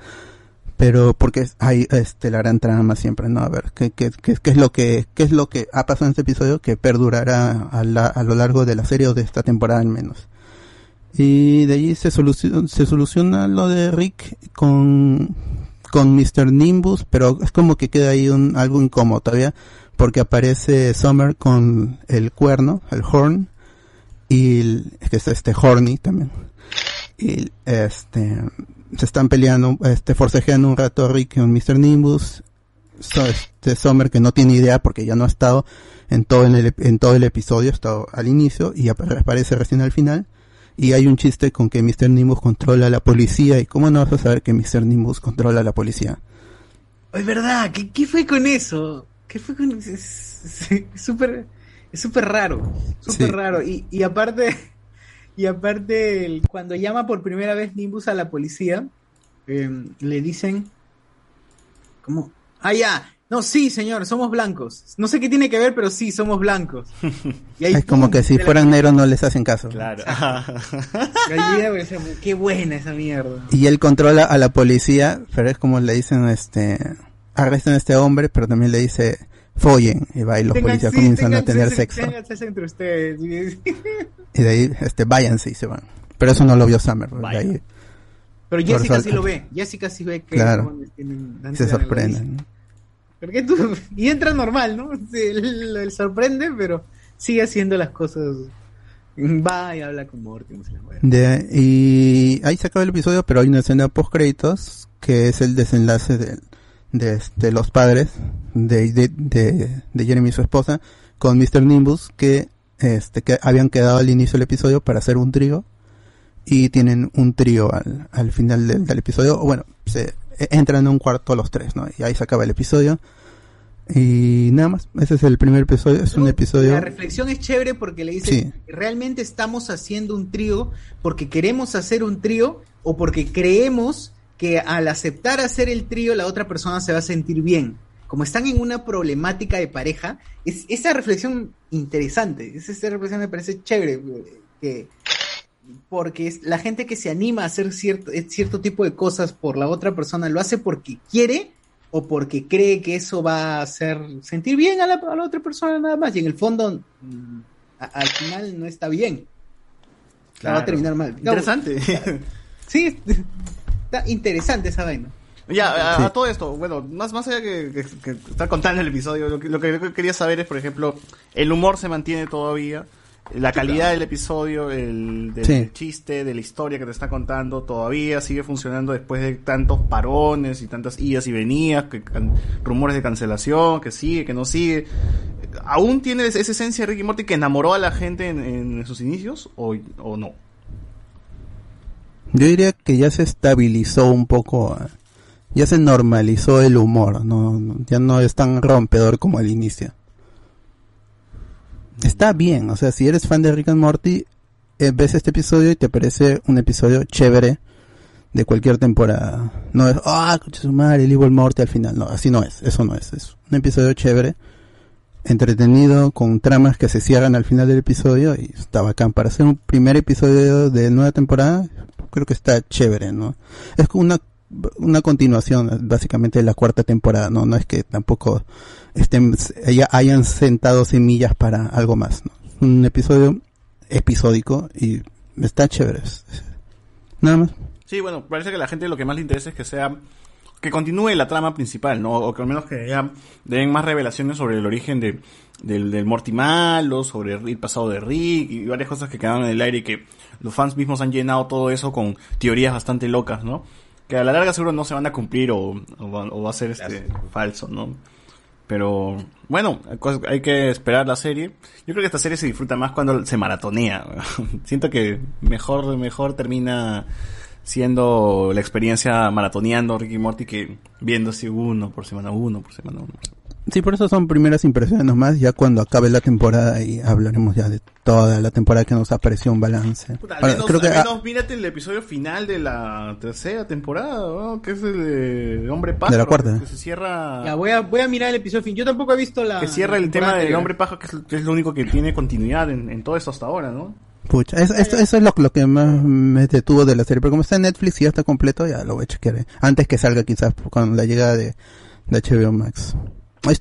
pero porque hay este la gran trama siempre, ¿no? A ver, ¿qué, qué, qué, qué es lo que qué es lo que ha pasado en este episodio que perdurará a, la, a lo largo de la serie o de esta temporada al menos? Y de allí se soluciona, se soluciona lo de Rick con, con míster Nimbus, pero es como que queda ahí un, algo incómodo todavía, porque aparece Summer con el cuerno, el horn, y que es este horny también y este se están peleando, este forcejean un rato Rick con míster Nimbus, so, este Summer que no tiene idea porque ya no ha estado en todo el en todo el episodio, ha estado al inicio y aparece recién al final y hay un chiste con que míster Nimbus controla a la policía y cómo no vas a saber que míster Nimbus controla a la policía. Es verdad, ¿qué, qué fue con eso? ¿Qué fue con eso? Súper... Es súper raro, súper sí. raro. Y, y aparte, y aparte el, cuando llama por primera vez Nimbus a la policía, eh, le dicen, ¿cómo? Ah, ya, no, sí, señor, somos blancos. No sé qué tiene que ver, pero sí, somos blancos. Y ahí, es como ¡pum! Que si fueran negros no les hacen caso. Claro. Qué buena esa mierda. Y él controla a la policía, pero es como le dicen, este, arrestan a este hombre, pero también le dice... follen, y va y los tengan, policías sí, comienzan tengan, a tener se, sexo se, entre ustedes. Y de ahí este váyanse y se van, pero eso no lo vio Summer de ahí. Pero Jessica sol... sí lo ve, Jessica sí ve que claro. Tienen, se sorprenden, ¿no? Porque tú y entra normal, ¿no? Se, lo, el sorprende, pero sigue haciendo las cosas, va y habla con Morty, no se las juega. De, y ahí se acaba el episodio, pero hay una escena post créditos que es el desenlace del de, de los padres de, de, de, de Jeremy y su esposa con mister Nimbus, que, este, que habían quedado al inicio del episodio para hacer un trío, y tienen un trío al, al final del, del episodio. O bueno, se entran a un cuarto los tres, ¿no? Y ahí se acaba el episodio. Y nada más, ese es el primer episodio, es un episodio... La reflexión es chévere porque le dice, sí, ¿realmente estamos haciendo un trío porque queremos hacer un trío o porque creemos que al aceptar hacer el trío la otra persona se va a sentir bien? Como están en una problemática de pareja, es esa reflexión interesante, es esa reflexión me parece chévere, que, porque es la gente que se anima a hacer cierto, cierto tipo de cosas por la otra persona, lo hace porque quiere o porque cree que eso va a hacer sentir bien a la, a la otra persona nada más, y en el fondo a, al final no está bien, claro, va a terminar mal. Interesante. Claro. Sí, está interesante esa vaina. Ya, a, sí. a todo esto, bueno, más, más allá que, que, que estar contando el episodio, lo que, lo que quería saber es, por ejemplo, el humor se mantiene todavía, la calidad sí, del episodio, el del sí. chiste, de la historia que te está contando, todavía sigue funcionando después de tantos parones y tantas idas y venidas, que, can, rumores de cancelación, que sigue, que no sigue. ¿Aún tiene esa esencia de Rick y Morty que enamoró a la gente en, en sus inicios o, o no? Yo diría que ya se estabilizó un poco, ya se normalizó el humor, no, ya no es tan rompedor como al inicio. Está bien, o sea, si eres fan de Rick and Morty, eh, ves este episodio y te parece un episodio chévere de cualquier temporada. No es, ah, oh, coche su madre, el Evil Morty al final. No, así no es, eso no es. Es un episodio chévere, entretenido, con tramas que se cierran al final del episodio y está bacán. Para hacer un primer episodio de nueva temporada, creo que está chévere, ¿no? Es una, una continuación, básicamente, de la cuarta temporada, ¿no? No es que tampoco... Estén, hayan sentado semillas para algo más, ¿no? Un episodio episódico y está chévere. Nada más. Sí, bueno, parece que a la gente lo que más le interesa es que sea, que continúe la trama principal, ¿no? O que al menos que ya den más revelaciones sobre el origen de, del, del Morty malo, sobre el pasado de Rick y varias cosas que quedaron en el aire y que los fans mismos han llenado todo eso con teorías bastante locas, ¿no? Que a la larga seguro no se van a cumplir o, o, va, o va a ser este falso, ¿no? Pero, bueno, hay que esperar la serie. Yo creo que esta serie se disfruta más cuando se maratonea. Siento que mejor mejor termina siendo la experiencia maratoneando Rick y Morty que viendo así uno por semana, uno por semana, uno. Sí, por eso son primeras impresiones nomás. Ya cuando acabe la temporada y hablaremos ya de toda la temporada que nos apareció un balance. Puta, al menos, Ahora, creo que, al menos ah, mírate el episodio final de la tercera temporada, ¿no? Que es el de Hombre Pájaro. De la cuarta. Que, que se cierra... Ya, voy a, voy a mirar el episodio final. Yo tampoco he visto la... Que cierra el tema del de Hombre Pájaro, que es, que es lo único que tiene continuidad en, en todo esto hasta ahora, ¿no? Pucha, es, es, eso es lo, lo que más me detuvo de la serie. Pero como está en Netflix y ya está completo, ya lo voy a chequear. Antes que salga quizás con la llegada de, de H B O Max.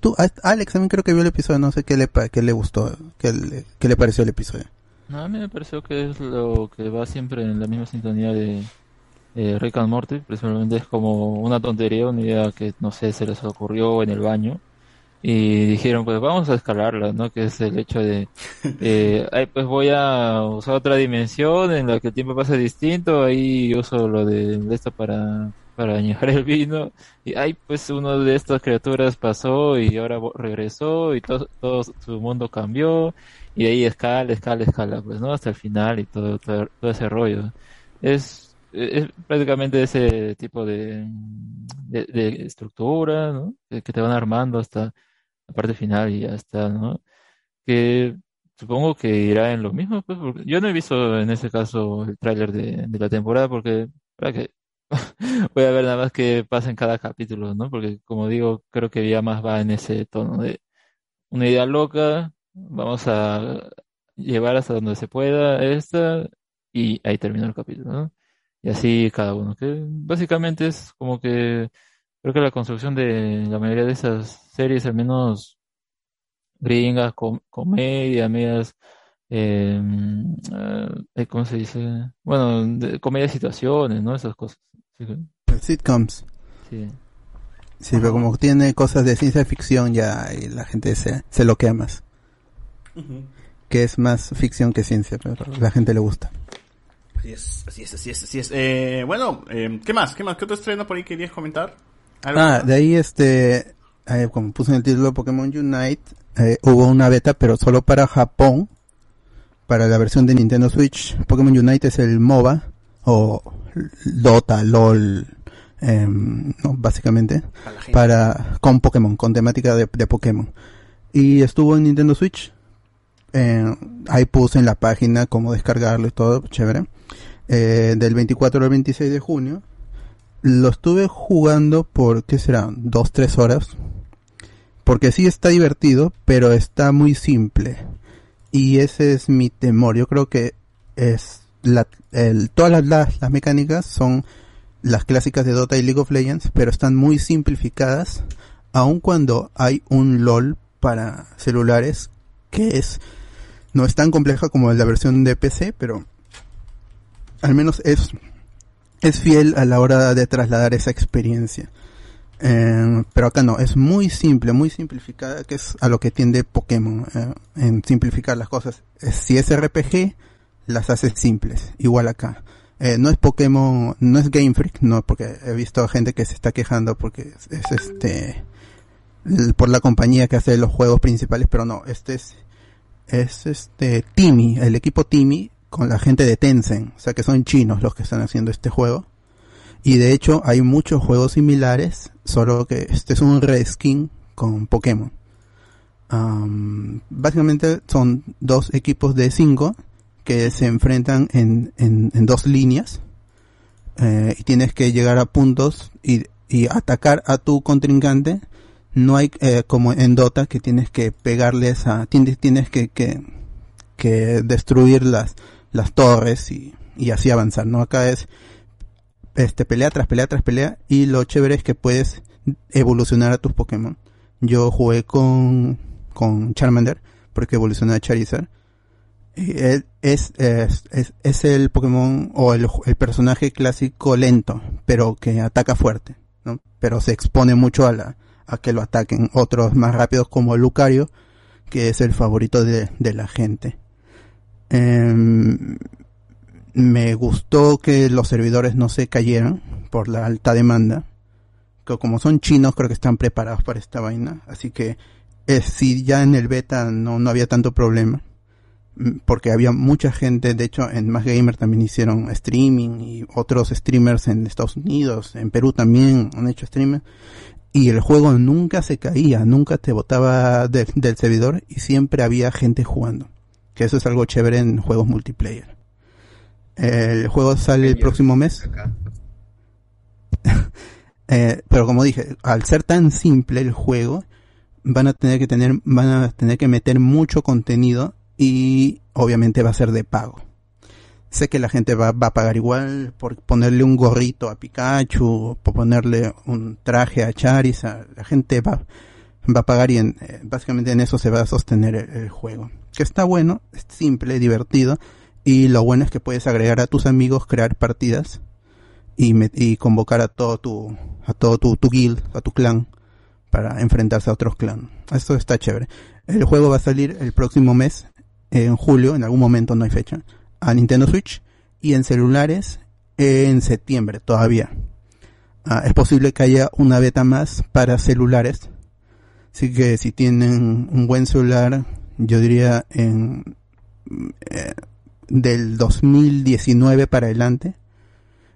Tú, Alex también creo que vio el episodio, no sé qué le qué le gustó, qué le, qué le pareció el episodio. No, a mí me pareció que es lo que va siempre en la misma sintonía de eh, Rick and Morty, principalmente es como una tontería, una idea que no sé, se les ocurrió en el baño y dijeron pues vamos a escalarla, ¿no? Que es el hecho de eh, ay, pues voy a usar otra dimensión en la que el tiempo pasa distinto, ahí uso lo de, de esto para... para añejar el vino, y ay, pues uno de estas criaturas pasó y ahora regresó, y todo, todo su mundo cambió, y de ahí escala, escala, escala, pues, ¿no? Hasta el final y todo, todo, todo ese rollo. Es, es prácticamente ese tipo de, de, de estructura, ¿no? Que te van armando hasta la parte final y ya está, ¿no? Que supongo que irá en lo mismo, pues, porque yo no he visto en ese caso el tráiler de, de la temporada, porque, ¿para qué? Voy a ver nada más que pasa en cada capítulo, ¿no? Porque, como digo, creo que ya más va en ese tono de una idea loca, vamos a llevar hasta donde se pueda esta, y ahí termina el capítulo, ¿no? Y así cada uno, que básicamente es como que creo que la construcción de la mayoría de esas series, al menos gringas, com- comedia, medias... Eh, eh, ¿cómo se dice? Bueno, de, comedia de situaciones, ¿no? Esas cosas. Sí. Sitcoms. Sí. Sí, pero como tiene cosas de ciencia ficción ya y la gente se, se loquea más. Uh-huh. Que es más ficción que ciencia, pero a la gente le gusta. Así es, así es, así es, así es. Eh, bueno, eh, ¿qué más? ¿Qué más? ¿Qué otro estreno por ahí querías comentar? Ah, de ahí, este, eh, como puse en el título, Pokémon Unite, eh, hubo una beta, pero solo para Japón, para la versión de Nintendo Switch. Pokémon Unite es el MOBA, o Dota, LOL, eh, no, básicamente, para, con Pokémon, con temática de, de Pokémon. Y estuvo en Nintendo Switch, eh, ahí puse en la página cómo descargarlo y todo, chévere. Eh, del veinticuatro al veintiséis de junio. Lo estuve jugando por, ¿qué será? Dos, tres horas. Porque sí está divertido, pero está muy simple. Y ese es mi temor. Yo creo que es la, el, todas las, las, las mecánicas son las clásicas de Dota y League of Legends, pero están muy simplificadas. Aun cuando hay un LOL para celulares que es, no es tan compleja como la versión de P C, pero al menos es... es fiel a la hora de trasladar esa experiencia. Eh, pero acá no, es muy simple, muy simplificada, que es a lo que tiende Pokémon, eh, en simplificar las cosas. Si es R P G, las hace simples, igual acá. Eh, no es Pokémon, no es Game Freak, no, porque he visto gente que se está quejando porque es, es este, por la compañía que hace los juegos principales, pero no, este es, es este, Timmy, el equipo Timmy, con la gente de Tencent, o sea que son chinos los que están haciendo este juego. Y de hecho hay muchos juegos similares, solo que este es un reskin con Pokémon. Um, básicamente son dos equipos de cinco que se enfrentan en, en, en dos líneas, eh, y tienes que llegar a puntos y, y atacar a tu contrincante. No hay, eh, como en Dota, que tienes que pegarles a, tienes, tienes que, que, que destruir las las torres y, y así avanzar, ¿no? Acá es este pelea tras pelea tras pelea, y lo chévere es que puedes evolucionar a tus Pokémon. Yo jugué con con Charmander porque evolucioné a Charizard. Y él es, es, es, es el Pokémon o el, el personaje clásico lento, pero que ataca fuerte, ¿no? Pero se expone mucho a la a que lo ataquen otros más rápidos como Lucario, que es el favorito de, de la gente. Eh, me gustó que los servidores no se cayeran por la alta demanda, que como son chinos creo que están preparados para esta vaina, así que eh, si ya en el beta no, no había tanto problema, porque había mucha gente. De hecho en Más Gamer también hicieron streaming, y otros streamers en Estados Unidos, en Perú también han hecho streaming, y el juego nunca se caía, nunca te botaba de, del servidor, y siempre había gente jugando. Que eso es algo chévere en juegos multiplayer. El juego sale el próximo mes. eh, pero como dije, al ser tan simple el juego, van a tener que tener, van a tener que meter mucho contenido, y obviamente va a ser de pago. Sé que la gente va, va a pagar igual por ponerle un gorrito a Pikachu, por ponerle un traje a Charizard. La gente va, va a pagar, y en, básicamente en eso se va a sostener el, el juego. Que está bueno, es simple, divertido, y lo bueno es que puedes agregar a tus amigos, crear partidas y, me, y convocar a todo tu a todo tu, tu guild, a tu clan, para enfrentarse a otros clans. Eso está chévere. El juego va a salir el próximo mes, en julio, en algún momento, no hay fecha, a Nintendo Switch, y en celulares en septiembre todavía. Ah, es posible que haya una beta más para celulares, así que si tienen un buen celular, yo diría en eh, del dos mil diecinueve para adelante,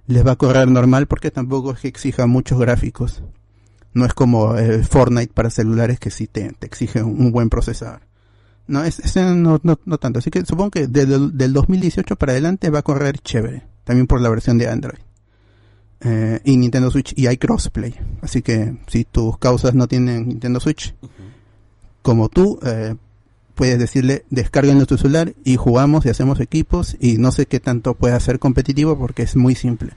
les va a correr normal, porque tampoco es que exija muchos gráficos. No es como el Fortnite para celulares, que sí te, te exige un, un buen procesador. No, es, es no, no, no tanto. Así que supongo que desde el, del dos mil dieciocho para adelante va a correr chévere, también por la versión de Android, eh, y Nintendo Switch, y hay crossplay. Así que si tus causas no tienen Nintendo Switch, uh-huh, como tú, eh, puedes decirle descárguenlo tu celular y jugamos y hacemos equipos, y no sé qué tanto puede hacer competitivo porque es muy simple,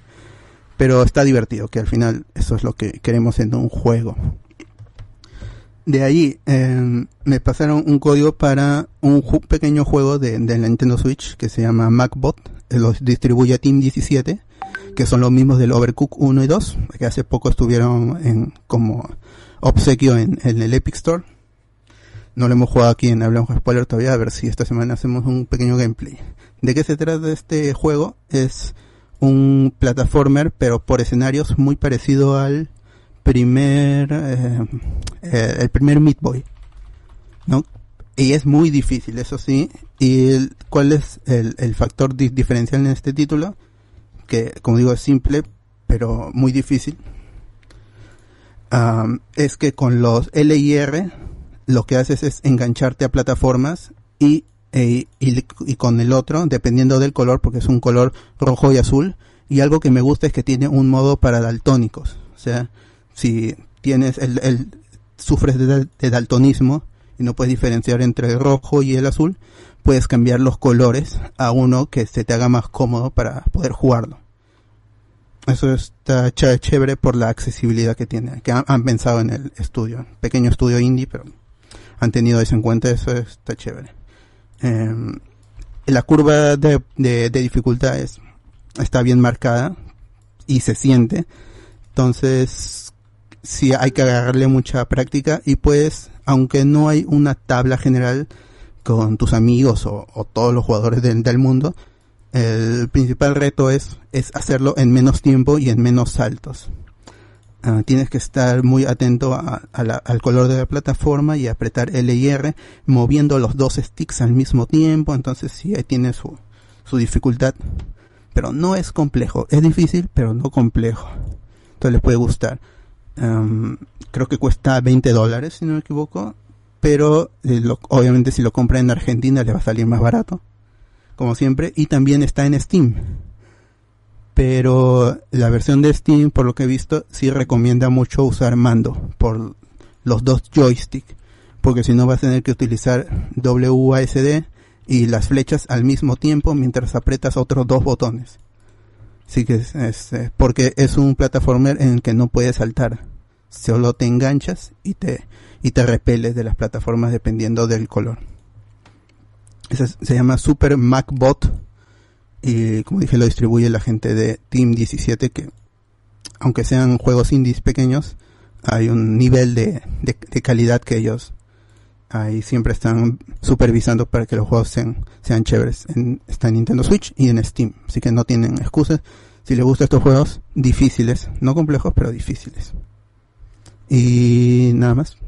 pero está divertido, que al final eso es lo que queremos en un juego. De allí, eh, me pasaron un código para un ju- pequeño juego de, de la Nintendo Switch que se llama MacBot. Los distribuye Team diecisiete, que son los mismos del Overcooked uno y dos, que hace poco estuvieron en, como obsequio en, en el Epic Store. No lo hemos jugado aquí en Hablemos con Spoilers todavía, a ver si esta semana hacemos un pequeño gameplay. ¿De qué se trata este juego? Es un plataformer, pero por escenarios, muy parecido al primer eh, eh, el primer Meat Boy, ¿no? Y es muy difícil, eso sí. ¿Y el, cuál es el, el factor di- diferencial en este título? Que, como digo, es simple, pero muy difícil. Um, es que con los L y R lo que haces es engancharte a plataformas y, eh, y, y con el otro, dependiendo del color, porque es un color rojo y azul. Y algo que me gusta es que tiene un modo para daltónicos. O sea, si tienes el, el sufres de, de daltonismo y no puedes diferenciar entre el rojo y el azul, puedes cambiar los colores a uno que se te haga más cómodo para poder jugarlo. Eso está ch- chévere por la accesibilidad que tiene, que han, han pensado en el estudio, pequeño estudio indie, pero han tenido eso en cuenta. Eso está chévere. Eh, la curva de, de, de dificultad es, está bien marcada y se siente, entonces sí hay que agarrarle mucha práctica. Y pues, aunque no hay una tabla general con tus amigos o, o todos los jugadores de, del mundo, el principal reto es, es hacerlo en menos tiempo y en menos saltos. Uh, tienes que estar muy atento a, a la, al color de la plataforma y apretar L y R, moviendo los dos sticks al mismo tiempo. Entonces sí, ahí tiene su, su dificultad. Pero no es complejo. Es difícil, pero no complejo. Entonces les puede gustar. Um, creo que cuesta veinte dólares, si no me equivoco. Pero eh, lo, obviamente si lo compran en Argentina les va a salir más barato, como siempre. Y también está en Steam. Pero la versión de Steam, por lo que he visto, sí recomienda mucho usar mando por los dos joysticks. Porque si no vas a tener que utilizar W A S D y las flechas al mismo tiempo mientras aprietas otros dos botones. Así que es, es porque es un plataformer en el que no puedes saltar, solo te enganchas y te y te repeles de las plataformas dependiendo del color. Ese se llama Super MacBot y, como dije, lo distribuye la gente de Team diecisiete, que aunque sean juegos indies pequeños, hay un nivel de, de, de calidad que ellos ahí siempre están supervisando para que los juegos sean, sean chéveres. En, está en Nintendo Switch y en Steam, así que no tienen excusas. Si les gustan estos juegos difíciles, no complejos, pero difíciles. Y nada más,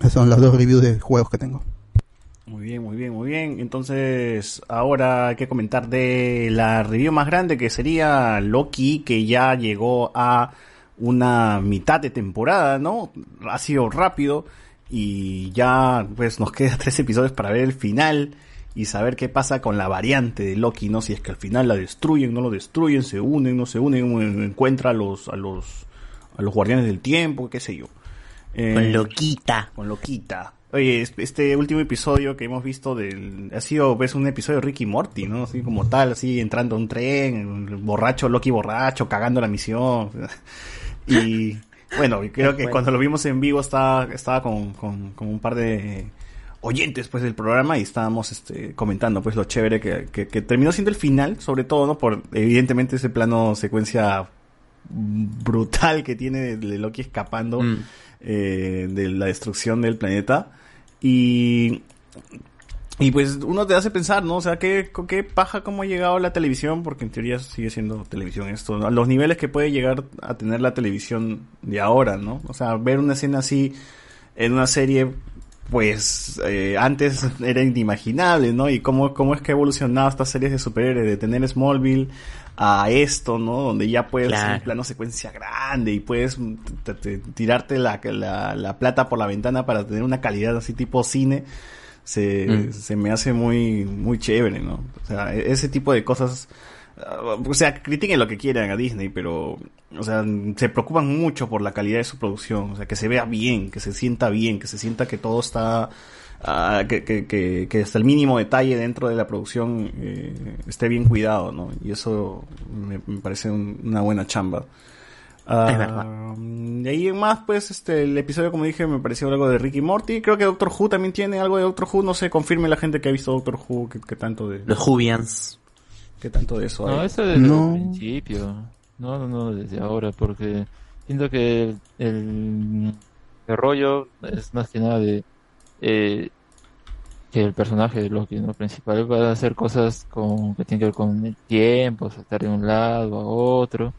esas son las dos reviews de juegos que tengo. Muy bien, muy bien, muy bien. Entonces, ahora hay que comentar de la review más grande, que sería Loki, que ya llegó a una mitad de temporada, ¿no? Ha sido rápido. Y ya pues nos quedan tres episodios para ver el final y saber qué pasa con la variante de Loki, ¿no? Si es que al final la destruyen, no lo destruyen, se unen, no se unen, encuentra a los a los a los guardianes del tiempo, qué sé yo. Eh, con Loquita. Con Loquita. Oye, este último episodio que hemos visto del ha sido pues un episodio de Rick y Morty, ¿no? Así como tal, así entrando a un tren, borracho, Loki borracho, cagando la misión. Y bueno, creo que bueno, cuando lo vimos en vivo estaba, estaba con, con, con un par de oyentes pues del programa y estábamos este, comentando pues lo chévere que, que, que terminó siendo el final, sobre todo, ¿no? Por evidentemente ese plano secuencia brutal que tiene de Loki escapando mm. eh, de la destrucción del planeta. Y, y pues uno te hace pensar, ¿no? O sea, qué, qué paja cómo ha llegado la televisión, porque en teoría sigue siendo televisión esto, ¿no? Los niveles que puede llegar a tener la televisión de ahora, ¿no? O sea, ver una escena así en una serie, pues eh, antes era inimaginable, ¿no? Y cómo, cómo es que ha evolucionado estas series de superhéroes, de tener Smallville a esto, ¿no? Donde ya puedes claro. hacer un plano secuencia grande y puedes t- t- tirarte la, la, la plata por la ventana para tener una calidad así tipo cine. Se, mm. se me hace muy muy chévere, ¿no? O sea, ese tipo de cosas, o sea, critiquen lo que quieran a Disney, pero, o sea, se preocupan mucho por la calidad de su producción, o sea, que se vea bien, que se sienta bien, que se sienta que todo está, uh, que, que, que, que hasta el mínimo detalle dentro de la producción eh, esté bien cuidado, ¿no? Y eso me, me parece un, una buena chamba. Uh, de ahí en más, pues, este, el episodio, como dije, me pareció algo de Rick y Morty. Creo que Doctor Who también tiene algo de Doctor Who. No sé, confirme la gente que ha visto Doctor Who, que, que tanto de... Los Whovians. ¿Qué tanto de eso hay? No, eso desde no. el principio. No, no, no, desde ahora, porque siento que el, el, el rollo es más que nada de... Eh, que el personaje de Loki, ¿no? Principal va a hacer cosas con, que tienen que ver con el tiempo, saltar de un lado a otro...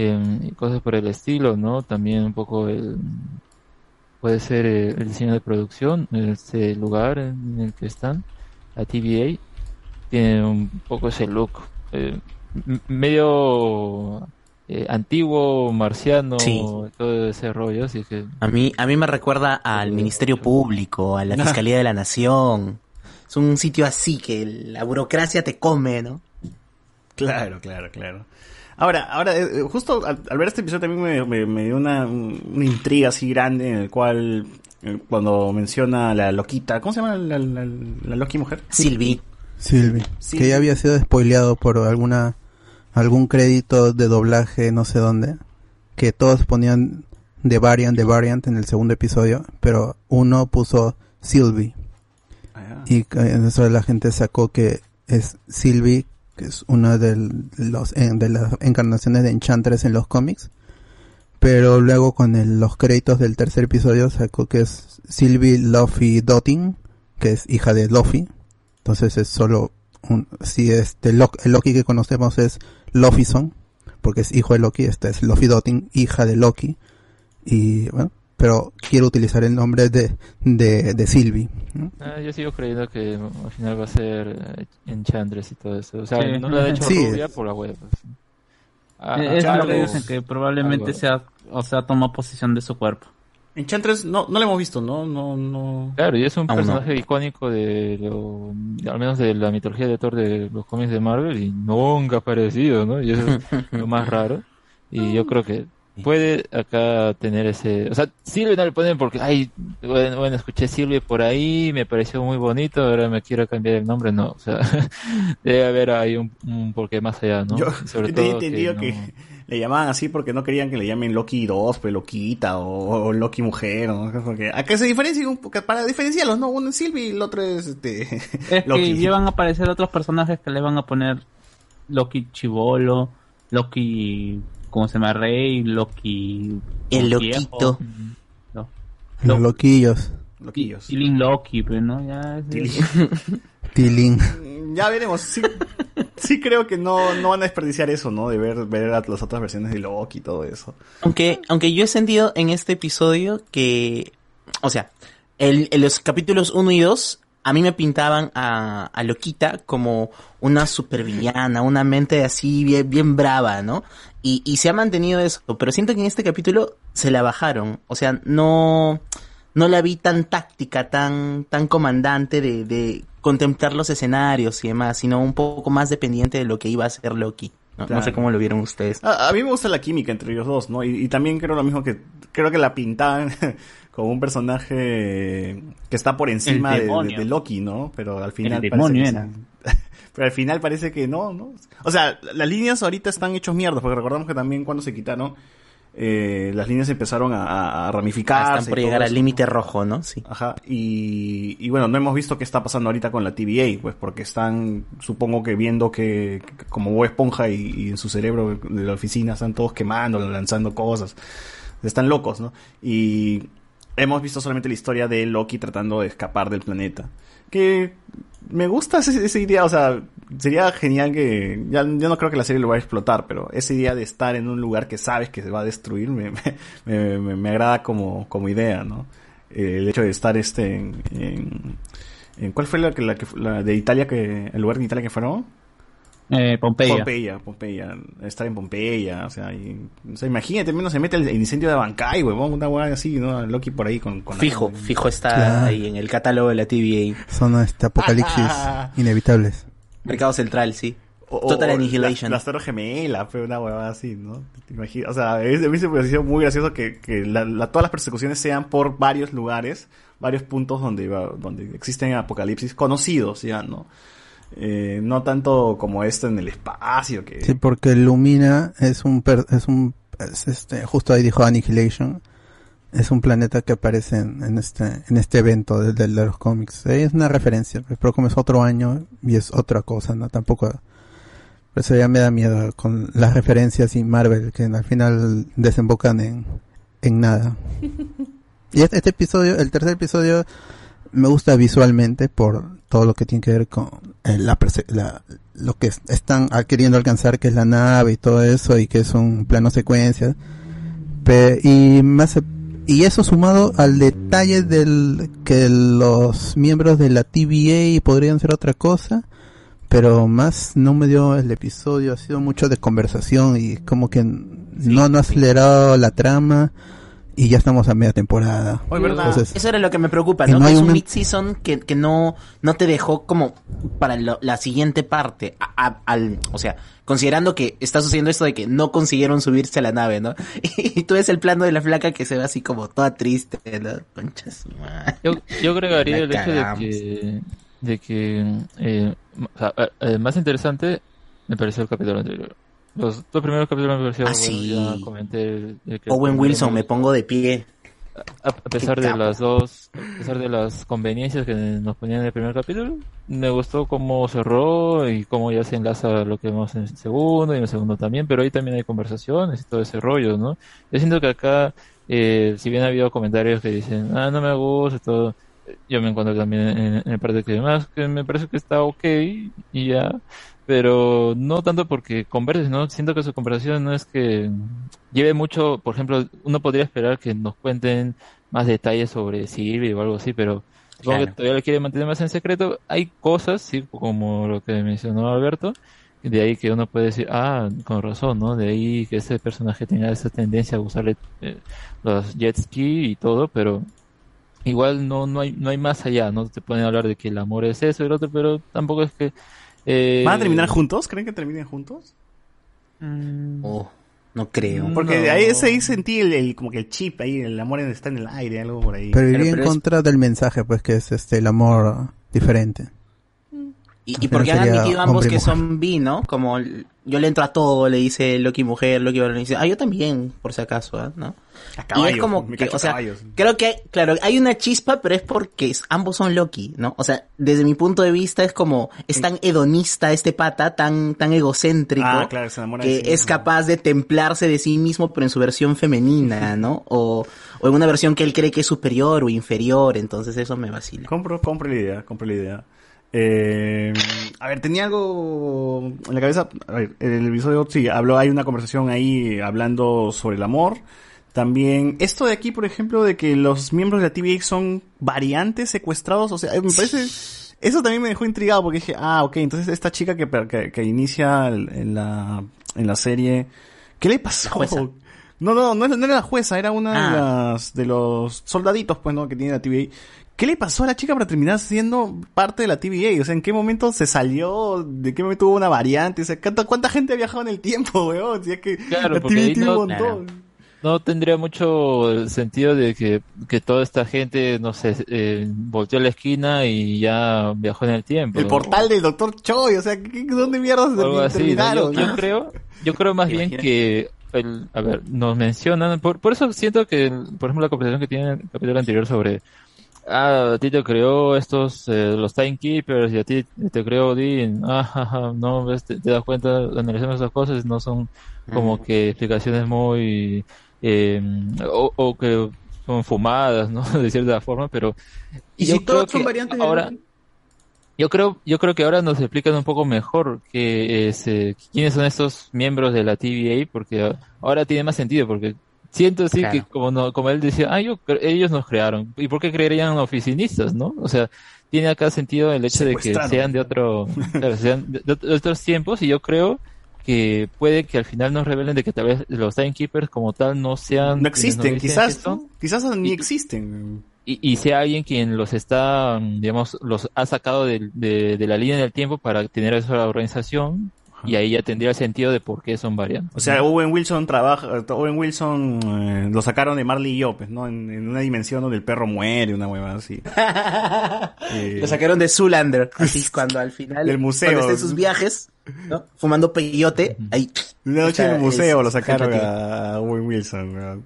eh, cosas por el estilo, ¿no? También un poco el, puede ser el, el diseño de producción, este lugar en el que están, la T V A, tiene un poco ese look eh, medio eh, antiguo, marciano, sí. Todo ese rollo, así que... A mí, a mí me recuerda al Ministerio Público, a la Fiscalía de la Nación. Es un sitio así que la burocracia te come, ¿no? Claro, claro, claro. Ahora, ahora justo al, al ver este episodio también me, me, me dio una, una intriga así grande en el cual, cuando menciona a la loquita, ¿cómo se llama la, la, la, la Loki mujer? Sylvie. Sylvie, Sylvie. Que ya había sido spoileado por alguna algún crédito de doblaje, no sé dónde, que todos ponían The Variant, The Variant en el segundo episodio, pero uno puso Sylvie. Ah, yeah. Y eso la gente sacó que es Sylvie, que es una de, los, de las encarnaciones de Enchantress en los cómics, pero luego con el, los créditos del tercer episodio sacó que es Sylvie Luffy Dotting, que es hija de Luffy. Entonces es solo un, si este Lo, el Loki que conocemos es Luffyson, porque es hijo de Loki, esta es Luffy Dotting, hija de Loki, y bueno, pero quiero utilizar el nombre de de, de Sylvie. Ah, yo sigo creyendo que al final va a ser Enchantress y todo eso. O sea, sí. No lo ha hecho sí, rubia es... por la web. Ah, es lo que dicen, que probablemente algo. sea, o sea, tomó posesión de su cuerpo. Enchantress no no la hemos visto, no no no. Claro, y es un Aún personaje no. icónico de lo de, al menos de la mitología de Thor de los cómics de Marvel, y nunca ha aparecido, ¿no? Y eso es lo más raro. Y yo creo que puede acá tener ese... O sea, Silvia no le ponen porque, ay, bueno, bueno escuché Silvia por ahí, me pareció muy bonito, ahora me quiero cambiar el nombre. No, o sea, debe haber ahí un, un porqué más allá, ¿no? Yo Sobre todo entendido que, no... que le llamaban así porque no querían que le llamen Loki dos, pues Loquita, o, o Loki Mujer, ¿no? Porque acá se diferencian, para diferenciarlos, ¿no? Uno es Silvia y el otro es... este Es Loki. Que ya van a aparecer otros personajes que le van a poner Loki Chibolo, Loki... ¿Cómo se llama? Rey, Loki... El Loquito. No. Lo... Los Loquillos. Loquillos. Tilín Loki, pero no, ya... Tilín. Ya veremos. Sí, sí creo que no, no van a desperdiciar eso, ¿no? De ver, ver las otras versiones de Loki y todo eso. Aunque, aunque yo he sentido en este episodio que... O sea, el, en los capítulos uno y dos... A mí me pintaban a, a Loquita como una supervillana, una mente así bien, bien brava, ¿no? Y, y se ha mantenido eso, pero siento que en este capítulo se la bajaron. O sea, no, no la vi tan táctica, tan, tan comandante de, de contemplar los escenarios y demás, sino un poco más dependiente de lo que iba a hacer Loki. No, claro. No sé cómo lo vieron ustedes. A, a mí me gusta la química entre ellos dos, ¿no? Y, y también creo lo mismo que... Creo que la pintaban como un personaje que está por encima de, de, de Loki, ¿no? Pero al final... El demonio que, era. Pero al final parece que no, ¿no? O sea, las líneas ahorita están hechos mierdas, porque recordamos que también cuando se quitaron... Eh, las líneas empezaron a, a ramificarse. Ah, están por llegar eso, al límite, ¿no? Rojo, ¿no? Sí. Ajá. Y, y bueno, no hemos visto qué está pasando ahorita con la T V A, pues porque están, supongo que viendo que, que como Bob Esponja y, y en su cerebro de la oficina están todos quemando, lanzando cosas. Están locos, ¿no? Y hemos visto solamente la historia de Loki tratando de escapar del planeta. Que me gusta esa, esa idea, o sea, sería genial que... Ya, yo no creo que la serie lo vaya a explotar, pero esa idea de estar en un lugar que sabes que se va a destruir me, me, me, me agrada como, como idea, ¿no? Eh, el hecho de estar este... En, en, en ¿cuál fue la, la, la de Italia que... el lugar de Italia que fueron? Eh, Pompeya. Pompeya, Pompeya. Estar en Pompeya, o sea, y, o sea imagínate, menos se mete el, el incendio de Abancay, huevón, una hueá así, ¿no? Loki por ahí con... con fijo, la... fijo está claro. Ahí en el catálogo de la T V A. Son este apocalipsis ah, inevitables. Mercado Central, sí. O, Total o, Annihilation. Las Torres Gemelas, fue una huevada así, ¿no? ¿Te imaginas? O sea, es, a mí se me pareció muy gracioso que, que la, la, todas las persecuciones sean por varios lugares, varios puntos donde, donde existen apocalipsis conocidos ya, ¿no? Eh, no tanto como esto en el espacio que... Sí, porque Lumina es un... Per, es un es este justo ahí dijo Annihilation. Es un planeta que aparece en, en este en este evento de, de, de los cómics. Eh, es una referencia, pero como es otro año y es otra cosa, no tampoco... Por eso ya me da miedo con las referencias y Marvel, que al final desembocan en, en nada. Y este, este episodio, el tercer episodio, me gusta visualmente por... todo lo que tiene que ver con eh, la, la lo que están queriendo alcanzar, que es la nave y todo eso, y que es un plano secuencia. Pe- y más y eso sumado al detalle del que los miembros de la T V A podrían ser otra cosa, pero más no me dio el episodio. Ha sido mucho de conversación y como que sí, no, no ha acelerado sí. la trama. Y ya estamos a media temporada. Oye, entonces, eso era lo que me preocupa, ¿no? No, que es un una... mid-season que, que no, no te dejó como para lo, la siguiente parte. A, a, al, o sea, considerando que está sucediendo esto de que no consiguieron subirse a la nave, ¿no? Y, y tú ves el plano de la flaca que se ve así como toda triste, ¿no? Conchas, man. Yo, yo agregaría el hecho de que, de que eh, o sea, eh, más interesante me pareció el capítulo anterior. Los dos primeros capítulos me parecieron... Ah, sí. Ya comenté el, el que Owen Wilson, me pongo de pie. A, a pesar de las dos... A pesar de las conveniencias que nos ponían en el primer capítulo, me gustó cómo cerró y cómo ya se enlaza lo que vemos en el segundo y en el segundo también, pero ahí también hay conversaciones y todo ese rollo, ¿no? Yo siento que acá, eh, si bien ha habido comentarios que dicen, ah, no me gusta, todo... Yo me encuentro también en, en el parte que demás, que me parece que está ok y ya... Pero no tanto porque conversen, ¿no? Siento que su conversación no es que lleve mucho. Por ejemplo, uno podría esperar que nos cuenten más detalles sobre Silvia o algo así, pero supongo que todavía lo quiere mantener más en secreto. Hay cosas, sí, como lo que mencionó Alberto, de ahí que uno puede decir, ah, con razón, ¿no? De ahí que ese personaje tenga esa tendencia a usarle eh, los jet ski y todo, pero... Igual no no hay no hay más allá, ¿no? Te pueden hablar de que el amor es eso y el otro, pero tampoco es que... Eh... ¿Van a terminar juntos? ¿Creen que terminen juntos? Oh, no creo. Porque no. Ahí, ahí sentí el, el, como que el chip ahí, el amor está en el aire, algo por ahí. Pero iría en contra es... del mensaje, pues, que es este el amor diferente. Y, y porque han admitido ambos que son bi, ¿no? Como yo le entro a todo, le dice Loki mujer, Loki varón, y dice, ah, yo también, por si acaso, ¿eh? ¿No? A caballo, y es como que, o sea, caballos. Creo que hay, claro, hay una chispa, pero es porque es, ambos son Loki, ¿no? O sea, desde mi punto de vista es como, es tan hedonista este pata, tan tan egocéntrico, ah, claro, se enamora de que sí es capaz de templarse de sí mismo, pero en su versión femenina, ¿no? O, o en una versión que él cree que es superior o inferior, entonces eso me vacila. Compro, compro la idea, compro la idea. Eh, a ver, tenía algo en la cabeza. A ver, en el episodio sí habló, hay una conversación ahí hablando sobre el amor. También esto de aquí, por ejemplo, de que los miembros de la T V A son variantes secuestrados, o sea, me parece, eso también me dejó intrigado porque dije, ah, ok, entonces esta chica que que, que inicia en la en la serie, ¿qué le pasó? No, no, no, no era la jueza, era una ah. de las de los soldaditos, pues, no, que tiene la T V A. ¿Qué le pasó a la chica para terminar siendo parte de la T V A? O sea, ¿en qué momento se salió? ¿De qué momento hubo una variante? O sea, ¿cuánta, cuánta gente ha viajado en el tiempo, weón? O sea, que claro, la T V A tiene no, un montón. Claro. No tendría mucho sentido de que, que toda esta gente, no sé, eh, volteó a la esquina y ya viajó en el tiempo. El portal del doctor Choi, o sea, ¿dónde mierda se algo terminaron? Así, ¿no? Yo, yo creo, yo creo más bien que... El, a ver, nos mencionan... Por, por eso siento que, por ejemplo, la conversación que tiene en el capítulo anterior sobre... Ah, a ti te creó estos, eh, los Timekeepers, y a ti te creó Odin. Ah, ja, ja, no, ves, te, te das cuenta, analizamos esas cosas, no son como que explicaciones muy, eh, o, o que son fumadas, ¿no? De cierta forma, pero... Y si todos son variantes ahora, de... Yo creo, yo creo que ahora nos explican un poco mejor que es, eh, quiénes son estos miembros de la T V A, porque ahora tiene más sentido, porque... Siento sí claro. que como no, como él decía, ah, yo, ellos nos crearon. ¿Y por qué creerían oficinistas, no? O sea, tiene acá sentido el hecho de que sean de otro, claro, sean de, de otros tiempos, y yo creo que puede que al final nos revelen de que tal vez los timekeepers como tal no sean, no existen, no quizás, son, quizás ni y, existen. Y, y sea alguien quien los está, digamos, los ha sacado de, de, de la línea del tiempo para tener esa organización. Y ahí ya tendría el sentido de por qué son variantes. O sea, Owen Wilson trabaja, Owen Wilson eh, lo sacaron de Marley y yo, pues, ¿no? En, en una dimensión donde el perro muere, una huevada así. eh... Lo sacaron de Zoolander, así cuando al final del museo, cuando está en sus viajes, ¿no? Fumando peyote, ahí. Una noche en el museo es, lo sacaron a, a Owen Wilson, ¿verdad?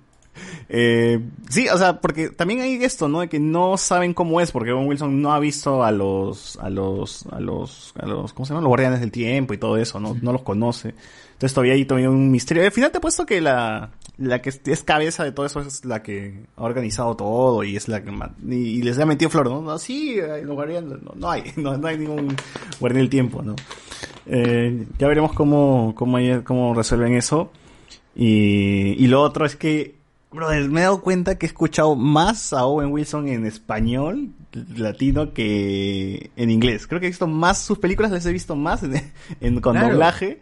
Eh, sí, o sea, porque también hay esto, ¿no? De que no saben cómo es, porque Owen Wilson no ha visto a los, a los, a los, a los, ¿cómo se llaman? Los guardianes del tiempo y todo eso, ¿no? No los conoce. Entonces todavía hay todavía un misterio. Al final te he puesto que la, la que es cabeza de todo eso es la que ha organizado todo y es la que y, y les ha metido flor, ¿no? No, sí, los guardianes, no, no hay, no, no hay ningún guardián del tiempo, ¿no? Eh, ya veremos cómo, cómo, cómo resuelven eso. Y, y lo otro es que, brother, me he dado cuenta que he escuchado más a Owen Wilson en español latino que en inglés. Creo que he visto más, sus películas las he visto más en, en, con claro. doblaje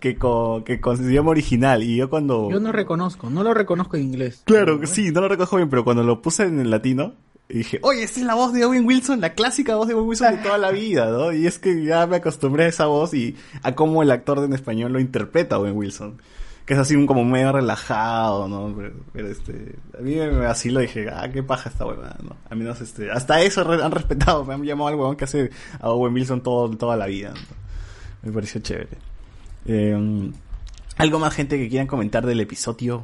que con, que con idioma original. Y yo cuando... Yo no reconozco, no lo reconozco en inglés. Claro, ¿no? Sí, no lo reconozco bien, pero cuando lo puse en el latino... Y dije, oye, esta es la voz de Owen Wilson, la clásica voz de Owen Wilson de toda la vida, ¿no? Y es que ya me acostumbré a esa voz y a cómo el actor en español lo interpreta a Owen Wilson. Que es así un como medio relajado, ¿no? Pero, pero este... A mí así lo dije, ah, qué paja esta huevada, ¿no? A mí no sé, este... Hasta eso re, han respetado, me han llamado al huevón que hace a Owen Wilson todo, toda la vida, ¿no? Me pareció chévere. Eh, ¿Algo más, gente, que quieran comentar del episodio?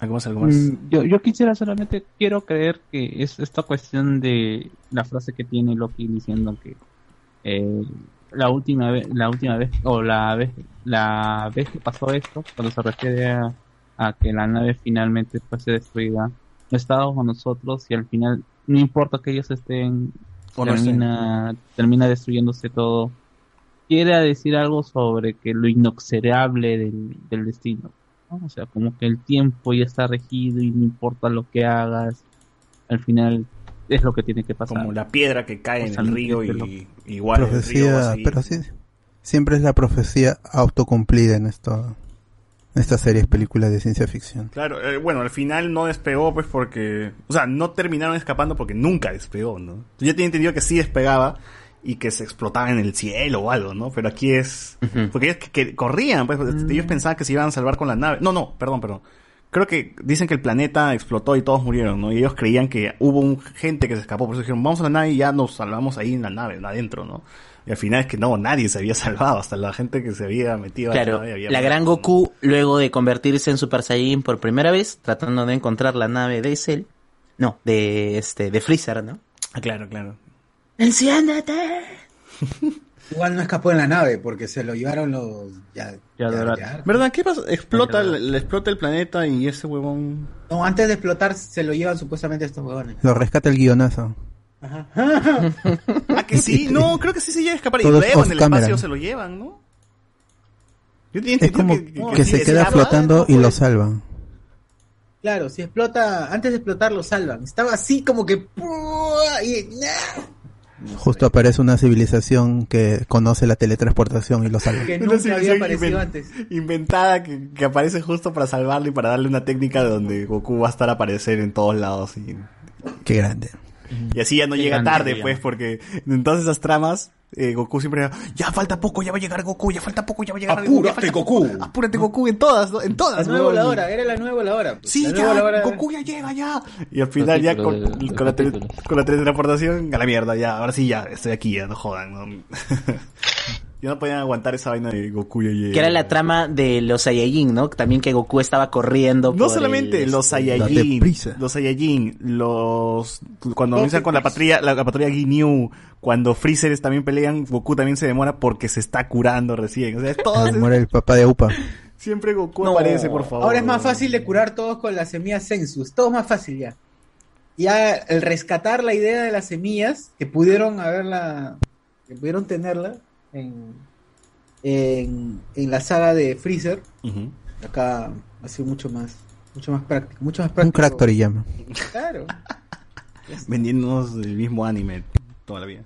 ¿Algo más, algo más? Yo, yo quisiera solamente, quiero creer que es esta cuestión de la frase que tiene Loki diciendo que eh, la última vez, la última vez, o la vez, la vez que pasó esto, cuando se refiere a, a que la nave finalmente fuese destruida, estábamos con nosotros y al final, no importa que ellos estén, bueno, termina, sí. termina destruyéndose todo. Quiere decir algo sobre que lo inexorable del, del destino. O sea, como que el tiempo ya está regido y no importa lo que hagas, al final es lo que tiene que pasar. Como la piedra que cae, o sea, en el río y igual profecía, el río así. Pero sí, siempre es la profecía autocumplida en esto, en estas series, películas de ciencia ficción. Claro, eh, bueno, al final no despegó pues porque, o sea, no terminaron escapando porque nunca despegó, ¿no? Yo tenía entendido que sí despegaba y que se explotaba en el cielo o algo, ¿no? Pero aquí es... Uh-huh. Porque ellos que, que corrían, pues uh-huh. ellos pensaban que se iban a salvar con la nave. No, no, perdón, perdón. Creo que dicen que el planeta explotó y todos murieron, ¿no? Y ellos creían que hubo un gente que se escapó, por eso dijeron, vamos a la nave y ya nos salvamos ahí en la nave, adentro, ¿no? Y al final es que no, nadie se había salvado, hasta la gente que se había metido. Claro, a la, había la gran Goku, luego de convertirse en Super Saiyajin por primera vez, tratando de encontrar la nave de Cell, no, de este, de Freezer, ¿no? Ah, claro, claro. ¡Enciéndete! Igual no escapó en la nave, porque se lo llevaron los... Ya, ya, ya, ya. ¿Verdad? ¿Qué pasa? Explota, le, le explota el planeta y ese huevón... No, antes de explotar se lo llevan supuestamente estos huevones. Lo rescata el guionazo. Ajá. ¿Ah, que sí? No, creo que sí se llega a escapar. Y luego en el espacio se lo llevan, ¿no? Yo es como que, que, que, que se, se queda flotando y lo salvan. Claro, si explota... Antes de explotar lo salvan. Estaba así como que... Y... Justo aparece una civilización que conoce la teletransportación y lo salva. Que nunca había aparecido invent- antes. Inventada, que, que aparece justo para salvarlo y para darle una técnica donde Goku va a estar a aparecer en todos lados. Y... Qué grande. Y así ya no Qué llega tarde, pues, porque en todas esas tramas, eh, Goku siempre era, ya falta poco, ya va a llegar Goku, ya falta poco, ya va a llegar Goku. Apúrate, Goku. Poco, apúrate, Goku, en todas, en todas. La nueva voladora, era la nueva voladora. Pues. Sí, la ya, voladora... Goku ya llega, ya. Y al final sí, ya con, de, de, con, la tele, con la teletransportación, a la mierda, ya, ahora sí ya, estoy aquí, ya, no jodan, ¿no? Ya no podían aguantar esa vaina de Goku ya llega. Que era la trama de los Saiyajin, ¿no? También que Goku estaba corriendo. No por solamente el... los Saiyajin, los Saiyajin, los cuando comienzan con la patrulla, la, la patrulla Ginyu, cuando Freezer también pelean, Goku también se demora porque se está curando recién. O sea, es todo. Se muere el papá de Upa. Siempre Goku no. aparece, por favor. Ahora es más fácil de curar todos con las semillas Sensus, todo es más fácil ya. Ya el rescatar la idea de las semillas que pudieron haberla, que pudieron tenerla. En, en en la saga de Freezer, uh-huh. acá ha sido mucho más mucho más práctico, mucho más práctico. Un crack Toriyama. Claro. Vendiéndonos el mismo anime toda la vida.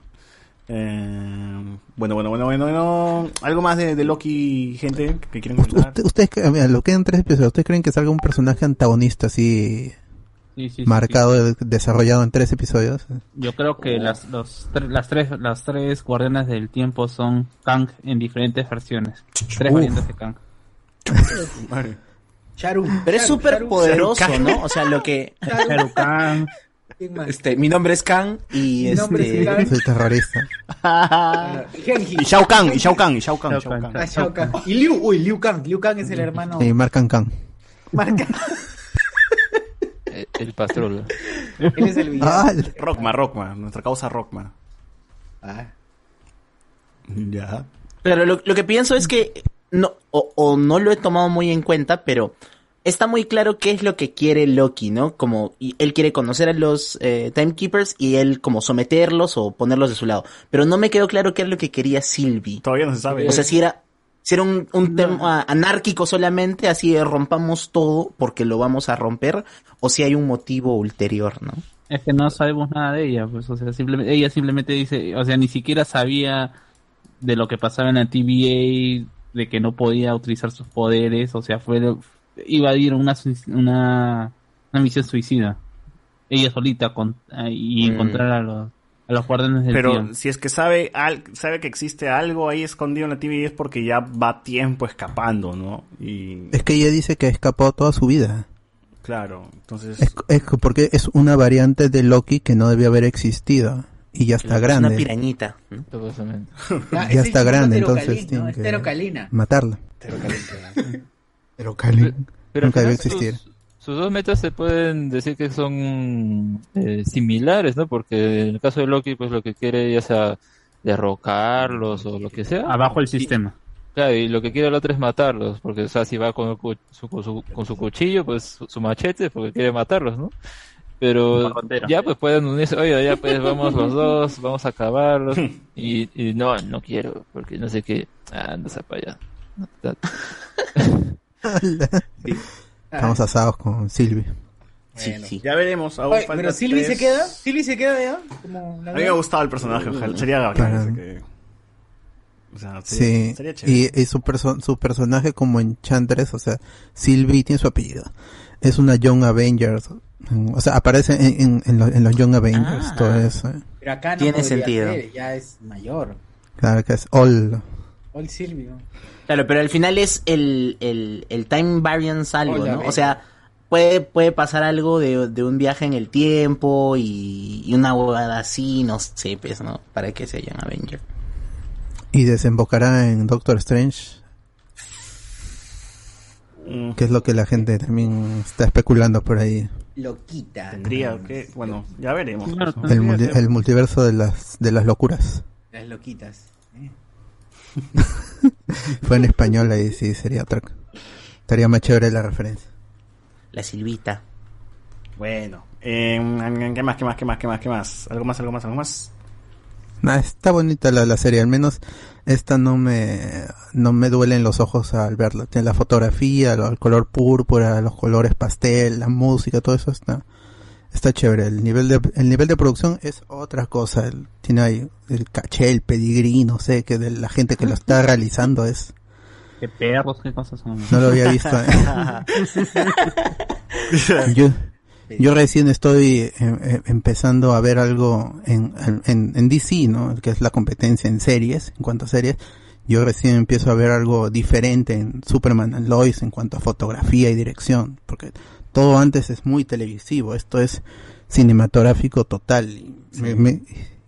Eh, bueno, bueno, bueno, bueno, bueno. ¿Algo más de, de Loki, gente, que quieren comentar? Usted, ustedes, mira, lo que en tres episodios, ¿ustedes creen que salga un personaje antagonista así? Sí, sí, marcado, sí, sí. desarrollado en tres episodios. Yo creo que oh. las los tre- las tres las tres guardianas del tiempo son Kang en diferentes versiones. Tres Uf. variantes de Kang. Charu, pero es súper poderoso, Charu, ¿no? O sea, lo que Charu Kang. Este, mi nombre es Kang y este es soy terrorista. Y Shao Kahn, y Shao Kahn, y Shao Kahn, Shao Kahn. Shao Kahn. Y Liu, uy, Liu Kang, Liu Kang es el hermano. Sí, marcan Kang. Marcan. El pastrol. Él es el villano. Ah, el... Rockman, Rockman. Nuestra causa Rockman. Ah. Ya. Pero lo, lo que pienso es que... no o, o no lo he tomado muy en cuenta, pero está muy claro qué es lo que quiere Loki, ¿no? Como y él quiere conocer a los eh, Timekeepers y él como someterlos o ponerlos de su lado. Pero no me quedó claro qué es lo que quería Sylvie. Todavía no se sabe. O sea, si era, si era un, un no. tema anárquico solamente, así rompamos todo porque lo vamos a romper, o si hay un motivo ulterior, ¿no? Es que no sabemos nada de ella, pues, o sea, simplemente, ella simplemente dice, o sea, ni siquiera sabía de lo que pasaba en la T V A, de que no podía utilizar sus poderes, o sea, fue... De, iba a ir una una una misión suicida ella solita con, y encontrar a los a los guardianes del pero tío. Si es que sabe al, sabe que existe algo ahí escondido en la T V es porque ya va tiempo escapando, ¿no? Y es que ella dice que ha escapado toda su vida. Claro, entonces es, es porque es una variante de Loki que no debía haber existido. Y ya está grande. Es una pirañita. ¿Eh? Ah, ya está grande, entonces tiene que matarla. Pero Cali pero nunca debe existir. Sus, sus dos metas se pueden decir que son eh, similares, ¿no? Porque en el caso de Loki, pues lo que quiere ya sea derrocarlos o lo que sea. Abajo el sistema. Y, claro, y lo que quiere el otro es matarlos, porque o sea, si va con, el, su, con, su, con su cuchillo, pues su, su machete, porque quiere matarlos, ¿no? Pero ya pues pueden unirse, oye, ya pues vamos los dos, vamos a acabarlos. Y, y no, no quiero, porque no sé qué. Ah, andas para allá. No, sí. Estamos asados con Silvi. Bueno, sí, sí. Ya veremos. Oye, pero Silvi tres... se queda. Silvi se queda, ¿ya? Como la a mí me gustaba el personaje. Ojalá. Sería bacán. Que... O sea, sería, sí. Sería chévere. Y, y su, perso- su personaje como Enchantress, o sea, Silvi tiene su apellido. Es una Young Avengers. O sea, aparece en, en, en, los, en los Young Avengers. Ah, todo eso. ¿Eh? Pero acá no tiene sentido. Ser, ya es mayor. Claro que es All. All Silvi. Claro, pero al final es el, el, el time variance algo, ¿no? O sea, puede, puede pasar algo de, de un viaje en el tiempo y, y una abogada así, no sé, pues, ¿no? Para que se llame Avenger. ¿Y desembocará en Doctor Strange? Mm. Que es lo que la gente también está especulando por ahí. Loquita. Tendría que, bueno, ya veremos. El, multi, el multiverso de las, de las locuras. Las loquitas, ¿eh? Fue en español ahí, sí, sería otra. Estaría más chévere la referencia. La Silvita. Bueno, eh, ¿qué más, qué más, qué más, qué más, qué más? ¿Algo más, algo más, algo más? Nah, está bonita la, la serie, al menos esta no me no me duelen los ojos al verla. Tiene la fotografía, el color púrpura, los colores pastel, la música, todo eso está está chévere. El nivel de el nivel de producción es otra cosa. El, tiene ahí el caché, el pedigrí, no sé, que de la gente que lo está realizando es... Qué perros, qué cosas son. No lo había visto. ¿Eh? yo, yo recién estoy eh, empezando a ver algo en, en, en D C, ¿no? Que es la competencia en series, en cuanto a series. Yo recién empiezo a ver algo diferente en Superman and Lois en cuanto a fotografía y dirección, porque... todo antes es muy televisivo, esto es cinematográfico total. Y, sí. me, me,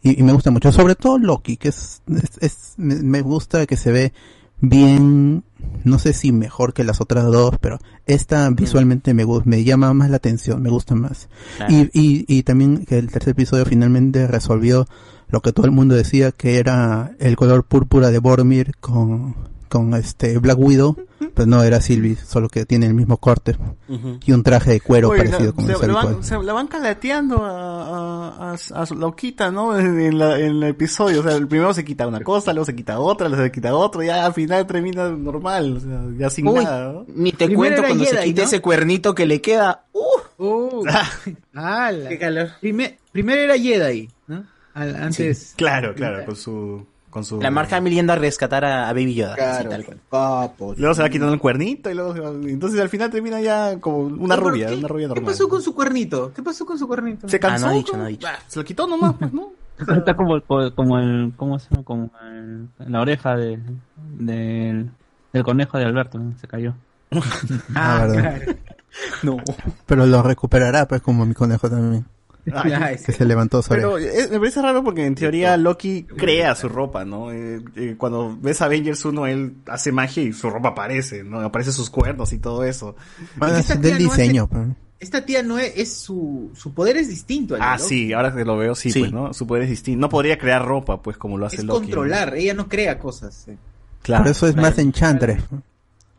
y, y me gusta mucho, sobre todo Loki, que es, es, es me, me gusta que se ve bien, no sé si mejor que las otras dos, pero esta visualmente me gusta, me llama más la atención, me gusta más. Claro. Y, y, y también que el tercer episodio finalmente resolvió lo que todo el mundo decía, que era el color púrpura de Boromir con, con este Black Widow. Pues no, era Sylvie, solo que tiene el mismo corte uh-huh. y un traje de cuero. Oye, parecido la, como se, el van, se la van calateando a, a, a, a Loquita, ¿no? En, la, en el episodio, o sea, el primero se quita una cosa, luego se quita otra, luego se quita otra, ya al final termina normal, o sea, ya sin Uy, nada, ¿no? Ni te primero cuento cuando Jedi, se quita, ¿no? Ese cuernito que le queda. ¡Uh! uh ¡Qué calor! Primer, primero era Jedi, ¿no? Al, antes. Sí, claro, claro, con su... Con su... La marca Millie yendo a rescatar a, a Baby Yoda. Claro, así, tal papo, luego se va quitando el cuernito y luego se va... Entonces al final termina ya como una rubia, qué, una rubia normal. ¿Qué pasó con su cuernito? ¿Qué pasó con su cuernito? Se cansó. Ah, no ha dicho, con... no ha dicho. Ah, se lo quitó nomás, pues, ¿no? Está como, como el, ¿cómo se llama? Como el, la oreja de, del, del conejo de Alberto, ¿no? Se cayó. Ah, claro. No. Pero lo recuperará, pues, como mi conejo también. Ay, que se levantó sobre. Pero es, me parece raro porque en teoría Loki crea su ropa, ¿no? Eh, eh, cuando ves Avengers uno, él hace magia y su ropa aparece, ¿no? Aparecen sus cuernos y todo eso. Bueno, es del diseño. No hace, esta tía no es, es su, su poder es distinto al de Loki. Ah, sí, ahora que lo veo, sí, sí, pues, ¿no? Su poder es distinto. No podría crear ropa, pues, como lo hace es Loki. Es controlar, ¿no? Ella no crea cosas. Eh. Claro. Por eso es claro, más Enchantress. Claro.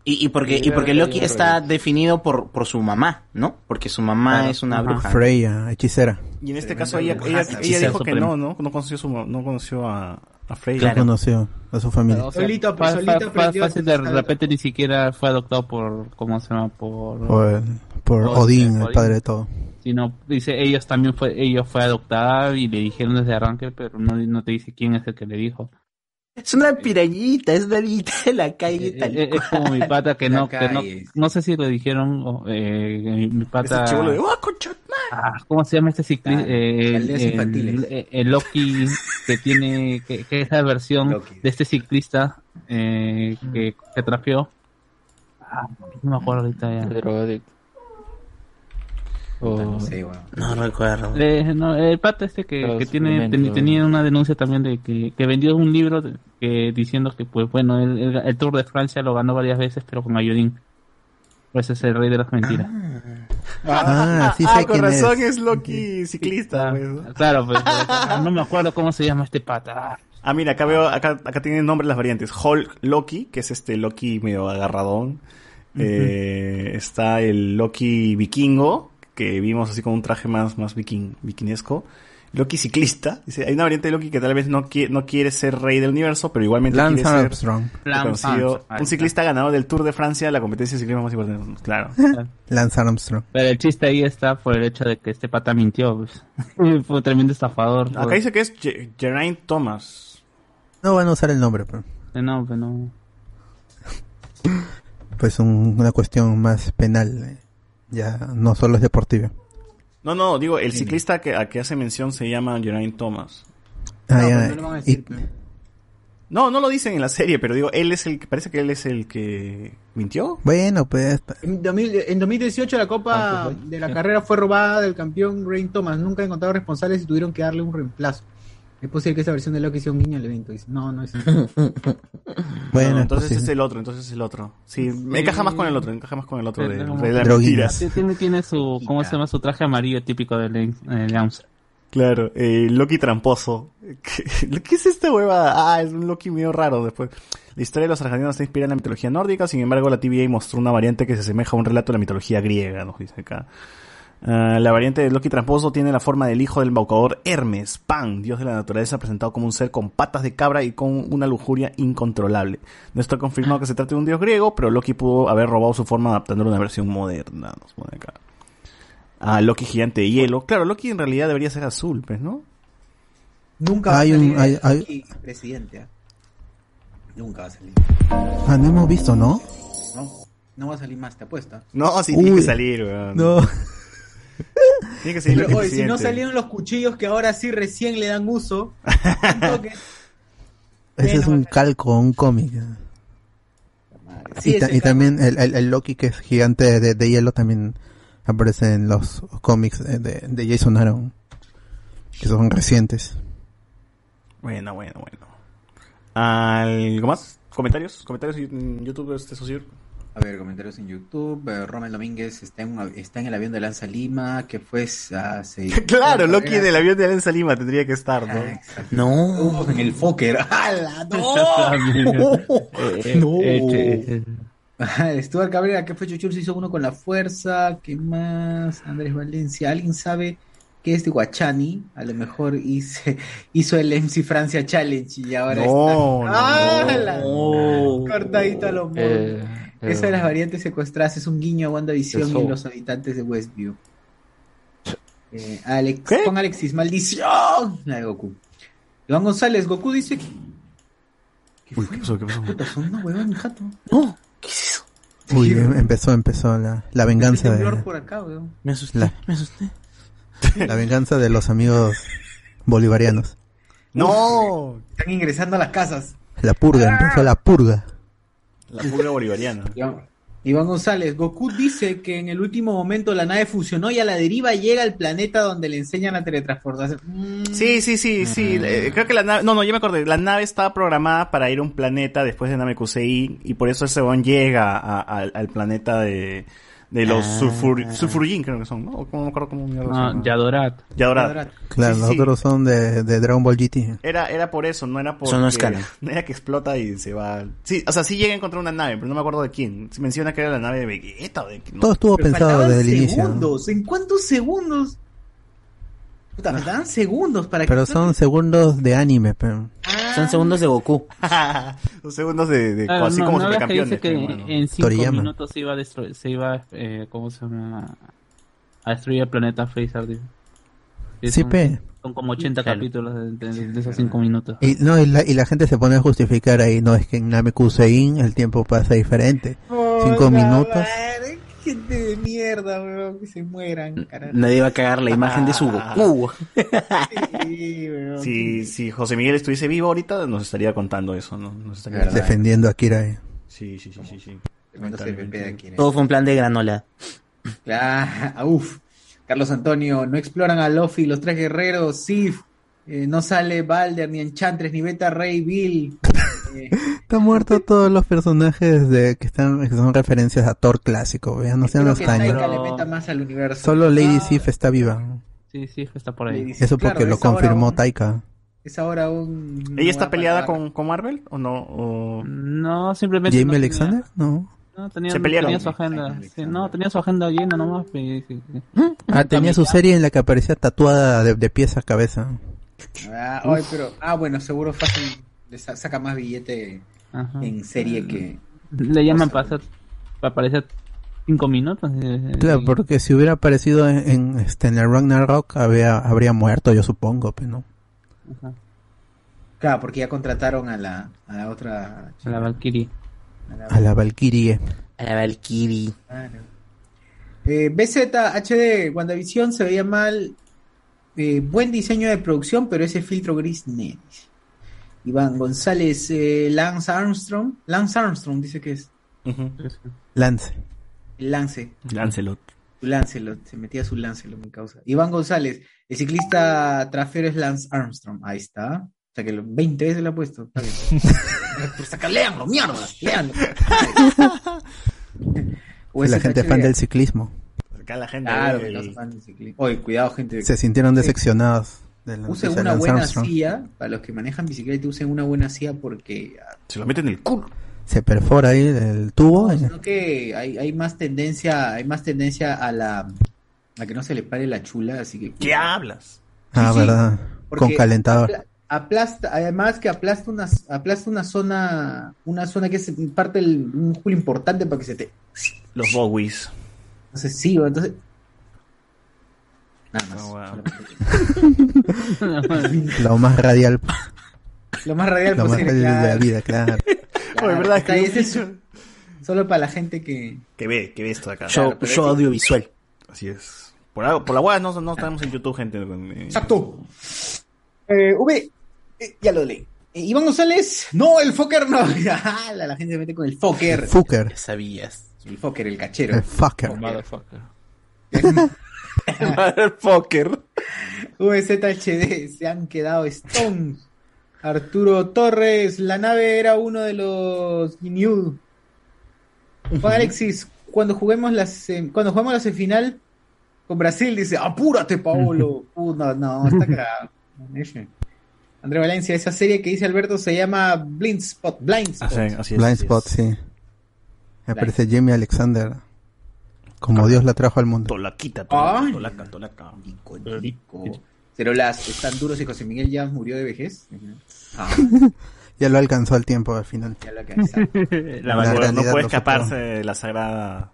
Y, y porque, y porque Loki está definido por, por su mamá, ¿no? Porque su mamá ah, es una bruja. Freya, hechicera. Y en este caso ella, ella, ella dijo que no, ¿no? No conoció, su, no conoció a, a Freya. Claro. No conoció a su familia. Claro, o sea, solita, pues, solita fa, fa, fácil de, de repente ni siquiera fue adoptado por, ¿cómo se llama? Por, por, por Odín, el Odín. Padre de todo. Sino, dice, ellos también fue, ella fue adoptada y le dijeron desde arranque, pero no, no te dice quién es el que le dijo. Es una pirallita, es David de la calle tal cual. Es como mi pata que no, que no, no sé si le dijeron, eh, mi, mi pata... Ese chulo de, ¡oh, conchotman! Ah, ¿cómo se llama este ciclista? Ah, eh, el, el, el, el Loki que tiene, que, que es la versión Loki. De este ciclista eh, que, que trapeó. Ah, no me acuerdo ahorita ya. El Oh. No, sé, bueno. no recuerdo. Eh, no, el pato este que, que tiene ten, tenía una denuncia también de que, que vendió un libro de, que diciendo que pues bueno el, el, el Tour de Francia lo ganó varias veces pero con Ayodín. Pues es el rey de las mentiras. Ah, ah, ah sí sé ah, con razón es, es Loki ciclista. Sí, pues. Claro, pues, no me acuerdo cómo se llama este pata. Ah, mira, acá veo acá acá tienen nombres las variantes. Hulk Loki, que es este Loki medio agarradón. Uh-huh. Eh, está el Loki vikingo, que vimos así con un traje más, más viking, vikinesco. Loki ciclista. Dice, hay una variante de Loki que tal vez no, qui- no quiere ser rey del universo, pero igualmente Lance quiere Armstrong. Ser reconocido. Un ciclista ganador del Tour de Francia, la competencia de ciclismo más importante. Claro. Lance Armstrong. Pero el chiste ahí está por el hecho de que este pata mintió. Pues. Fue un tremendo estafador. Acá pues. Dice que es J- Geraint Thomas. No van a usar el nombre, pero... No, pero no. Pues un, una cuestión más penal, eh. Ya, no solo es deportivo. No, no, digo, el ciclista que, a que hace mención se llama Geraint Thomas. Ah, no, ya, no, lo van a decir, y... no, no lo dicen en la serie, pero digo, él es el que, parece que él es el que mintió. Bueno, pues... En, en dos mil dieciocho la copa ah, pues, de la sí. carrera fue robada del campeón Geraint Thomas. Nunca encontraron responsables y tuvieron que darle un reemplazo. Es posible que esa versión de Loki sea un guiño al evento. Dice, no, no es. Bueno, no, entonces es, es el otro, entonces es el otro. Sí, me encaja más con el otro, encaja más con el otro de, de, de las mentiras. Tiene, tiene su, ¿cómo se llama? Su traje amarillo típico de, de, de Armstrong. Claro, eh, Loki tramposo. ¿Qué, ¿Qué es esta hueva? Ah, es un Loki medio raro después. La historia de los argentinos se inspira en la mitología nórdica, sin embargo la T V A mostró una variante que se asemeja a un relato de la mitología griega, nos dice acá. Uh, la variante de Loki tramposo tiene la forma del hijo del embaucador Hermes, Pan, dios de la naturaleza, presentado como un ser con patas de cabra y con una lujuria incontrolable. No está confirmado que se trate de un dios griego, pero Loki pudo haber robado su forma adaptándolo a una versión moderna. Nos pone acá. Ah, Loki gigante de hielo. Claro, Loki en realidad debería ser azul, pues, ¿no? Nunca va a salir hay, hay, Loki hay... presidente. ¿Eh? Nunca va a salir. Ah, no hemos visto, ¿no? No, no va a salir más, te apuesta. No, sí Uy, tiene que salir, weón. No. Tiene que pero, oye, si no salieron los cuchillos que ahora sí recién le dan uso. Toque, ese es un calco, un cómic. Sí, y, ta- y también el, el, el Loki que es gigante de, de, de hielo también aparece en los cómics de, de, de Jason Aaron, que son recientes. Bueno, bueno, bueno. ¿Algo más? ¿Comentarios? ¿Comentarios en YouTube? ¿Este socio? A ver, comentarios en YouTube. Eh, Romel Domínguez está en, un, está en el avión de Lanza Lima, que fue hace... Claro, Loki en el avión de Lanza Lima tendría que estar, ¿no? Ah, no. Uf, en el Fokker. ¡Hala, no! ¡No! Stuart Cabrera, que fue Chuchur, se hizo uno con la fuerza. ¿Qué más? Andrés Valencia. ¿Alguien sabe qué es de Guachani? A lo mejor hice, hizo el M C Francia Challenge y ahora no, está... ¡Hala! No, no. Cortadito a los monos. Eh. Pero... Esa de las variantes secuestradas es un guiño a WandaVision y los habitantes de Westview. Eh, Alex, ¿Qué? Con Alexis, maldición. La de Goku. Iván González, Goku dice que... ¿Qué Uy, fue? ¿Qué pasó? ¿Qué pasó? Puta, son una huevada, mi jato. No, ¿qué es eso? Uy, ¿Qué? empezó, empezó la, la venganza de... Por acá, weón. Me asusté, la... me asusté. La venganza de los amigos bolivarianos. ¡No! Uf, están ingresando a las casas. La purga, ¡ah! Empezó la purga. La pura bolivariana. Iván González, Goku dice que en el último momento la nave fusionó y a la deriva llega al planeta donde le enseñan a teletransportarse. Mm. Sí, sí, sí, sí. Uh-huh. Creo que la nave, no, no, ya me acordé. La nave estaba programada para ir a un planeta después de Namekusei y por eso ese bon llega a, a, al planeta de, de los ah. Sufur, Sufurgin, creo que son, ¿no? ¿Cómo me acuerdo cómo me acuerdo? No, Yadorat. Yadorat. Claro, sí, los sí. otros son de, de Dragon Ball G T. Era, era por eso, no era por. Son no escala. No era que explota y se va. Sí, o sea, sí llega a encontrar una nave, pero no me acuerdo de quién. Se menciona que era la nave de Vegeta. De... No. Todo estuvo pero pensado desde el inicio. Segundos. ¿En cuántos segundos? Puta, me dan segundos para que... Pero son segundos de anime, pero... Ah. Son segundos de Goku. Son segundos de... de claro, así no, como no supercampeones. Que dice que bueno. En cinco Toriyama. Minutos se iba a destruir... Se iba, eh, ¿cómo se llama? A destruir el planeta Freezer, tío. Sí, son, pe. Son como ochenta claro. capítulos de, de, de esos cinco minutos. Y no y la, y la gente se pone a justificar ahí. No, es que en Namekusein el tiempo pasa diferente. Oh, cinco minutos... Madre. Gente de mierda, weón, que se mueran, carajo. Nadie va a cagar la imagen de su Goku. Sí, weón. Si, si José Miguel estuviese vivo ahorita, nos estaría contando eso, ¿no? Nos estaría defendiendo a Kirai. Sí, sí, sí, sí, sí. Todo fue un plan de granola. Claro, uff. Carlos Antonio, no exploran a Luffy, los tres guerreros, Sif. Eh, no sale Balder, ni Enchantress, ni Beta Ray Bill. Eh. Están muertos todos los personajes de que están que son referencias a Thor clásico, vean, no sean los taños. Pero... Solo Lady ah. Sif está viva. Sí, Sif está por ahí. Eso porque claro, lo confirmó un... Taika. Es ahora un... ¿Ella está peleada con, con Marvel o no? O... No, simplemente... ¿Jamie no Alexander? Tenía... No. No, tenía, se pelearon. Tenía su agenda. Sí, no, tenía su agenda llena nomás. Y... Ah, tenía su serie en la que aparecía tatuada de, de pies a cabeza. Ah, oye, pero, ah, bueno, seguro fácil le saca más billete. Ajá. En serie que... Le llaman para, hacer, para aparecer cinco minutos. Claro, porque si hubiera aparecido en, en, este, en el Ragnarok había, habría muerto, yo supongo, pero no. Ajá. Claro, porque ya contrataron a la, a la otra... A la Valkyrie. A la Valkyrie. A la Valkyrie. Claro. Eh, B Z, H D, WandaVision se veía mal... Eh, buen diseño de producción, pero ese filtro gris net. Iván González, eh, Lance Armstrong. Lance Armstrong dice que es. Uh-huh. Lance. Lance. Lancelot. Lancelot. Se metía su Lancelot, mi causa. Iván González, el ciclista trafero es Lance Armstrong. Ahí está. O sea que los veinte veces lo ha puesto. Está bien. Por sacar, leanlo, mierda. Leanlo. La gente es fan del ciclismo. La gente claro, de... los fans de ciclismo. Oye, cuidado, gente. Se sintieron decepcionados. De la, usen de una buena Armstrong. Silla. Para los que manejan bicicleta, usen una buena silla porque... Se lo meten en el culo. Se perfora ahí el tubo. No, sino que hay, hay más tendencia hay más tendencia a la a que no se le pare la chula, así que... ¿Qué hablas? Sí, ah, sí, verdad. Con calentador. Aplasta, además que aplasta una, aplasta una zona una zona que es parte del, un culo importante para que se te... Los bowies. Entonces sí, entonces... Nada más. Oh, wow. Lo más radial. Lo más radial Lo posible, más radial claro. de la vida, claro. claro bueno, verdad, que es eso. Solo para la gente que... Que ve, que ve esto de acá. Yo, claro, yo audiovisual. Así es. Por, algo, por la guada no, no estamos en YouTube, gente. Exacto. Eh, V, eh, ya lo leí. Eh, Iván González. No, el Fokker no. La gente se mete con el Fokker. Fokker. Sabías. El fucker, el cachero. El fucker. El motherfucker. El motherfucker. V Z H D, se han quedado stones. Arturo Torres, la nave era uno de los new. Juan Alexis, cuando juguemos la eh, cuando jugamos la semifinal con Brasil, dice, apúrate, Paolo. Uh, no, no, está cagado. André Valencia, esa serie que dice Alberto se llama Blind Spot. Blind Spot. Así, así es, Blind así Spot, es. Sí. Me parece Jamie Alexander. Como ah, Dios la trajo al mundo. Tolaquita, tolaca, tolaca, tolaca. Rico, rico. Cerolas, están duros y José Miguel ya murió de vejez. Ah. Ya lo alcanzó al tiempo al final. Ya lo alcanzó. La la no puede escaparse de la sagrada...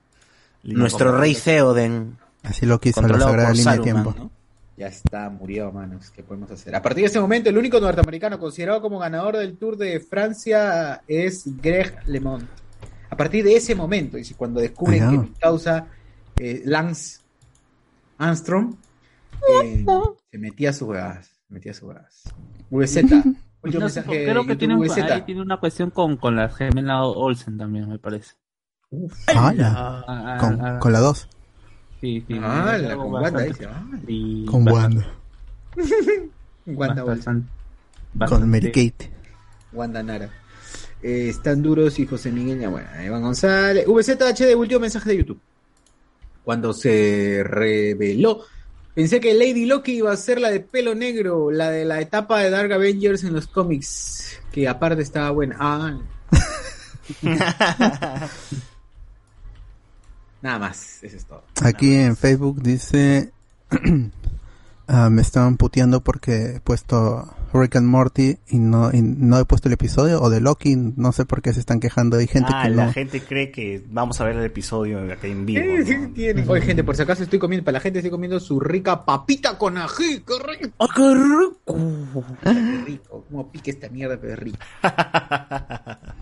Nuestro rey Theoden. Así lo quiso la sagrada línea de tiempo. ¿No? Ya está, murió, manos. ¿Qué podemos hacer? A partir de ese momento, el único norteamericano considerado como ganador del Tour de Francia es Greg LeMond. A partir de ese momento, dice, cuando descubren Ay, no. que mi causa eh, Lance Armstrong eh, se metía a sus huevadas. Se metía a sus huevadas. V Z. Yo no, creo que tiene, un, ahí tiene una cuestión con, con la gemela Olsen también, me parece. Uf, ah, la, ah, con, ah, con la dos. Sí, sí. Ah, la con Wanda, dice. Ah, con Wanda. Wanda Olsen. Con Mary Kate. Wanda Nara. Eh, están duros y José Miguel ya, bueno, Iván González. V Z H D, último mensaje de YouTube. cuando se reveló. Pensé que Lady Loki iba a ser la de pelo negro, la de la etapa de Dark Avengers en los cómics, que aparte estaba buena. Ah. Nada más, eso es todo. Nada Aquí más. En Facebook dice... Uh, me estaban puteando porque he puesto Rick and Morty y no, y no he puesto el episodio, o de Loki, no sé por qué se están quejando. Hay gente ah, que la no... gente cree que vamos a ver el episodio acá en vivo, ¿no? Sí, tiene. Oye, gente, por si acaso estoy comiendo, para la gente estoy comiendo su rica papita con ají, qué rico. ¡Ah, qué rico! Qué rico, como pique esta mierda, pero es rico.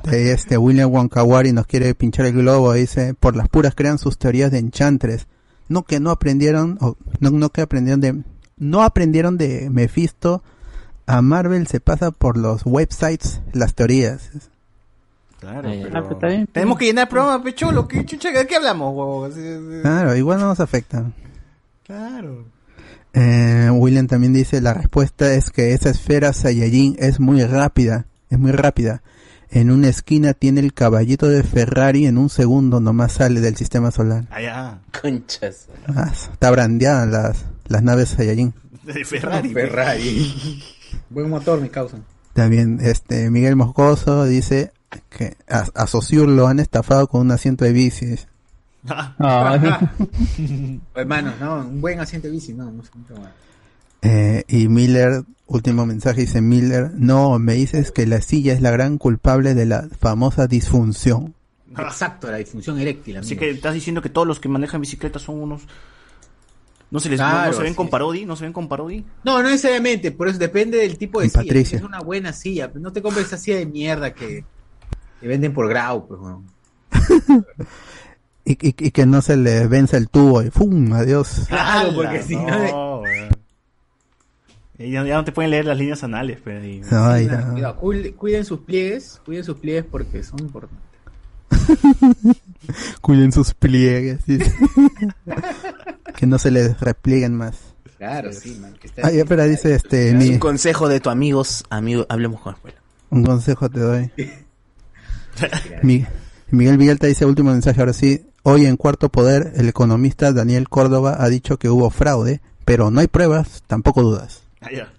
Este William Wonkawari nos quiere pinchar el globo, dice, por las puras crean sus teorías de Enchantress. No que no aprendieron, o no, no que aprendieron de... No aprendieron de Mephisto. A Marvel se pasa por los websites las teorías. Claro, pero... Pero tenemos que llenar el programa, pecholo. ¿Qué chucha? ¿De qué hablamos, huevo? Sí, sí. Claro, igual no nos afecta. Claro. Eh, William también dice, la respuesta es que esa esfera Saiyajin es muy rápida. Es muy rápida. En una esquina tiene el caballito de Ferrari, en un segundo nomás sale del sistema solar. Allá, conchas. Ah, está brandeada las... las naves Saiyajin. De Ferrari. Ferrari. Buen motor me causan. También este Miguel Moscoso dice que a, a Saussure lo han estafado con un asiento de bici. Hermano, no, un buen asiento de bici, no, no sé mucho más. Eh, y Miller, último mensaje, dice Miller, no, me dices que la silla es la gran culpable de la famosa disfunción. Exacto, la disfunción eréctil. Amigos. Así que estás diciendo que todos los que manejan bicicletas son unos... ¿No se, les, claro, no, ¿no se ven con Parodi? ¿No se ven con Parodi? No, no necesariamente, por eso depende del tipo de silla. Es una buena silla, no te compres esa silla de mierda que te venden por grau, pues, bueno. y, y, y que no se les vence el tubo y ¡fum! ¡Adiós! Claro, porque si no... Le... Ya, ya no te pueden leer las líneas anales, pero... Y... No, ahí, no. Cuidado, cuiden sus pliegues, cuiden sus pliegues porque son importantes. Cuiden sus pliegues, ¿sí? Que no se les replieguen más. Claro, sí, man. Que está ah, ya, pero dice este. Es mi... un consejo de tus amigos, amigo, hablemos con la escuela. Un consejo te doy. mi, Miguel Vigalta dice: último mensaje, ahora sí. Hoy en Cuarto Poder, el economista Daniel Córdoba ha dicho que hubo fraude, pero no hay pruebas, tampoco dudas. Ah, ya.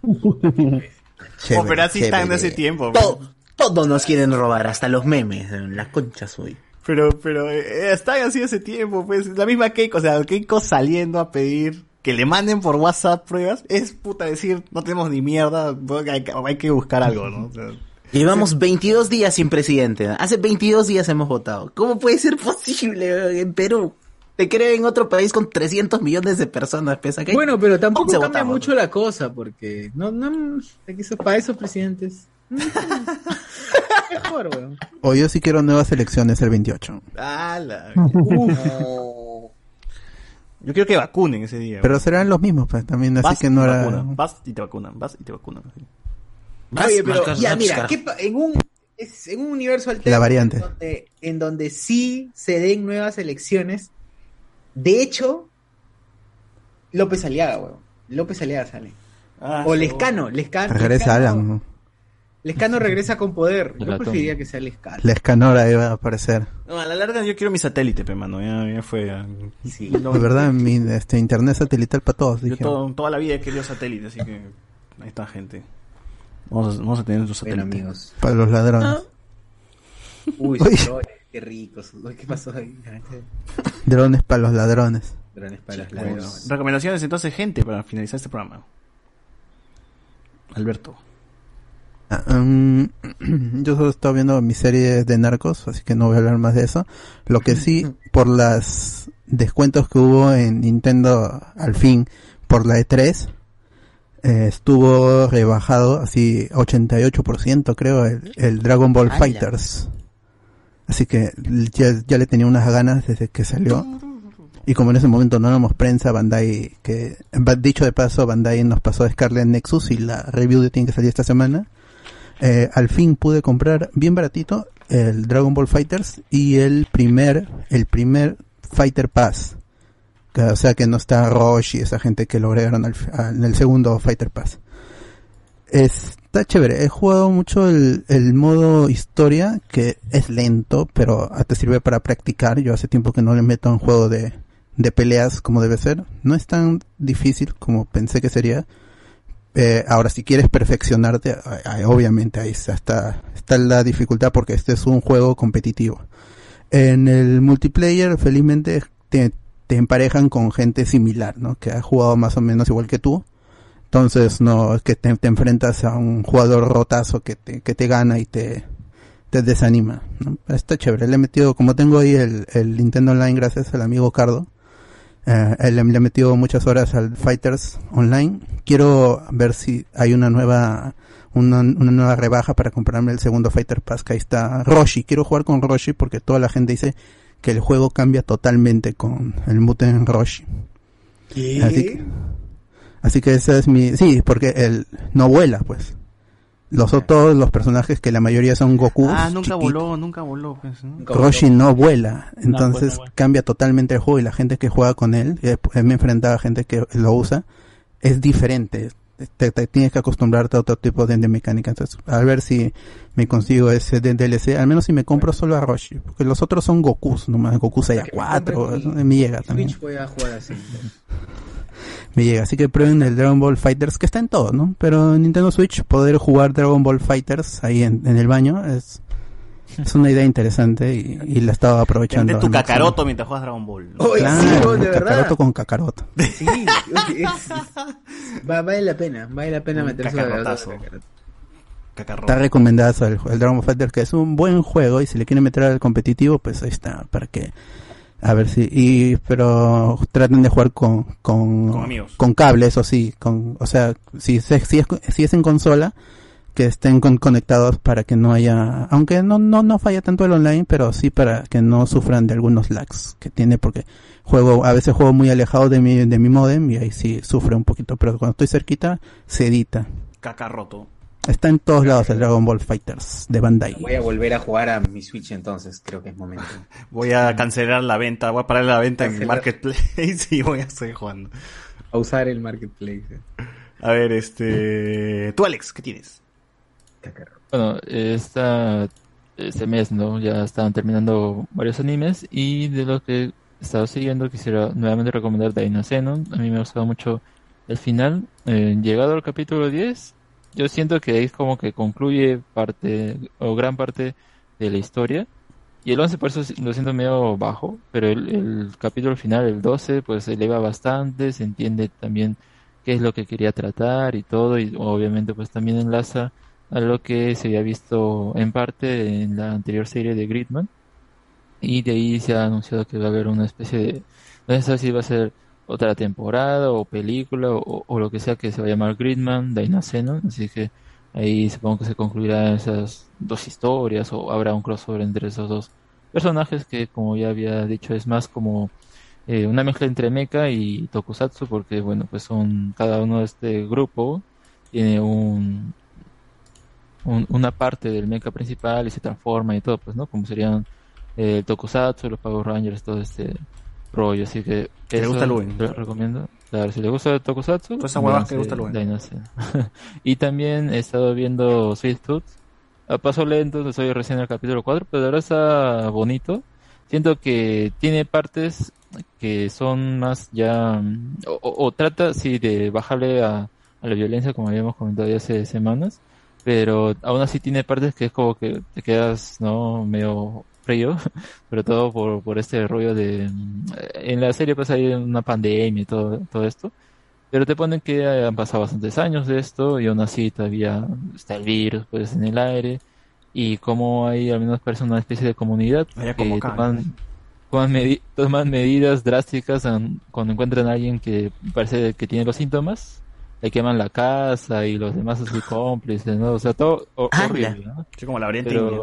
Chévere, pero así están de ese tiempo. Todo, todos nos quieren robar, hasta los memes, las conchas hoy. Pero, pero, eh, están así hace tiempo, pues, la misma Keiko, o sea, Keiko saliendo a pedir que le manden por WhatsApp pruebas, es puta decir, no tenemos ni mierda, hay, hay que buscar algo, ¿no? O sea, llevamos veintidós días sin presidente, ¿no? Hace veintidós días hemos votado, ¿cómo puede ser posible en Perú? Te creen en otro país con trescientos millones de personas, pese a que... Bueno, pero tampoco cambia votamos. Mucho la cosa, porque, no, no, para esos presidentes... Mejor, weón. O yo sí quiero nuevas elecciones el veintiocho. Ah, la... Uf. Yo quiero que vacunen ese día. Pero weón. Serán los mismos, pues, también, vas así que no era... Vas y te vacunan, vas y te vacunan. Vas, Oye, pero vas, ya vas, mira, ¿qué pa- en, un, es, en un universo alterno la variante. En, donde, en donde sí se den nuevas elecciones, de hecho, López Aliaga, weón. López Aliaga sale. Ah, o Lescano, Lescano. Regresa Alan, ¿no? Lescano regresa con poder. Yo preferiría que sea Lescano. Lescano ahí va a aparecer. No, a la larga yo quiero mi satélite, pe mano. Ya, ya fue. Ya. Sí. No, de verdad, mi este internet satelital para todos. Yo todo, toda la vida he querido satélite, así que ahí está, gente. Vamos a, vamos a tener sus satélites. Bueno, amigos. Para los ladrones. Ah. Uy, drones, qué ricos. ¿Qué pasó ahí? Drones para los ladrones. Drones para los ladrones. Bueno. Recomendaciones entonces, gente, para finalizar este programa. Alberto. Um, yo solo estaba viendo mis series de narcos, así que no voy a hablar más de eso. Lo que sí, por los descuentos que hubo en Nintendo, al fin, por la E tres, eh, estuvo rebajado así ochenta y ocho por ciento creo el, el Dragon Ball FighterZ. Así que ya, ya le tenía unas ganas desde que salió. Y como en ese momento no éramos prensa, Bandai, que dicho de paso, Bandai nos pasó a Scarlet Nexus y la review de tiene que salir esta semana. Eh, al fin pude comprar bien baratito el Dragon Ball FighterZ y el primer el primer Fighter Pass, que, o sea que no está Roche y esa gente que lo agregaron al, a, en el segundo Fighter Pass. Está chévere, he jugado mucho el, el modo historia, que es lento pero te sirve para practicar. Yo hace tiempo que no le meto un juego de de peleas como debe ser. No es tan difícil como pensé que sería. Eh, ahora, si quieres perfeccionarte, hay, obviamente ahí está, está la dificultad, porque este es un juego competitivo. En el multiplayer, felizmente, te, te emparejan con gente similar, ¿no? Que ha jugado más o menos igual que tú. Entonces, no es que te, te enfrentas a un jugador rotazo que te, que te gana y te, te desanima, ¿no? Está chévere. Le he metido, como tengo ahí el, el Nintendo Online, gracias al amigo Cardo, eh, le, le he metido muchas horas al FighterZ Online. Quiero ver si hay una nueva, una, una nueva rebaja para comprarme el segundo Fighter Pass, que ahí está Roshi. Quiero jugar con Roshi porque toda la gente dice que el juego cambia totalmente con el Muten Roshi. ¿Qué? Así que, Así que esa es mi... Sí, porque él no vuela, pues. Los okay. Todos los personajes, que la mayoría son Goku. Ah, nunca chiquito. voló, nunca voló. Pues, ¿no? Roshi no vuela. Entonces no, pues, no, cambia totalmente el juego, y la gente que juega con él, eh, me enfrentaba a gente que lo usa, es diferente. Te, te tienes que acostumbrarte a otro tipo de, de mecánica. Entonces, a ver si me consigo ese de D L C, al menos si me compro solo a Roshi, porque los otros son Gokus, nomás Goku seis a cuatro, me llega también. Switch puede jugar así. Me llega, así que prueben el Dragon Ball FighterZ, que está en todo, ¿no? Pero en Nintendo Switch poder jugar Dragon Ball FighterZ ahí en, en el baño es, es una idea interesante, y, y la estaba aprovechando. Tente tu Kakaroto máximo mientras juegas Dragon Ball. Oh, claro, sí, no, de verdad. Kakaroto con Kakaroto. Sí, okay, es, es, va, vale la pena, vale la pena meterse a Kakarotazo. Está recomendado el, el Dragon Ball FighterZ, que es un buen juego, y si le quieren meter al competitivo, pues ahí está, para que... A ver si, y, pero traten de jugar con, con, con amigos, con cable, eso sí, con, o sea, si, si es, si es en consola, que estén con, conectados para que no haya, aunque no, no, no falla tanto el online, pero sí para que no sufran de algunos lags que tiene, porque juego, a veces juego muy alejado de mi, de mi modem, y ahí sí sufre un poquito, pero cuando estoy cerquita, se edita. Kakaroto. Está en todos lados el Dragon Ball FighterZ de Bandai. Voy a volver a jugar a mi Switch entonces, creo que es momento. Voy a cancelar la venta, voy a parar la venta cancelar. en Marketplace, y voy a seguir jugando. A usar el Marketplace. A ver, este... Tú, Alex, ¿qué tienes? Bueno, esta, este mes, ¿no? Ya están terminando varios animes, y de lo que he estado siguiendo quisiera nuevamente recomendar Dainazenon. A mí me ha gustado mucho el final. Eh, llegado al capítulo diez... Yo siento que ahí es como que concluye parte, o gran parte de la historia. Y el once por eso lo siento medio bajo, pero el, el capítulo final, el doce, pues se eleva bastante, se entiende también qué es lo que quería tratar y todo, y obviamente pues también enlaza a lo que se había visto en parte en la anterior serie de Gridman. Y de ahí se ha anunciado que va a haber una especie de... No sé si va a ser... otra temporada o película o, o lo que sea, que se va a llamar Gridman Dainazenon, así que ahí supongo que se concluirán esas dos historias, o habrá un crossover entre esos dos personajes, que como ya había dicho es más como eh, una mezcla entre mecha y tokusatsu, porque bueno, pues son, cada uno de este grupo tiene un, un una parte del mecha principal y se transforma y todo, pues no, como serían eh, el tokusatsu, los Power Rangers, todo este rollo, así que ¿Te eso gusta el lo recomiendo. Claro, si le gusta el tokusatsu, pues esa que gusta el bueno. Y también he estado viendo Sweet Tooth. A paso lento, soy recién en el capítulo cuatro, pero de verdad está bonito. Siento que tiene partes que son más ya... O, o, o trata, sí, de bajarle a, a la violencia, como habíamos comentado ya hace semanas, pero aún así tiene partes que es como que te quedas, ¿no?, medio... frío, sobre todo por por este rollo de... En la serie pues hay una pandemia y todo, todo esto, pero te ponen que han pasado bastantes años de esto, y aún así todavía está el virus pues en el aire, y como hay al menos parece una especie de comunidad que como toman, toman, medi- toman medidas drásticas en, cuando encuentran a alguien que parece que tiene los síntomas, le queman la casa y los demás así cómplices, ¿no? O sea, todo o- horrible, ¿no? Sí, como la variante india.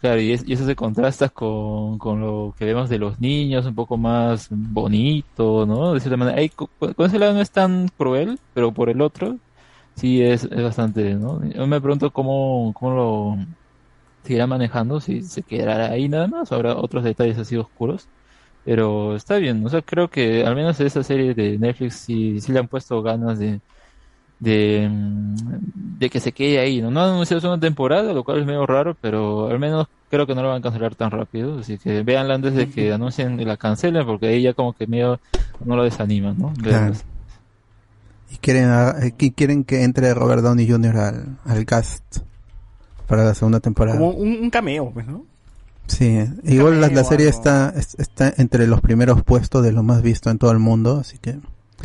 Claro, y, es, y eso se contrasta con, con lo que vemos de los niños, un poco más bonito, ¿no? De cierta manera, hay, con ese lado no es tan cruel, pero por el otro sí es, es bastante, ¿no? Yo me pregunto cómo, cómo lo seguirá manejando, si se quedará ahí nada más, habrá otros detalles así oscuros, pero está bien, o sea, creo que al menos esa serie de Netflix sí, sí le han puesto ganas de... de, de que se quede ahí. No, no han anunciado una temporada, lo cual es medio raro, pero al menos creo que no lo van a cancelar tan rápido, así que véanla antes de que anuncien y la cancelen, porque ahí ya como que medio no lo desaniman, ¿no? Claro. Y quieren, y quieren que entre Robert Downey junior al, al cast para la segunda temporada. Como un, un cameo, pues, ¿no? Sí, un igual cameo, la, la serie algo. está está entre los primeros puestos de lo más visto en todo el mundo, así que...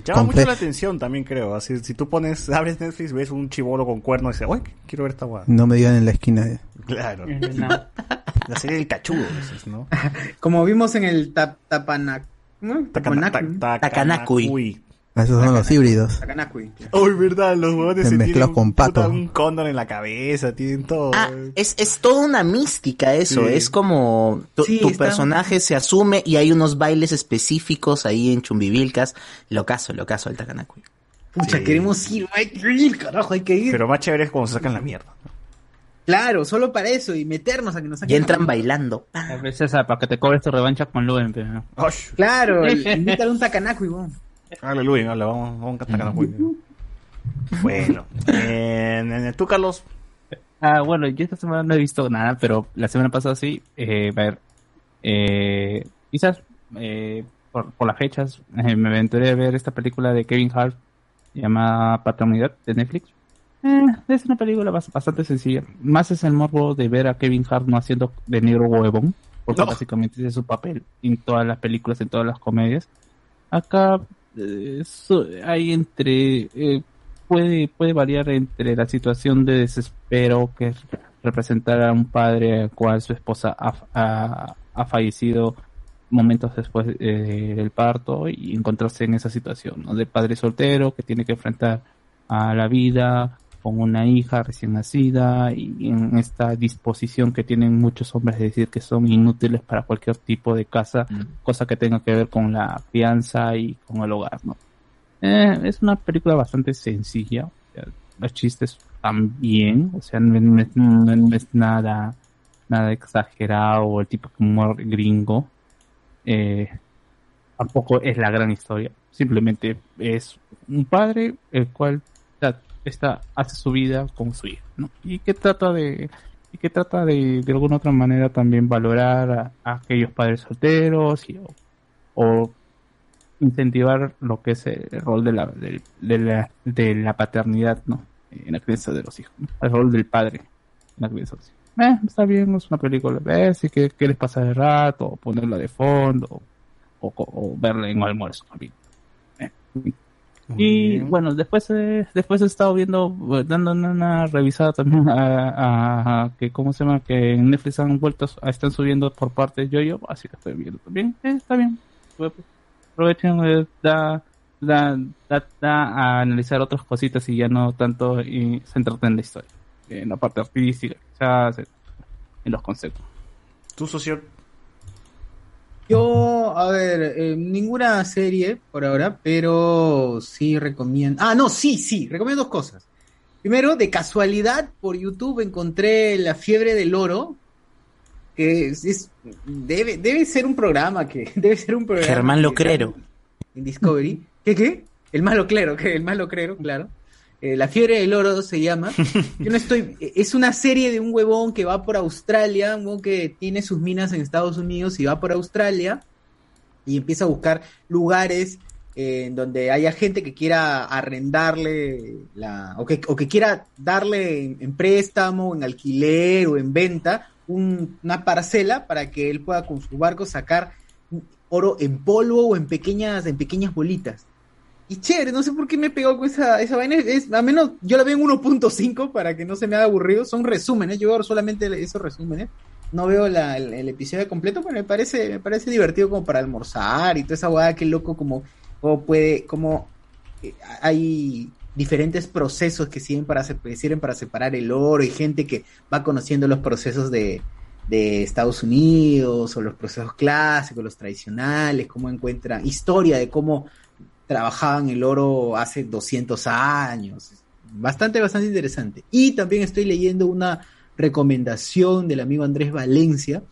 Llama mucho la atención también, creo. Así, si tú pones, abres Netflix, ves un chibolo con cuernos y dices, uy, quiero ver esta guada. No me digan en la esquina. De... Claro. No. La serie del cachudo, ¿no? Como vimos en el tap, tapanac... ¿no? Takanakui. Takanakui. Esos son Takanakui. Los híbridos. Takanakui. Uy, verdad, los huevones se mezcló con pato. Un cóndor en la cabeza, tienen todo. Ah, es, es toda una mística eso. Sí. Es como tu, sí, tu está... personaje se asume y hay unos bailes específicos ahí en Chumbivilcas. Locazo, locazo el Takanakui. Pucha, sí. Queremos ir, hay que ir, carajo, hay que ir. Pero más chévere es cuando se sacan la mierda. Claro, solo para eso y meternos a que nos saquen. Y entran bailando. A veces a, para que te cobres tu revancha con Luen. ¿No? Claro, invítale un Takanakui, weón. Dale, Luis, dale, vamos, vamos a atacar a Luis. Bueno, eh, ¿tú, Carlos? Ah, bueno, yo esta semana no he visto nada, pero la semana pasada sí. Eh, a ver, eh, quizás eh, por, por las fechas eh, me aventuré a ver esta película de Kevin Hart llamada Paternidad de Netflix. Eh, es una película bastante sencilla. Más es el morbo de ver a Kevin Hart no haciendo de negro huevón, porque no. Básicamente ese es su papel en todas las películas, en todas las comedias. Acá... Eso, hay entre eh, puede puede variar entre la situación de desespero que es representar a un padre al cual su esposa ha, ha, ha fallecido momentos después eh, del parto y encontrarse en esa situación, ¿no? De padre soltero que tiene que enfrentar a la vida con una hija recién nacida y en esta disposición que tienen muchos hombres de decir que son inútiles para cualquier tipo de casa, mm. cosa que tenga que ver con la crianza y con el hogar, ¿no? Eh, es una película bastante sencilla, o sea, los chistes también, o sea, no, no, no, no es nada, nada exagerado o el tipo de humor gringo, eh, tampoco es la gran historia, simplemente es un padre el cual la, Esta hace su vida con su hija, ¿no? Y que trata de y que trata de de alguna otra manera también valorar a, a aquellos padres solteros y, o, o incentivar lo que es el rol de la de, de la de la paternidad, ¿no? En la crianza de los hijos, ¿no? El rol del padre en la crianza de los hijos. Eh, está bien, es una película, ¿ves? Si que quieres pasar el rato, o ponerla de fondo, o, o, o verla en un almuerzo también. Eh. Y bueno, después eh, después he estado viendo, dando una revisada también a, a, a que cómo se llama, que en Netflix han vuelto, están subiendo por parte de Yoyo, así que estoy viendo también, eh, está bien, aprovechen, eh, da, da, da, da a analizar otras cositas y ya no tanto y centrarte en la historia, en la parte artística, quizás, en los conceptos. ¿Tú, socio? Yo, a ver, eh, ninguna serie por ahora, pero sí recomiendo... Ah, no, sí, sí, recomiendo dos cosas. Primero, de casualidad, por YouTube encontré La Fiebre del Oro, que es, es debe debe ser un programa que... debe ser un programa Germán Locrero. En Discovery. ¿Qué, qué? El más locrero, que el más locrero, claro. Eh, La Fiebre del Oro se llama. Yo no estoy... Es una serie de un huevón que va por Australia, un huevón que tiene sus minas en Estados Unidos y va por Australia y empieza a buscar lugares eh, donde haya gente que quiera arrendarle la... O que, o que quiera darle en, en préstamo, en alquiler o en venta un, una parcela para que él pueda con su barco sacar oro en polvo o en pequeñas, en pequeñas bolitas. Y chévere, no sé por qué me pegó con esa, esa vaina, es, a menos yo la veo en uno punto cinco para que no se me haga aburrido, son resúmenes, yo veo solamente esos resúmenes, no veo la, el, el episodio completo, pero me parece, me parece divertido como para almorzar y toda esa guada, que loco como, como puede, como eh, hay diferentes procesos que sirven para, sirven para separar el oro y gente que va conociendo los procesos de, de Estados Unidos o los procesos clásicos, los tradicionales, cómo encuentran, historia de cómo trabajaban el oro hace doscientos años. Bastante, bastante interesante. Y también estoy leyendo una recomendación del amigo Andrés Valencia,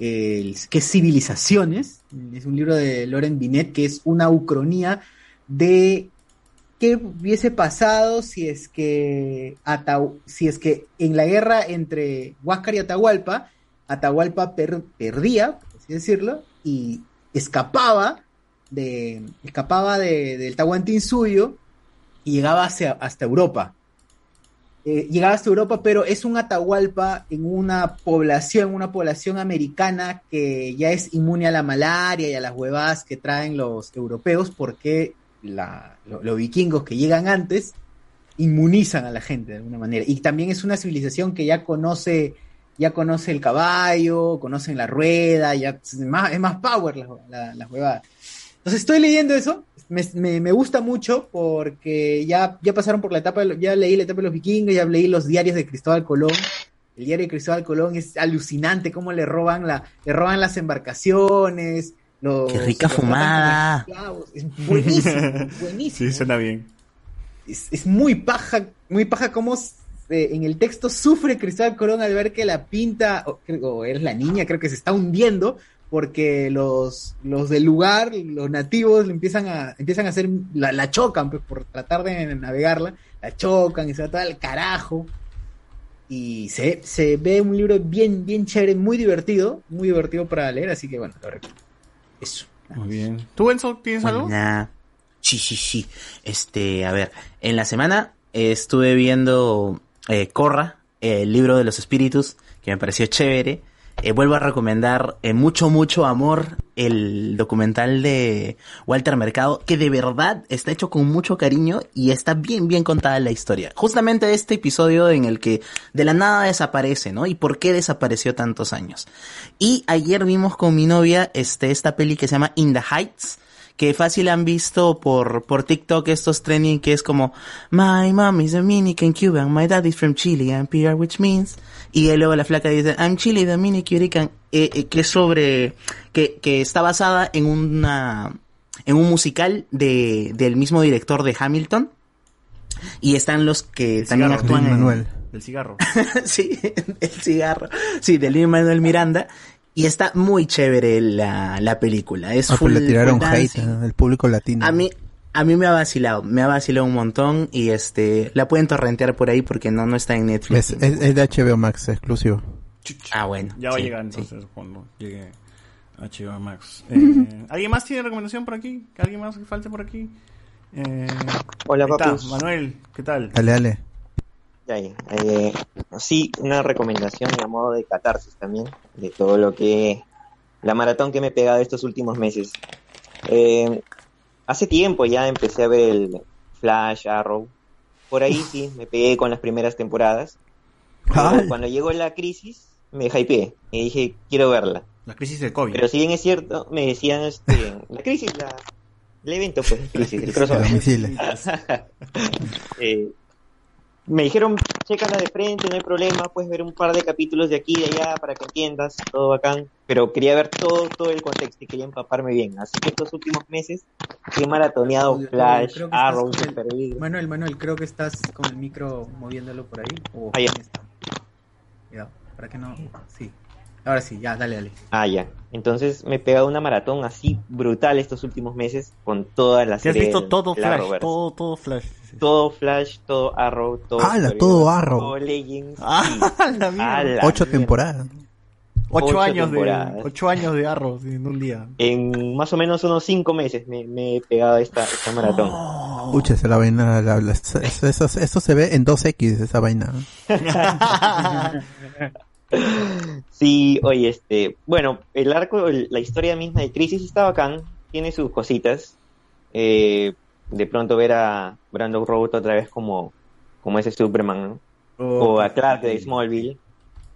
eh, que es Civilizaciones. Es un libro de Laurent Binet, que es una ucronía de qué hubiese pasado si es que Atau- si es que en la guerra entre Huáscar y Atahualpa, Atahualpa per- perdía, por así decirlo, y escapaba de escapaba de, del Tahuantinsuyo y llegaba hacia, hasta Europa. Eh, llegaba hasta Europa, pero es un Atahualpa en una población, una población americana que ya es inmune a la malaria y a las huevadas que traen los europeos, porque la, lo, los vikingos que llegan antes inmunizan a la gente de alguna manera. Y también es una civilización que ya conoce, ya conoce el caballo, conocen la rueda, ya es más, es más power las la, la huevadas. Entonces estoy leyendo eso, me, me, me gusta mucho porque ya, ya pasaron por la etapa, de, ya leí la etapa de los vikingos, ya leí los diarios de Cristóbal Colón. El diario de Cristóbal Colón es alucinante cómo le roban, la, le roban las embarcaciones. Los, ¡qué rica los fumada! Es buenísimo, buenísimo. Sí, suena bien. Es, es muy paja, muy paja cómo eh, en el texto sufre Cristóbal Colón al ver que la pinta, o, o es la niña, creo que se está hundiendo, porque los, los del lugar, los nativos, le empiezan a, empiezan a hacer, la, la chocan, pues, por tratar de navegarla, la chocan y se va todo al carajo. Y se, se ve un libro bien, bien chévere, muy divertido, muy divertido para leer, así que bueno, lo recomiendo. Eso. Muy bien. ¿Tú, Enzo, tienes algo? Una... Sí, sí, sí. Este, a ver, en la semana eh, estuve viendo eh, Corra, eh, el libro de los espíritus, que me pareció chévere. Eh, vuelvo a recomendar eh, Mucho Mucho Amor, el documental de Walter Mercado, que de verdad está hecho con mucho cariño y está bien bien contada la historia. Justamente este episodio en el que de la nada desaparece, ¿no? Y por qué desapareció tantos años. Y ayer vimos con mi novia este esta peli que se llama In the Heights, que fácil han visto por por TikTok estos trending que es como my mom is Dominican Cuban, my dad is from Chile, I'm P R, which means, y luego la flaca dice I'm Chile Dominican, eh, eh, que es sobre que que está basada en una en un musical de del mismo director de Hamilton, y están los que el también cigarro, actúan en Manuel del cigarro. Sí, el cigarro. Sí, de Lin Manuel Miranda. Y está muy chévere la, la película. Es ah, full, le tiraron full hate, ¿no? El público latino. A mí, a mí me ha vacilado, me ha vacilado un montón, y este la pueden torrentear por ahí porque no, no está en Netflix. Es, es, es de H B O Max, exclusivo. Ah, bueno. Ya va sí, a llegar entonces sí, cuando llegue a H B O Max. Eh, ¿Alguien más tiene recomendación por aquí? ¿Alguien más que falte por aquí? Eh, Hola, papus. Manuel, ¿qué tal? Dale, dale. Eh, sí, una recomendación a modo de catarsis también, de todo lo que... la maratón que me he pegado estos últimos meses. Eh, hace tiempo ya empecé a ver el Flash, Arrow. Por ahí sí, me pegué con las primeras temporadas. Cuando llegó la crisis, me hypeé. Y dije, quiero verla. La crisis del COVID. Pero si bien es cierto, me decían... Este, la crisis, la, el evento pues, crisis, el crossover. eh... Me dijeron, chécala de frente, no hay problema, puedes ver un par de capítulos de aquí y de allá para que entiendas, todo bacán. Pero quería ver todo todo el contexto y quería empaparme bien. Así que estos últimos meses he maratoneado Manuel, Flash, Arrow, Supergirl. El... Manuel, Manuel, creo que estás con el micro moviéndolo por ahí. Oh, ah, ya. Está. Cuidado, para que no... Sí, ahora sí, ya, dale, dale. Ah, ya. Entonces me he pegado una maratón así brutal estos últimos meses con todas las... ¿Te has visto del, todo, Flash, todo, todo Flash? Todo Flash, todo Arrow, todo... ¡Hala, todo Arrow! Todo Legends. ¡Hala, mierda! Ocho temporadas. Ocho, ocho años temporadas. de ocho años de Arrow en un día. En más o menos unos cinco meses me, me he pegado esta, esta maratón. Oh. Uy, esa vaina, la, la, eso, eso, eso se ve en dos equis, esa vaina. Sí, oye, este... Bueno, el arco, el, la historia misma de Crisis está bacán. Tiene sus cositas. Eh... De pronto ver a Brandon Routh otra vez como, como ese Superman, ¿no? Oh, o a Clark de Smallville.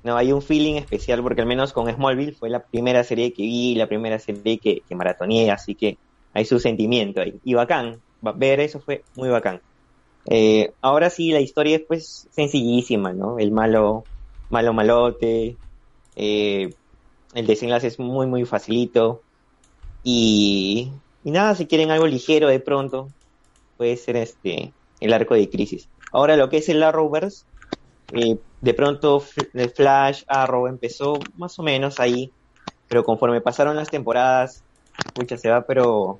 No, hay un feeling especial porque al menos con Smallville fue la primera serie que vi, la primera serie que, que maratoneé, así que hay su sentimiento ahí. Y bacán, ver eso fue muy bacán. Eh, ahora sí, la historia es pues sencillísima, ¿no? El malo, malo malote, eh, el desenlace es muy muy facilito y... Y nada, si quieren algo ligero de pronto, puede ser este el arco de Crisis. Ahora lo que es el Arrowverse, eh, de pronto el Flash, Arrow empezó más o menos ahí, pero conforme pasaron las temporadas, mucha se va, pero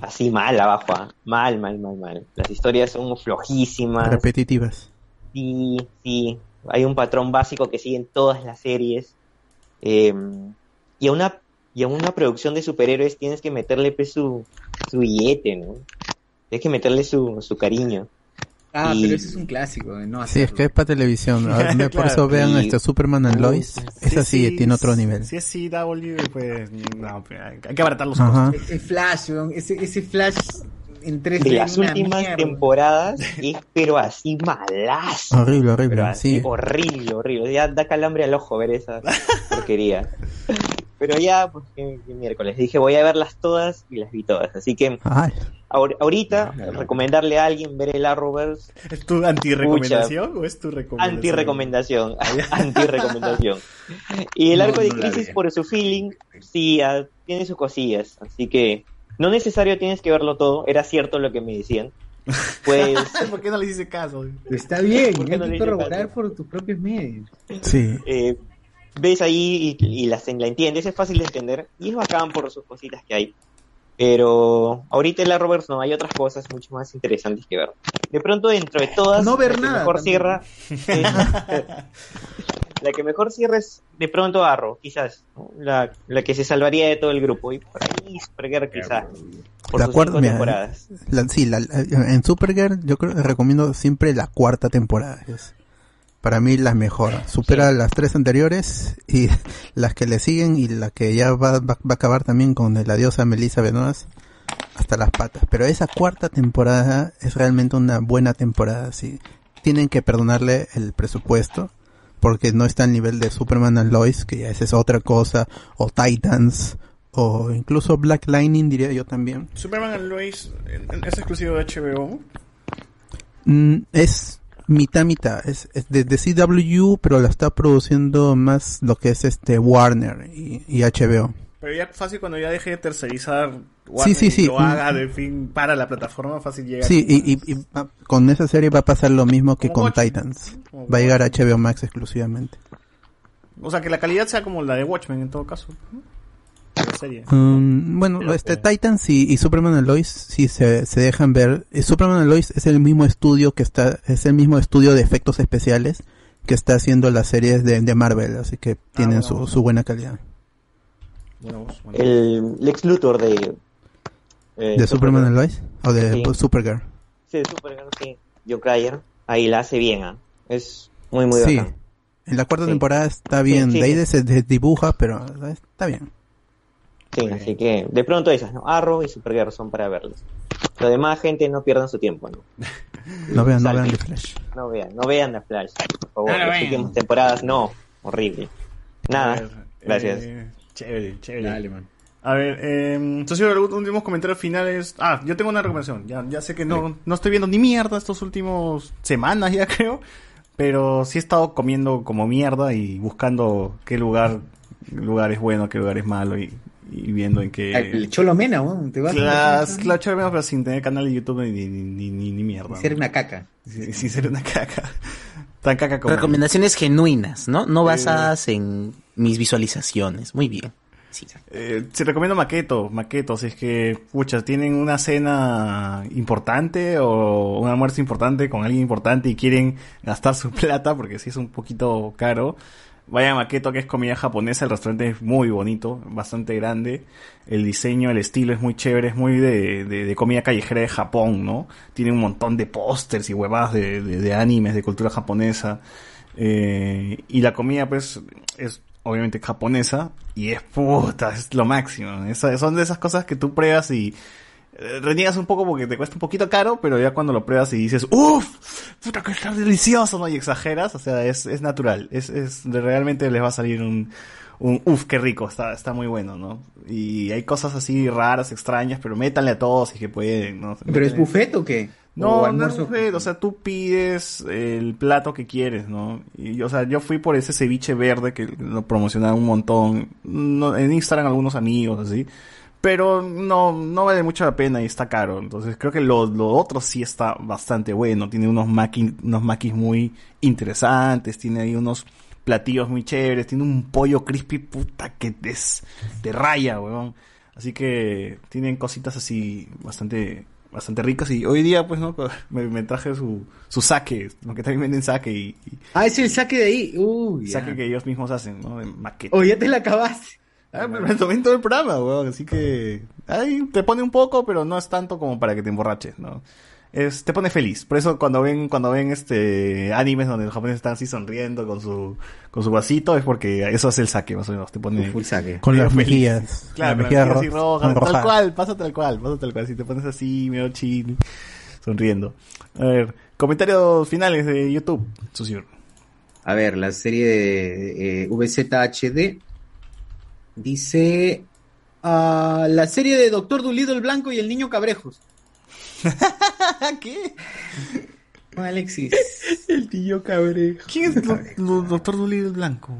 así mal abajo, ¿eh? mal, mal, mal, mal. Las historias son flojísimas. Repetitivas. Sí, sí. Hay un patrón básico que siguen todas las series. Eh, y a una y a una producción de superhéroes tienes que meterle pues, su, su billete, ¿no? Tienes que meterle su, su cariño. Ah, y... pero ese es un clásico. No hacerlo. Sí, es que es para televisión. Ver, claro, por eso vean y... este Superman and Lois. Sí, esa sí, sí tiene otro nivel. Si es C W, pues no, hay que abaratar los costos. Ese Flash, ese, ese Flash en tres de las últimas mierda. temporadas, es, pero así malazo. Horrible, horrible. Pero así, sí. Horrible, horrible. Ya da calambre al ojo ver esa porquería. Pero ya, pues, el, el miércoles dije, voy a verlas todas y las vi todas. Así que, Ay. Ahor- ahorita, no, no, no. recomendarle a alguien ver el Arrowverse. ¿Es tu antirrecomendación o es tu recomendación? Antirrecomendación. Antirrecomendación. Y el no, arco de no Crisis, por su feeling, sí, a, tiene sus cosillas. Así que, no necesario tienes que verlo todo. Era cierto lo que me decían. Pues... ¿Por qué no le hice caso? Está bien, ¿por qué no le corroborar por tus propios medios? Sí. Eh... ves ahí y, y las, la entiendes, es fácil de entender y es bacán por sus cositas que hay, pero ahorita en la Roberts no hay otras cosas mucho más interesantes que ver. De pronto dentro de todas no ver nada mejor cierra es, la que mejor cierra es de pronto Arrow, quizás, ¿no? la, la que se salvaría de todo el grupo, y por ahí Supergirl quizás por de sus acuerdo, cinco mira, temporadas la, sí, la, en Supergirl yo creo, recomiendo siempre la cuarta temporada. Es para mí la mejor, supera sí. las tres anteriores y las que le siguen y la que ya va, va, va a acabar también con la diosa Melissa Benoist hasta las patas, pero esa cuarta temporada es realmente una buena temporada, sí. Tienen que perdonarle el presupuesto porque no está al nivel de Superman and Lois, que ya esa es otra cosa, o Titans, o incluso Black Lightning diría yo también. Superman and Lois es exclusivo de H B O. Mm, es mitad mitad, es, es de, de C W, pero la está produciendo más lo que es este Warner y, y H B O. Pero ya fácil cuando ya deje de tercerizar Warner, sí, sí, sí. lo haga de fin para la plataforma, fácil llega. Sí, y, y, y con esa serie va a pasar lo mismo que con Watchmen? Titans. Va a llegar a H B O Max exclusivamente. O sea, que la calidad sea como la de Watchmen en todo caso. Serie. Um, bueno, pero, este pero... Titans y, y Superman and Lois sí se, se dejan ver. Superman and Lois es el mismo estudio que está, es el mismo estudio de efectos especiales que está haciendo las series de, de Marvel, así que ah, tienen bueno, su, bueno. su buena calidad. Bueno, bueno. El Lex Luthor de eh, de Superman and Lois o de sí. Supergirl. Sí, de Supergirl, sí. Joe Cryer ahí la hace bien, ¿eh? Es muy muy sí. bacán. En la cuarta sí. temporada está bien, sí, sí, de ahí sí. se desdibuja, pero está bien. Sí, okay. Así que de pronto esas, ¿no? Arrow y Supergirl son para verlos. Lo demás, gente, no pierdan su tiempo, ¿no? no vean, no vean The Flash. No vean, no vean The Flash, por favor. No, no las últimas temporadas, no. Horrible. Nada, ver, gracias. Eh, chévere, chévere. Dale, man. A ver, eh, entonces los últimos comentarios finales. Ah, yo tengo una recomendación. Ya, ya sé que no, no estoy viendo ni mierda estos últimos semanas, ya creo. Pero sí he estado comiendo como mierda y buscando qué lugar, lugar es bueno, qué lugar es malo y... y viendo en que... El Cholo Mena, ¿no? ¿Te vas Las, a la Cholo Mena, pero sin tener canal de YouTube ni, ni, ni, ni, ni mierda. Sin ser una caca. Sin, sin ser una caca. Tan caca como... Recomendaciones ahí. Genuinas, ¿no? No basadas eh... en mis visualizaciones. Muy bien. Sí. Eh, se recomienda Maqueto. Maqueto, si es que, pucha, tienen una cena importante o un almuerzo importante con alguien importante y quieren gastar su plata, porque sí es un poquito caro. Vayan a Maqueto, que es comida japonesa. El restaurante es muy bonito, bastante grande. El diseño, el estilo es muy chévere. Es muy de, de, de comida callejera de Japón, ¿no? Tiene un montón de pósters y huevadas de, de, de animes, de cultura japonesa. Eh, y la comida, pues, es obviamente japonesa. Y es puta, es lo máximo. Es, son de esas cosas que tú pruebas y... reniegas un poco porque te cuesta un poquito caro, pero ya cuando lo pruebas y dices ¡uff! ¡Puta que está delicioso! ¿No? Y exageras, o sea, es, es natural. Es, es, realmente les va a salir un, un ¡uff! ¡Qué rico! Está, está muy bueno, ¿no? Y hay cosas así raras, extrañas, pero métanle a todos y que pueden, ¿no? ¿Pero es buffet o qué? No, no es buffet, o sea, tú pides el plato que quieres, ¿no? Y, o sea, yo fui por ese ceviche verde que lo promocionaban un montón, no, en Instagram algunos amigos, así. Pero no, no vale mucho la pena y está caro. Entonces creo que lo, lo otro sí está bastante bueno. Tiene unos maquis, unos maquis muy interesantes. Tiene ahí unos platillos muy chéveres. Tiene un pollo crispy puta que te, te raya, weón. Así que tienen cositas así bastante bastante ricas. Y hoy día, pues, ¿no? Me, me traje su, su sake, porque también venden sake. Y, y, ah, es el sake de ahí. Uh, yeah. Sake que ellos mismos hacen, ¿no? De maqueta. Oh, ya te la acabaste. Ah, pero me tomé todo el programa, weón. Así que ahí te pone un poco, pero no es tanto como para que te emborraches, ¿no? Es, te pone feliz. Por eso cuando ven cuando ven este animes donde los japoneses están así sonriendo con su con su vasito, es porque eso hace el sake, más o menos. Te pone full sake. Con las mejillas. Claro, las mejillas así rojas. Tal cual, pasa tal cual, pasa tal cual. Si te pones así, medio chill, sonriendo. A ver, comentarios finales de YouTube, Susur. A ver, la serie de eh, V Z H D dice... Uh, la serie de Doctor Dolittle Blanco y el Niño Cabrejos. ¿Qué? Alexis. El Niño Cabrejo. ¿Quién es do- Doctor Dolittle Blanco?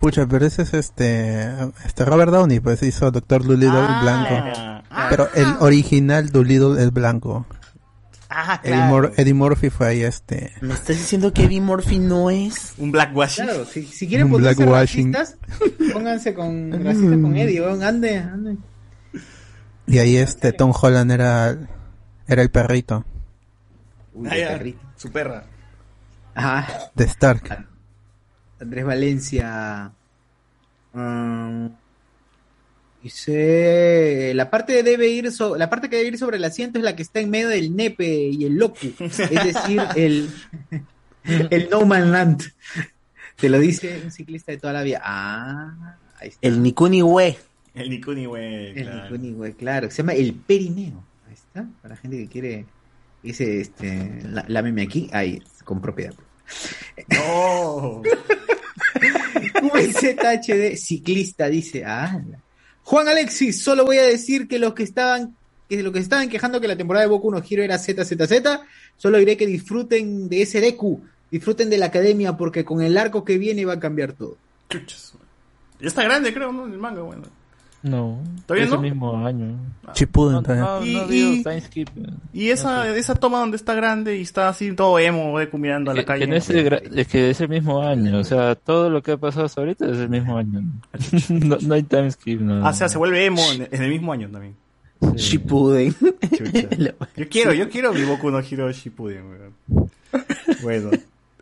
Pucha, pero ese es este... este Robert Downey, pues hizo Doctor Dolittle ah, Blanco. Era. Pero ah, el original Dolittle el Blanco. Ah, claro. Eddie, Mor- Eddie Murphy fue ahí este... ¿Me estás diciendo que Eddie Murphy no es? ¿Un blackwashing? Claro, si, si quieren ponerse racistas, pónganse con racistas con Eddie, weón, ande, ande. Y ahí este Tom Holland era... era el perrito. Uy, ah, el perrito. Su perra. Ajá. De Stark. Andrés Valencia... Um... Dice, la parte, debe ir so- la parte que debe ir sobre el asiento es la que está en medio del nepe y el loco, es decir, el, el no man land. Te lo dice un ciclista de toda la vida. Ah, ahí está. El Nikuni Hue. El Nikuni Hue, claro. El Nikuni Hue, claro. Se llama el perineo. Ahí está, para la gente que quiere, dice, este, la, la meme aquí, ahí, con propiedad. No. V Z H D, ciclista, dice, ah, Juan Alexis, solo voy a decir que los que estaban que los que estaban quejando que la temporada de Boku no Hero era Z Z Z, solo diré que disfruten de ese Deku, disfruten de la academia, porque con el arco que viene va a cambiar todo. Chuchas. Ya está grande, creo, ¿no? El manga, bueno. No. ¿Todavía no? Es el mismo año. Ah, Chipuden también. No, no, no, y, no, y, y esa, no sé. Esa toma donde está grande y está así todo emo, Deku mirando es a la que, calle. Que no es, el gra- es que es el mismo año, o sea, todo lo que ha pasado hasta ahorita es el mismo año. No, no hay time skip, no. Ah, o sea, se vuelve emo en, en el mismo año también. Sí. Chipuden. Yo quiero, yo quiero mi Boku no Hero Chipuden, weón. Bueno.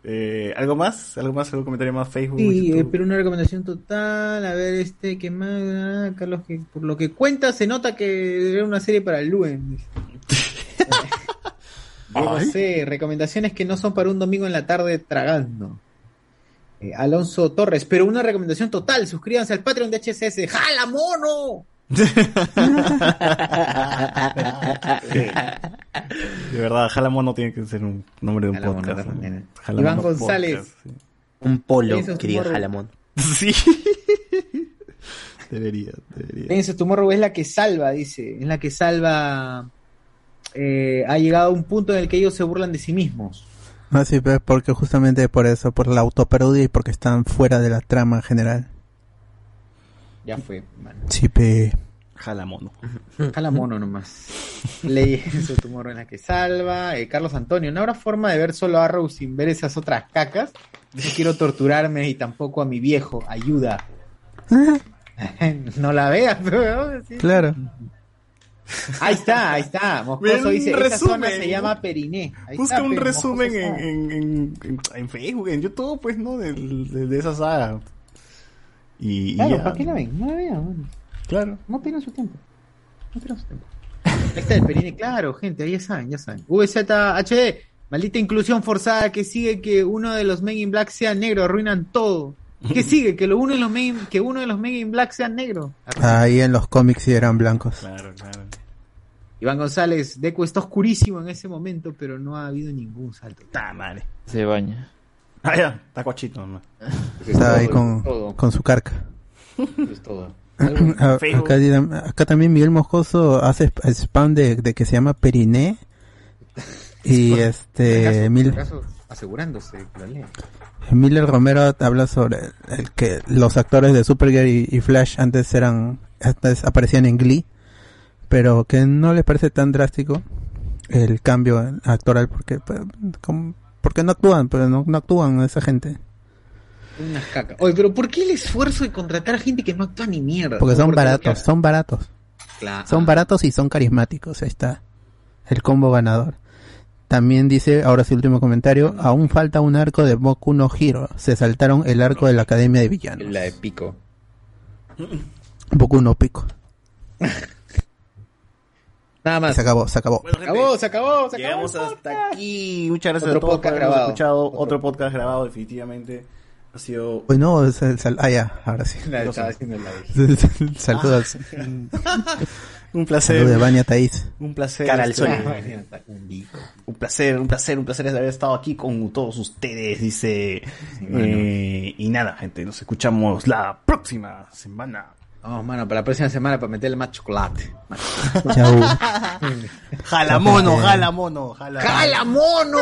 Eh, ¿Algo más? ¿Algo más? ¿Algún comentario más? Facebook. Sí, eh, pero una recomendación total. A ver, este, ¿qué más? Ah, Carlos, que por lo que cuenta, se nota que era una serie para el Luen. No sé, recomendaciones que no son para un domingo en la tarde tragando. Eh, Alonso Torres, pero una recomendación total. Suscríbanse al Patreon de H C S. ¡Jala, mono! De verdad, Jalamono tiene que ser un nombre de un Jalamono, podcast, ¿no? Iván González podcast, sí. Un polo quería Jalamono. Sí. Debería, debería. Eso, tu morro es la que salva, dice. Es la que salva. eh, Ha llegado a un punto en el que ellos se burlan de sí mismos. No, sí, pero porque justamente por eso, por la autoparodia y porque están fuera de la trama en general. Ya fue, mano. Sí, pe. Jala mono. Jala mono nomás. Leí su tumor en la que salva. Eh, Carlos Antonio, ¿no habrá forma de ver solo Arrow sin ver esas otras cacas? No quiero torturarme y tampoco a mi viejo. Ayuda. No la veas, pero ¿sí? Claro. Ahí está, ahí está. Moscoso dice, resumen. Esa zona se llama Periné. Ahí busca está, un resumen en, en, en, en Facebook, en YouTube, pues, ¿no? De, de, de esa saga. Y, claro, y ¿para qué la ven? No la vean, bueno. Claro. No pierdan su tiempo. No pierdan su tiempo. Ahí está el Perine, claro, gente, ahí ya saben, ya saben. V Z H D, maldita inclusión forzada, que sigue que uno de los Men in Black sea negro, arruinan todo. ¿Qué sigue? Que, lo uno de los men, que uno de los Men in Black sea negro. Arruinan. Ahí en los cómics sí eran blancos. Claro, claro. Iván González, Deku está oscurísimo en ese momento, pero no ha habido ningún salto. Está mal. Se baña. Ah, ya, está cochito, ¿no? Está ahí con, con su carca. Es todo. Acá, acá también Miguel Moscoso hace spam de, de que se llama Periné. Y este. En el caso, asegurándose que lo lea. Miller Romero habla sobre el que los actores de Supergirl y, y Flash antes eran. Antes aparecían en Glee. Pero que no les parece tan drástico el cambio actoral, porque. Como, porque no actúan, pero no, no actúan esa gente. Unas cacas. Oye, pero ¿por qué el esfuerzo de contratar gente que no actúa ni mierda? Porque son baratos, son baratos. Claro. Son baratos y son carismáticos, ahí está el combo ganador. También dice, ahora su último comentario, aún falta un arco de Boku no Hero, se saltaron el arco de la Academia de Villanos. La de Pico. Boku no Pico. Nada más. Se acabó, se acabó. Bueno, gente, se acabó, se acabó, se acabó. Llegamos hasta aquí. Muchas gracias otro a todos por habernos escuchado. Otro. otro podcast grabado, definitivamente. Ha sido... Pues no, sal, sal, ah, ya, ahora sí. La estaba haciendo el live. Saludos. Ah. Un placer. Saludos de Baña Thaís. Un placer. Cara al sueño. Un placer, un placer, un placer haber estado aquí con todos ustedes, dice. Sí, bueno. eh, y nada, gente, nos escuchamos la próxima semana. Vamos, oh, mano, para la próxima semana para meterle más chocolate. Chau. Jala mono, jala mono, jala. ¡Jala mono!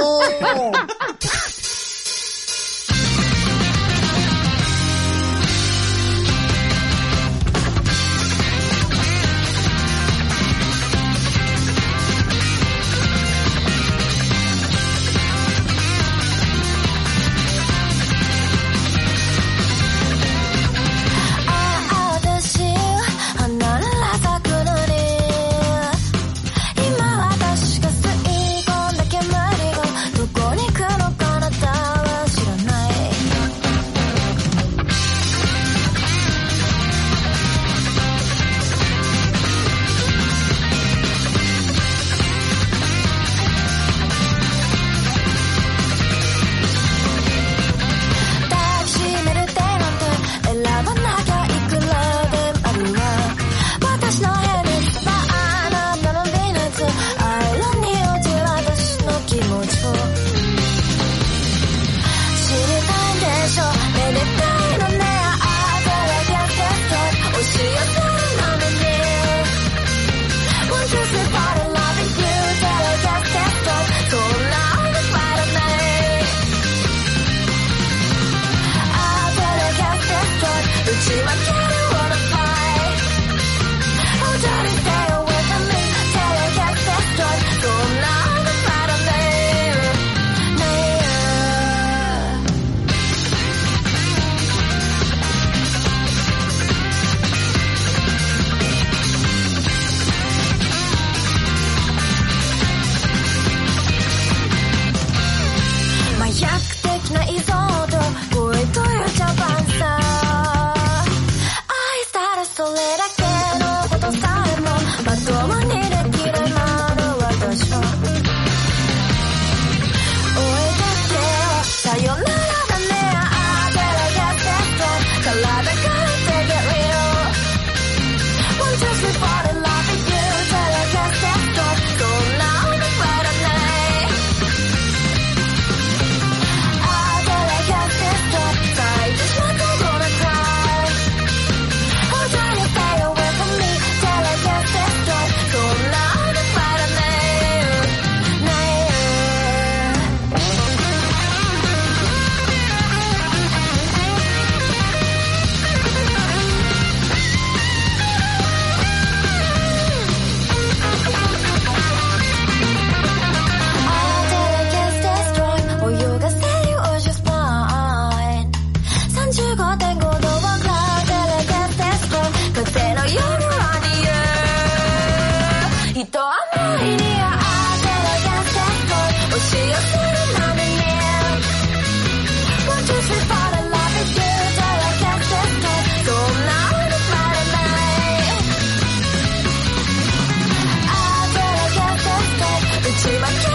She